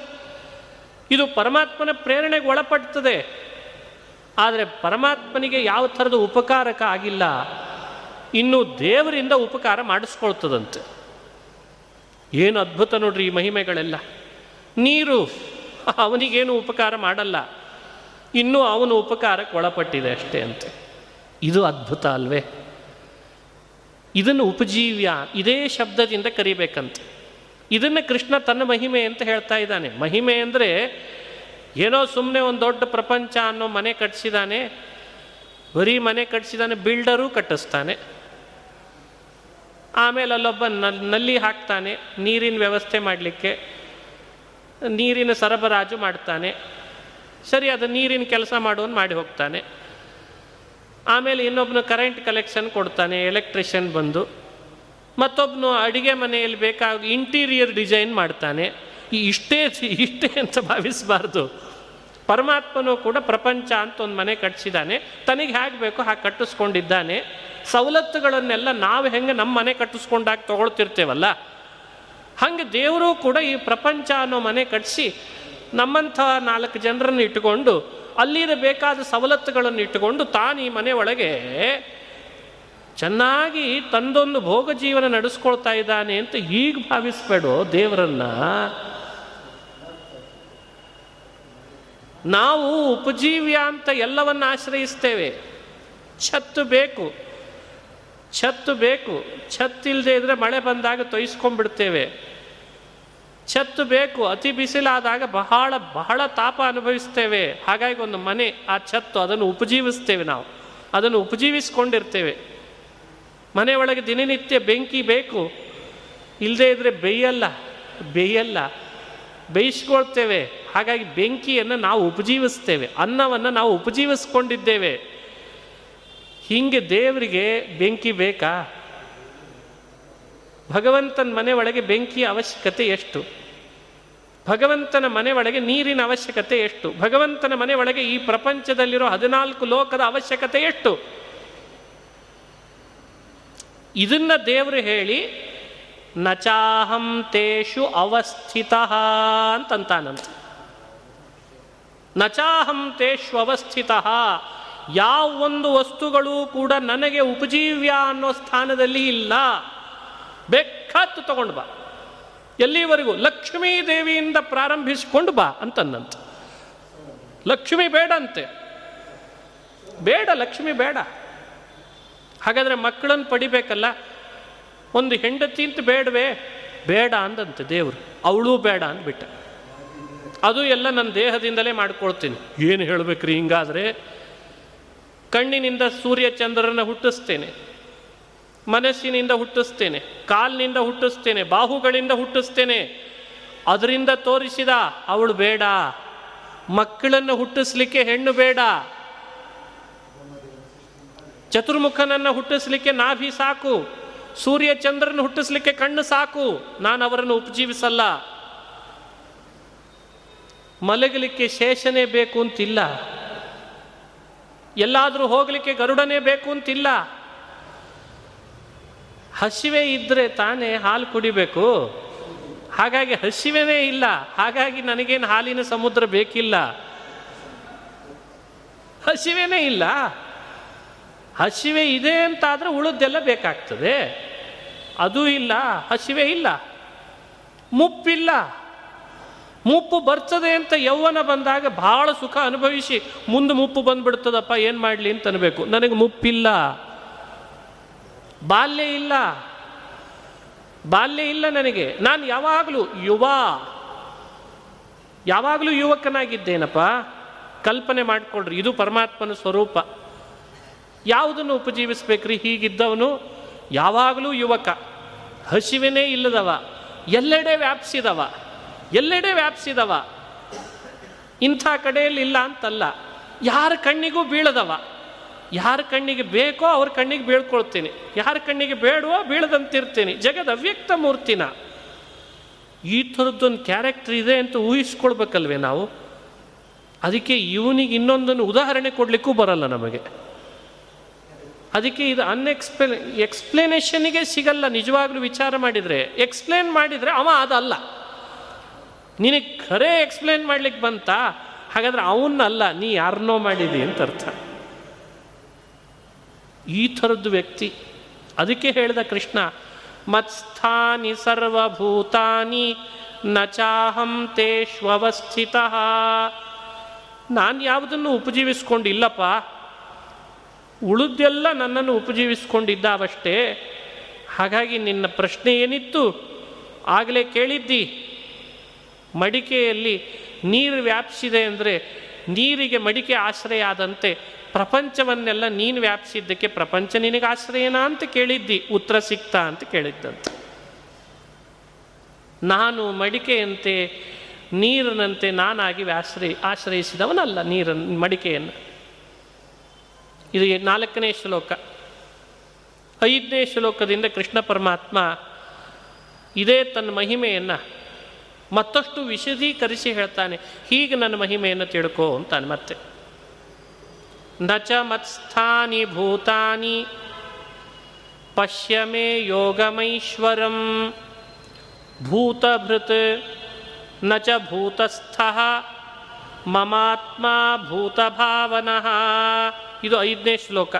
ಇದು ಪರಮಾತ್ಮನ ಪ್ರೇರಣೆಗೆ ಒಳಪಡ್ತದೆ. ಆದರೆ ಪರಮಾತ್ಮನಿಗೆ ಯಾವ ಥರದ ಉಪಕಾರಕ ಆಗಿಲ್ಲ, ಇನ್ನು ದೇವರಿಂದ ಉಪಕಾರ ಮಾಡಿಸ್ಕೊಳ್ತದಂತೆ. ಏನು ಅದ್ಭುತ ನೋಡ್ರಿ ಈ ಮಹಿಮೆಗಳೆಲ್ಲ. ನೀರು ಅವನಿಗೇನು ಉಪಕಾರ ಮಾಡಲ್ಲ, ಇನ್ನೂ ಅವನ ಉಪಕಾರಕ್ಕೆ ಒಳಪಟ್ಟಿದೆ ಅಷ್ಟೇ ಅಂತೆ. ಇದು ಅದ್ಭುತ ಅಲ್ವೇ? ಇದನ್ನು ಉಪಜೀವ್ಯ, ಇದೇ ಶಬ್ದದಿಂದ ಕರಿಬೇಕಂತೆ. ಇದನ್ನು ಕೃಷ್ಣ ತನ್ನ ಮಹಿಮೆ ಅಂತ ಹೇಳ್ತಾ ಇದ್ದಾನೆ. ಮಹಿಮೆ ಅಂದರೆ ಏನೋ ಸುಮ್ಮನೆ ಒಂದು ದೊಡ್ಡ ಪ್ರಪಂಚ ಅನ್ನೋ ಮನೆ ಕಟ್ಟಿಸಿದ್ದಾನೆ, ಬರೀ ಮನೆ ಕಟ್ಟಿಸಿದ್ದಾನೆ, ಬಿಲ್ಡರೂ ಕಟ್ಟಿಸ್ತಾನೆ, ಆಮೇಲೆ ಅಲ್ಲೊಬ್ಬ ನಲ್ಲಿ ಹಾಕ್ತಾನೆ ನೀರಿನ ವ್ಯವಸ್ಥೆ ಮಾಡಲಿಕ್ಕೆ, ನೀರಿನ ಸರಬರಾಜು ಮಾಡ್ತಾನೆ, ಸರಿ ಅದು ನೀರಿನ ಕೆಲಸ ಮಾಡೋನು ಮಾಡಿ ಹೋಗ್ತಾನೆ, ಆಮೇಲೆ ಇನ್ನೊಬ್ಬನು ಕರೆಂಟ್ ಕಲೆಕ್ಷನ್ ಕೊಡ್ತಾನೆ, ಎಲೆಕ್ಟ್ರಿಷಿಯನ್ ಬಂದು, ಮತ್ತೊಬ್ಬನು ಅಡುಗೆ ಮನೆಯಲ್ಲಿ ಬೇಕಾಗ ಇಂಟೀರಿಯರ್ ಡಿಸೈನ್ ಮಾಡ್ತಾನೆ. ಈ ಇಷ್ಟೇ ಇಷ್ಟೇ ಅಂತ ಭಾವಿಸಬಾರ್ದು. ಪರಮಾತ್ಮನೂ ಕೂಡ ಪ್ರಪಂಚ ಅಂತ ಒಂದು ಮನೆ ಕಟ್ಟಿಸಿದ್ದಾನೆ, ತನಗೆ ಹೇಗೆ ಬೇಕೋ ಹಾಗೆ ಕಟ್ಟಿಸ್ಕೊಂಡಿದ್ದಾನೆ. ಸವಲತ್ತುಗಳನ್ನೆಲ್ಲ ನಾವು ಹೆಂಗೆ ನಮ್ಮ ಮನೆ ಕಟ್ಟಿಸ್ಕೊಂಡಾಗ ತೊಗೊಳ್ತಿರ್ತೇವಲ್ಲ, ಹಂಗೆ ದೇವರು ಕೂಡ ಈ ಪ್ರಪಂಚ ಅನ್ನೋ ಮನೆ ಕಟ್ಟಿಸಿ ನಮ್ಮಂಥ ನಾಲ್ಕು ಜನರನ್ನು ಇಟ್ಟುಕೊಂಡು ಅಲ್ಲಿರ ಬೇಕಾದ ಸವಲತ್ತುಗಳನ್ನು ಇಟ್ಟುಕೊಂಡು ತಾನು ಈ ಮನೆಯೊಳಗೆ ಚೆನ್ನಾಗಿ ತಂದೊಂದು ಭೋಗ ಜೀವನ ನಡೆಸ್ಕೊಳ್ತಾ ಇದ್ದಾನೆ ಅಂತ ಈಗ ಭಾವಿಸ್ಬೇಡೋ ದೇವರನ್ನು. ನಾವು ಉಪಜೀವ್ಯ ಅಂತ ಎಲ್ಲವನ್ನು ಆಶ್ರಯಿಸ್ತೇವೆ. ಛತ್ತು ಬೇಕು, ಛತ್ತು ಬೇಕು, ಛತ್ತಿಲ್ಲದೆ ಇದ್ದರೆ ಮಳೆ ಬಂದಾಗ ತೊಯಿಸ್ಕೊಂಡ್ಬಿಡ್ತೇವೆ. ಛತ್ತು ಬೇಕು, ಅತಿ ಬಿಸಿಲಾದಾಗ ಬಹಳ ಬಹಳ ತಾಪ ಅನುಭವಿಸ್ತೇವೆ. ಹಾಗಾಗಿ ಒಂದು ಮನೆ, ಆ ಛತ್ತು, ಅದನ್ನು ಉಪಜೀವಿಸ್ತೇವೆ ನಾವು, ಅದನ್ನು ಉಪಜೀವಿಸ್ಕೊಂಡಿರ್ತೇವೆ. ಮನೆಯೊಳಗೆ ದಿನನಿತ್ಯ ಬೆಂಕಿ ಬೇಕು, ಇಲ್ಲದೇ ಇದ್ದರೆ ಬೇಯಲ್ಲ ಬೇಯಲ್ಲ. ಬೇಯಿಸ್ಕೊಳ್ತೇವೆ. ಹಾಗಾಗಿ ಬೆಂಕಿಯನ್ನು ನಾವು ಉಪಜೀವಿಸ್ತೇವೆ, ಅನ್ನವನ್ನು ನಾವು ಉಪಜೀವಿಸ್ಕೊಂಡಿದ್ದೇವೆ. ಹೀಗೆ ದೇವರಿಗೆ ಬೆಂಕಿ ಬೇಕಾ? ಭಗವಂತನ ಮನೆ ಒಳಗೆ ಬೆಂಕಿಯ ಅವಶ್ಯಕತೆ ಎಷ್ಟು? ಭಗವಂತನ ಮನೆ ಒಳಗೆ ನೀರಿನ ಅವಶ್ಯಕತೆ ಎಷ್ಟು? ಭಗವಂತನ ಮನೆ ಒಳಗೆ ಈ ಪ್ರಪಂಚದಲ್ಲಿರೋ ಹದಿನಾಲ್ಕು ಲೋಕದ ಅವಶ್ಯಕತೆ ಎಷ್ಟು? ಇದನ್ನ ದೇವರು ಹೇಳಿ ನಚಾಹಂ ತೇಷು ಅವಸ್ಥಿತಃ ಅಂತಂತಾನಂತ. ನಚಾಹಂ ತೇಷು ಅವಸ್ಥಿತಃ, ಯಾವ ಒಂದು ವಸ್ತುಗಳು ಕೂಡ ನನಗೆ ಉಪಜೀವ್ಯ ಅನ್ನೋ ಸ್ಥಾನದಲ್ಲಿ ಇಲ್ಲ. ಬೇಕಾತು ತಗೊಂಡು ಬಾ, ಎಲ್ಲಿವರೆಗೂ ಲಕ್ಷ್ಮೀ ದೇವಿಯಿಂದ ಪ್ರಾರಂಭಿಸಿಕೊಂಡು ಬಾ ಅಂತಂದಂತ. ಲಕ್ಷ್ಮಿ ಬೇಡ ಅಂತೆ, ಬೇಡ ಲಕ್ಷ್ಮಿ ಬೇಡ. ಹಾಗಾದರೆ ಮಕ್ಕಳನ್ನು ಪಡಿಬೇಕಲ್ಲ, ಒಂದು ಹೆಂಡತಿ ಅಂತ ಬೇಡವೇ? ಬೇಡ ಅಂದಂತೆ ದೇವರು. ಅವಳು ಬೇಡ ಅಂದ್ಬಿಟ್ಟ. ಅದು ಎಲ್ಲ ನನ್ನ ದೇಹದಿಂದಲೇ ಮಾಡ್ಕೊಳ್ತೀನಿ. ಏನು ಹೇಳಬೇಕ್ರಿ ಹಿಂಗಾದರೆ? ಕಣ್ಣಿನಿಂದ ಸೂರ್ಯ ಚಂದ್ರನ ಹುಟ್ಟಿಸ್ತೇನೆ, ಮನಸ್ಸಿನಿಂದ ಹುಟ್ಟಿಸ್ತೇನೆ, ಕಾಲಿನಿಂದ ಹುಟ್ಟಿಸ್ತೇನೆ, ಬಾಹುಗಳಿಂದ ಹುಟ್ಟಿಸ್ತೇನೆ. ಅದರಿಂದ ತೋರಿಸಿದ ಅವಳು ಬೇಡ. ಮಕ್ಕಳನ್ನು ಹುಟ್ಟಿಸ್ಲಿಕ್ಕೆ ಹೆಣ್ಣು ಬೇಡ. ಚತುರ್ಮುಖನನ್ನು ಹುಟ್ಟಿಸ್ಲಿಕ್ಕೆ ನಾಭಿ ಸಾಕು. ಸೂರ್ಯ ಚಂದ್ರನ ಹುಟ್ಟಿಸ್ಲಿಕ್ಕೆ ಕಣ್ಣು ಸಾಕು. ನಾನು ಅವರನ್ನು ಉಪಜೀವಿಸಲ್ಲ. ಮಲಗಲಿಕ್ಕೆ ಶೇಷನೇ ಬೇಕು ಅಂತಿಲ್ಲ, ಎಲ್ಲಾದರೂ ಹೋಗಲಿಕ್ಕೆ ಗರುಡನೇ ಬೇಕು ಅಂತಿಲ್ಲ. ಹಸಿವೆ ಇದ್ದರೆ ತಾನೇ ಹಾಲು ಕುಡಿಬೇಕು. ಹಾಗಾಗಿ ಹಸಿವೆನೇ ಇಲ್ಲ, ಹಾಗಾಗಿ ನನಗೇನು ಹಾಲಿನ ಸಮುದ್ರ ಬೇಕಿಲ್ಲ. ಹಸಿವೆನೇ ಇಲ್ಲ. ಹಸಿವೆ ಇದೆ ಅಂತಾದರೆ ಉಳಿದೆಲ್ಲ ಬೇಕಾಗ್ತದೆ. ಅದೂ ಇಲ್ಲ, ಹಸಿವೆ ಇಲ್ಲ. ಮುಪ್ಪಿಲ್ಲ. ಮುಪ್ಪು ಬರ್ತದೆ ಅಂತ ಯೌವನ ಬಂದಾಗ ಭಾಳ ಸುಖ ಅನುಭವಿಸಿ ಮುಂದೆ ಮುಪ್ಪು ಬಂದ್ಬಿಡ್ತದಪ್ಪ ಏನು ಮಾಡಲಿ ಅಂತ ಅನ್ಬೇಕು. ನನಗೆ ಮುಪ್ಪಿಲ್ಲ. ಬಾಲ್ಯ ಇಲ್ಲ, ಬಾಲ್ಯ ಇಲ್ಲ ನನಗೆ. ನಾನು ಯಾವಾಗಲೂ ಯುವ, ಯಾವಾಗಲೂ ಯುವಕನಾಗಿದ್ದೇನಪ್ಪ. ಕಲ್ಪನೆ ಮಾಡಿಕೊಳ್ಳ್ರಿ, ಇದು ಪರಮಾತ್ಮನ ಸ್ವರೂಪ. ಯಾವುದನ್ನು ಉಪಜೀವಿಸ್ಬೇಕ್ರಿ? ಹೀಗಿದ್ದವನು ಯಾವಾಗಲೂ ಯುವಕ, ಹಸಿವೆನೇ ಇಲ್ಲದವ, ಎಲ್ಲೆಡೆ ವ್ಯಾಪಿಸಿದವ, ಎಲ್ಲೆಡೆ ವ್ಯಾಪಿಸಿದವ. ಇಂಥ ಕಡೆಯಲ್ಲಿ ಇಲ್ಲ ಅಂತಲ್ಲ, ಯಾರ ಕಣ್ಣಿಗೂ ಬೀಳದವ. ಯಾರ ಕಣ್ಣಿಗೆ ಬೇಕೋ ಅವ್ರ ಕಣ್ಣಿಗೆ ಬೀಳ್ಕೊಳ್ತೀನಿ, ಯಾರ ಕಣ್ಣಿಗೆ ಬೇಡವೋ ಬೀಳದಂತಿರ್ತೀನಿ. ಜಗದ ಅವ್ಯಕ್ತ ಮೂರ್ತಿನ. ಈ ಥರದ್ದೊಂದು ಕ್ಯಾರೆಕ್ಟರ್ ಇದೆ ಅಂತ ಊಹಿಸ್ಕೊಳ್ಬೇಕಲ್ವೇ ನಾವು? ಅದಕ್ಕೆ ಇವನಿಗೆ ಇನ್ನೊಂದನ್ನು ಉದಾಹರಣೆ ಕೊಡಲಿಕ್ಕೂ ಬರಲ್ಲ ನಮಗೆ. ಅದಕ್ಕೆ ಇದು ಅನ್ಎಕ್ಸ್ಪ್ಲೇ ಎಕ್ಸ್ಪ್ಲೇನೇಷನಿಗೆ ಸಿಗಲ್ಲ. ನಿಜವಾಗ್ಲೂ ವಿಚಾರ ಮಾಡಿದರೆ ಎಕ್ಸ್ಪ್ಲೇನ್ ಮಾಡಿದರೆ ಅವ ಅದಲ್ಲ. ನಿನಗೆ ಖರೆ ಎಕ್ಸ್ಪ್ಲೇನ್ ಮಾಡ್ಲಿಕ್ಕೆ ಬಂತ, ಹಾಗಾದರೆ ಅವನ್ನಲ್ಲ, ನೀ ಯಾರನ್ನೋ ಮಾಡಿದಿ ಅಂತ ಅರ್ಥ. ಈ ಥರದ್ದು ವ್ಯಕ್ತಿ. ಅದಕ್ಕೆ ಹೇಳಿದ ಕೃಷ್ಣ ಮತ್ಸ್ಥಾನಿ ಸರ್ವಭೂತಾನಿ ನಚಾಹಂ ತೇಷ್ವಸ್ಥಿತಃ. ನಾನು ಯಾವುದನ್ನು ಉಪಜೀವಿಸ್ಕೊಂಡಿಲ್ಲಪ್ಪ, ಉಳಿದೆಲ್ಲ ನನ್ನನ್ನು ಉಪಜೀವಿಸ್ಕೊಂಡಿದ್ದಾವಷ್ಟೇ. ಹಾಗಾಗಿ ನಿನ್ನ ಪ್ರಶ್ನೆ ಏನಿತ್ತು ಆಗಲೇ ಕೇಳಿದ್ದಿ. ಮಡಿಕೆಯಲ್ಲಿ ನೀರು ವ್ಯಾಪಿಸಿದೆ ಅಂದರೆ ನೀರಿಗೆ ಮಡಿಕೆ ಆಶ್ರಯ ಆದಂತೆ ಪ್ರಪಂಚವನ್ನೆಲ್ಲ ನೀನು ವ್ಯಾಪಿಸಿದ್ದಕ್ಕೆ ಪ್ರಪಂಚ ನಿನಗೆ ಆಶ್ರಯನಾ ಅಂತ ಕೇಳಿದ್ದಿ. ಉತ್ತರ ಸಿಕ್ತಾ ಅಂತ ಕೇಳಿದ್ದಂತೆ. ನಾನು ಮಡಿಕೆಯಂತೆ ನೀರಿನಂತೆ ನಾನಾಗಿ ಆಶ್ರಯ ಆಶ್ರಯಿಸಿದವನಲ್ಲ ನೀರನ್ನು, ಮಡಿಕೆಯನ್ನು. ಇದು ನಾಲ್ಕನೇ ಶ್ಲೋಕ. ಐದನೇ ಶ್ಲೋಕದಿಂದ ಕೃಷ್ಣ ಪರಮಾತ್ಮ ಇದೇ ತನ್ನ ಮಹಿಮೆಯನ್ನು ಮತ್ತಷ್ಟು ವಿಶದೀಕರಿಸಿ ಹೇಳ್ತಾನೆ. ಹೀಗೆ ನನ್ನ ಮಹಿಮೆಯನ್ನು ತಿಳ್ಕೋ ಅಂತಾನೆ ಮತ್ತೆ. ನಚ ಮತ್ಸ್ಥಾನಿ ಭೂತಾನಿ ಪಶ್ಯಮೇ ಯೋಗಮೈಶ್ವರಂ ಭೂತಭೃತ್ ನಚ ಭೂತಸ್ಥಃ ಮಮಾತ್ಮ ಭೂತಭಾವನಃ. ಇದು ಐದನೇ ಶ್ಲೋಕ.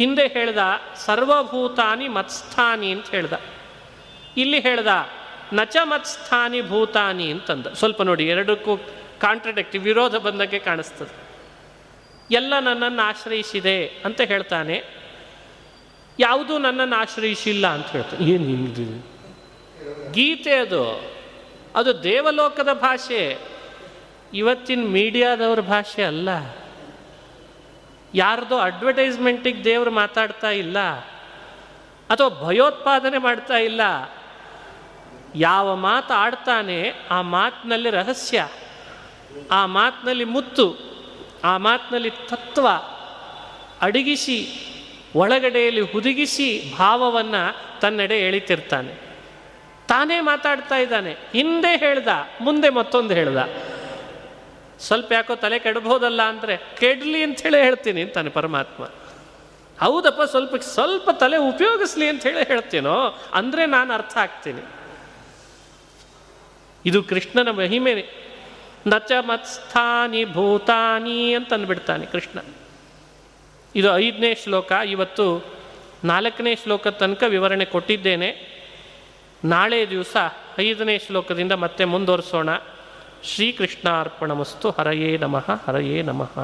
ಹಿಂದೆ ಹೇಳ್ದ ಸರ್ವಭೂತಾನಿ ಮತ್ಸ್ಥಾನಿ ಅಂತ ಹೇಳ್ದ, ಇಲ್ಲಿ ಹೇಳ್ದ ನಚ ಮತ್ಸ್ಥಾನಿ ಭೂತಾನಿ ಅಂತಂದ. ಸ್ವಲ್ಪ ನೋಡಿ, ಎರಡಕ್ಕೂ ಕಾಂಟ್ರಡಿಕ್ಟಿವ್, ವಿರೋಧ ಬಂದಂಗೆ ಕಾಣಿಸ್ತದೆ. ಎಲ್ಲ ನನ್ನನ್ನು ಆಶ್ರಯಿಸಿದೆ ಅಂತ ಹೇಳ್ತಾನೆ, ಯಾವುದೂ ನನ್ನನ್ನು ಆಶ್ರಯಿಸಿಲ್ಲ ಅಂತ ಹೇಳ್ತಾನೆ. ಏನು ಹಿಂಗೆ ಗೀತೆ ಅದು? ಅದು ದೇವಲೋಕದ ಭಾಷೆ, ಇವತ್ತಿನ ಮೀಡಿಯಾದವ್ರ ಭಾಷೆ ಅಲ್ಲ. ಯಾರ್ದೋ ಅಡ್ವರ್ಟೈಸ್ಮೆಂಟಿಗೆ ದೇವರು ಮಾತಾಡ್ತಾ ಇಲ್ಲ, ಅಥವಾ ಭಯೋತ್ಪಾದನೆ ಮಾಡ್ತಾ ಇಲ್ಲ. ಯಾವ ಮಾತು ಆಡ್ತಾನೆ ಆ ಮಾತಿನಲ್ಲಿ ರಹಸ್ಯ, ಆ ಮಾತಿನಲ್ಲಿ ಮುತ್ತು, ಆ ಮಾತಿನಲ್ಲಿ ತತ್ವ ಅಡಗಿಸಿ ಒಳಗಡೆಯಲ್ಲಿ ಹುದುಗಿಸಿ ಭಾವವನ್ನು ತನ್ನೆಡೆ ಎಳಿತಿರ್ತಾನೆ. ತಾನೇ ಮಾತಾಡ್ತಾ ಇದ್ದಾನೆ, ಹಿಂದೆ ಹೇಳ್ದ ಮುಂದೆ ಮತ್ತೊಂದು ಹೇಳ್ದ, ಸ್ವಲ್ಪ ಯಾಕೋ ತಲೆ ಕೆಡಬೋದಲ್ಲ ಅಂದರೆ ಕೆಡಲಿ ಅಂಥೇಳಿ ಹೇಳ್ತೀನಿ ಅಂತಾನೆ ಪರಮಾತ್ಮ. ಹೌದಪ್ಪ, ಸ್ವಲ್ಪ ಸ್ವಲ್ಪ ತಲೆ ಉಪಯೋಗಿಸ್ಲಿ ಅಂಥೇಳಿ ಹೇಳ್ತೀನೋ ಅಂದರೆ ನಾನು ಅರ್ಥ ಆಗ್ತೀನಿ. ಇದು ಕೃಷ್ಣನ ಮಹಿಮೆ. ನಚ ಮತ್ಸ್ಥಾನಿ ಭೂತಾನಿ ಅಂತನ್ಬಿಡ್ತಾನೆ ಕೃಷ್ಣ. ಇದು ಐದನೇ ಶ್ಲೋಕ. ಇವತ್ತು ನಾಲ್ಕನೇ ಶ್ಲೋಕ ತನಕ ವಿವರಣೆ ಕೊಟ್ಟಿದ್ದೇನೆ. ನಾಳೆ ದಿವಸ ಐದನೇ ಶ್ಲೋಕದಿಂದ ಮತ್ತೆ ಮುಂದುವರಿಸೋಣ. ಶ್ರೀಕೃಷ್ಣಾರ್ಪಣಮಸ್ತು. ಹರಯೇ ನಮಃ. ಹರಯೇ ನಮಃ.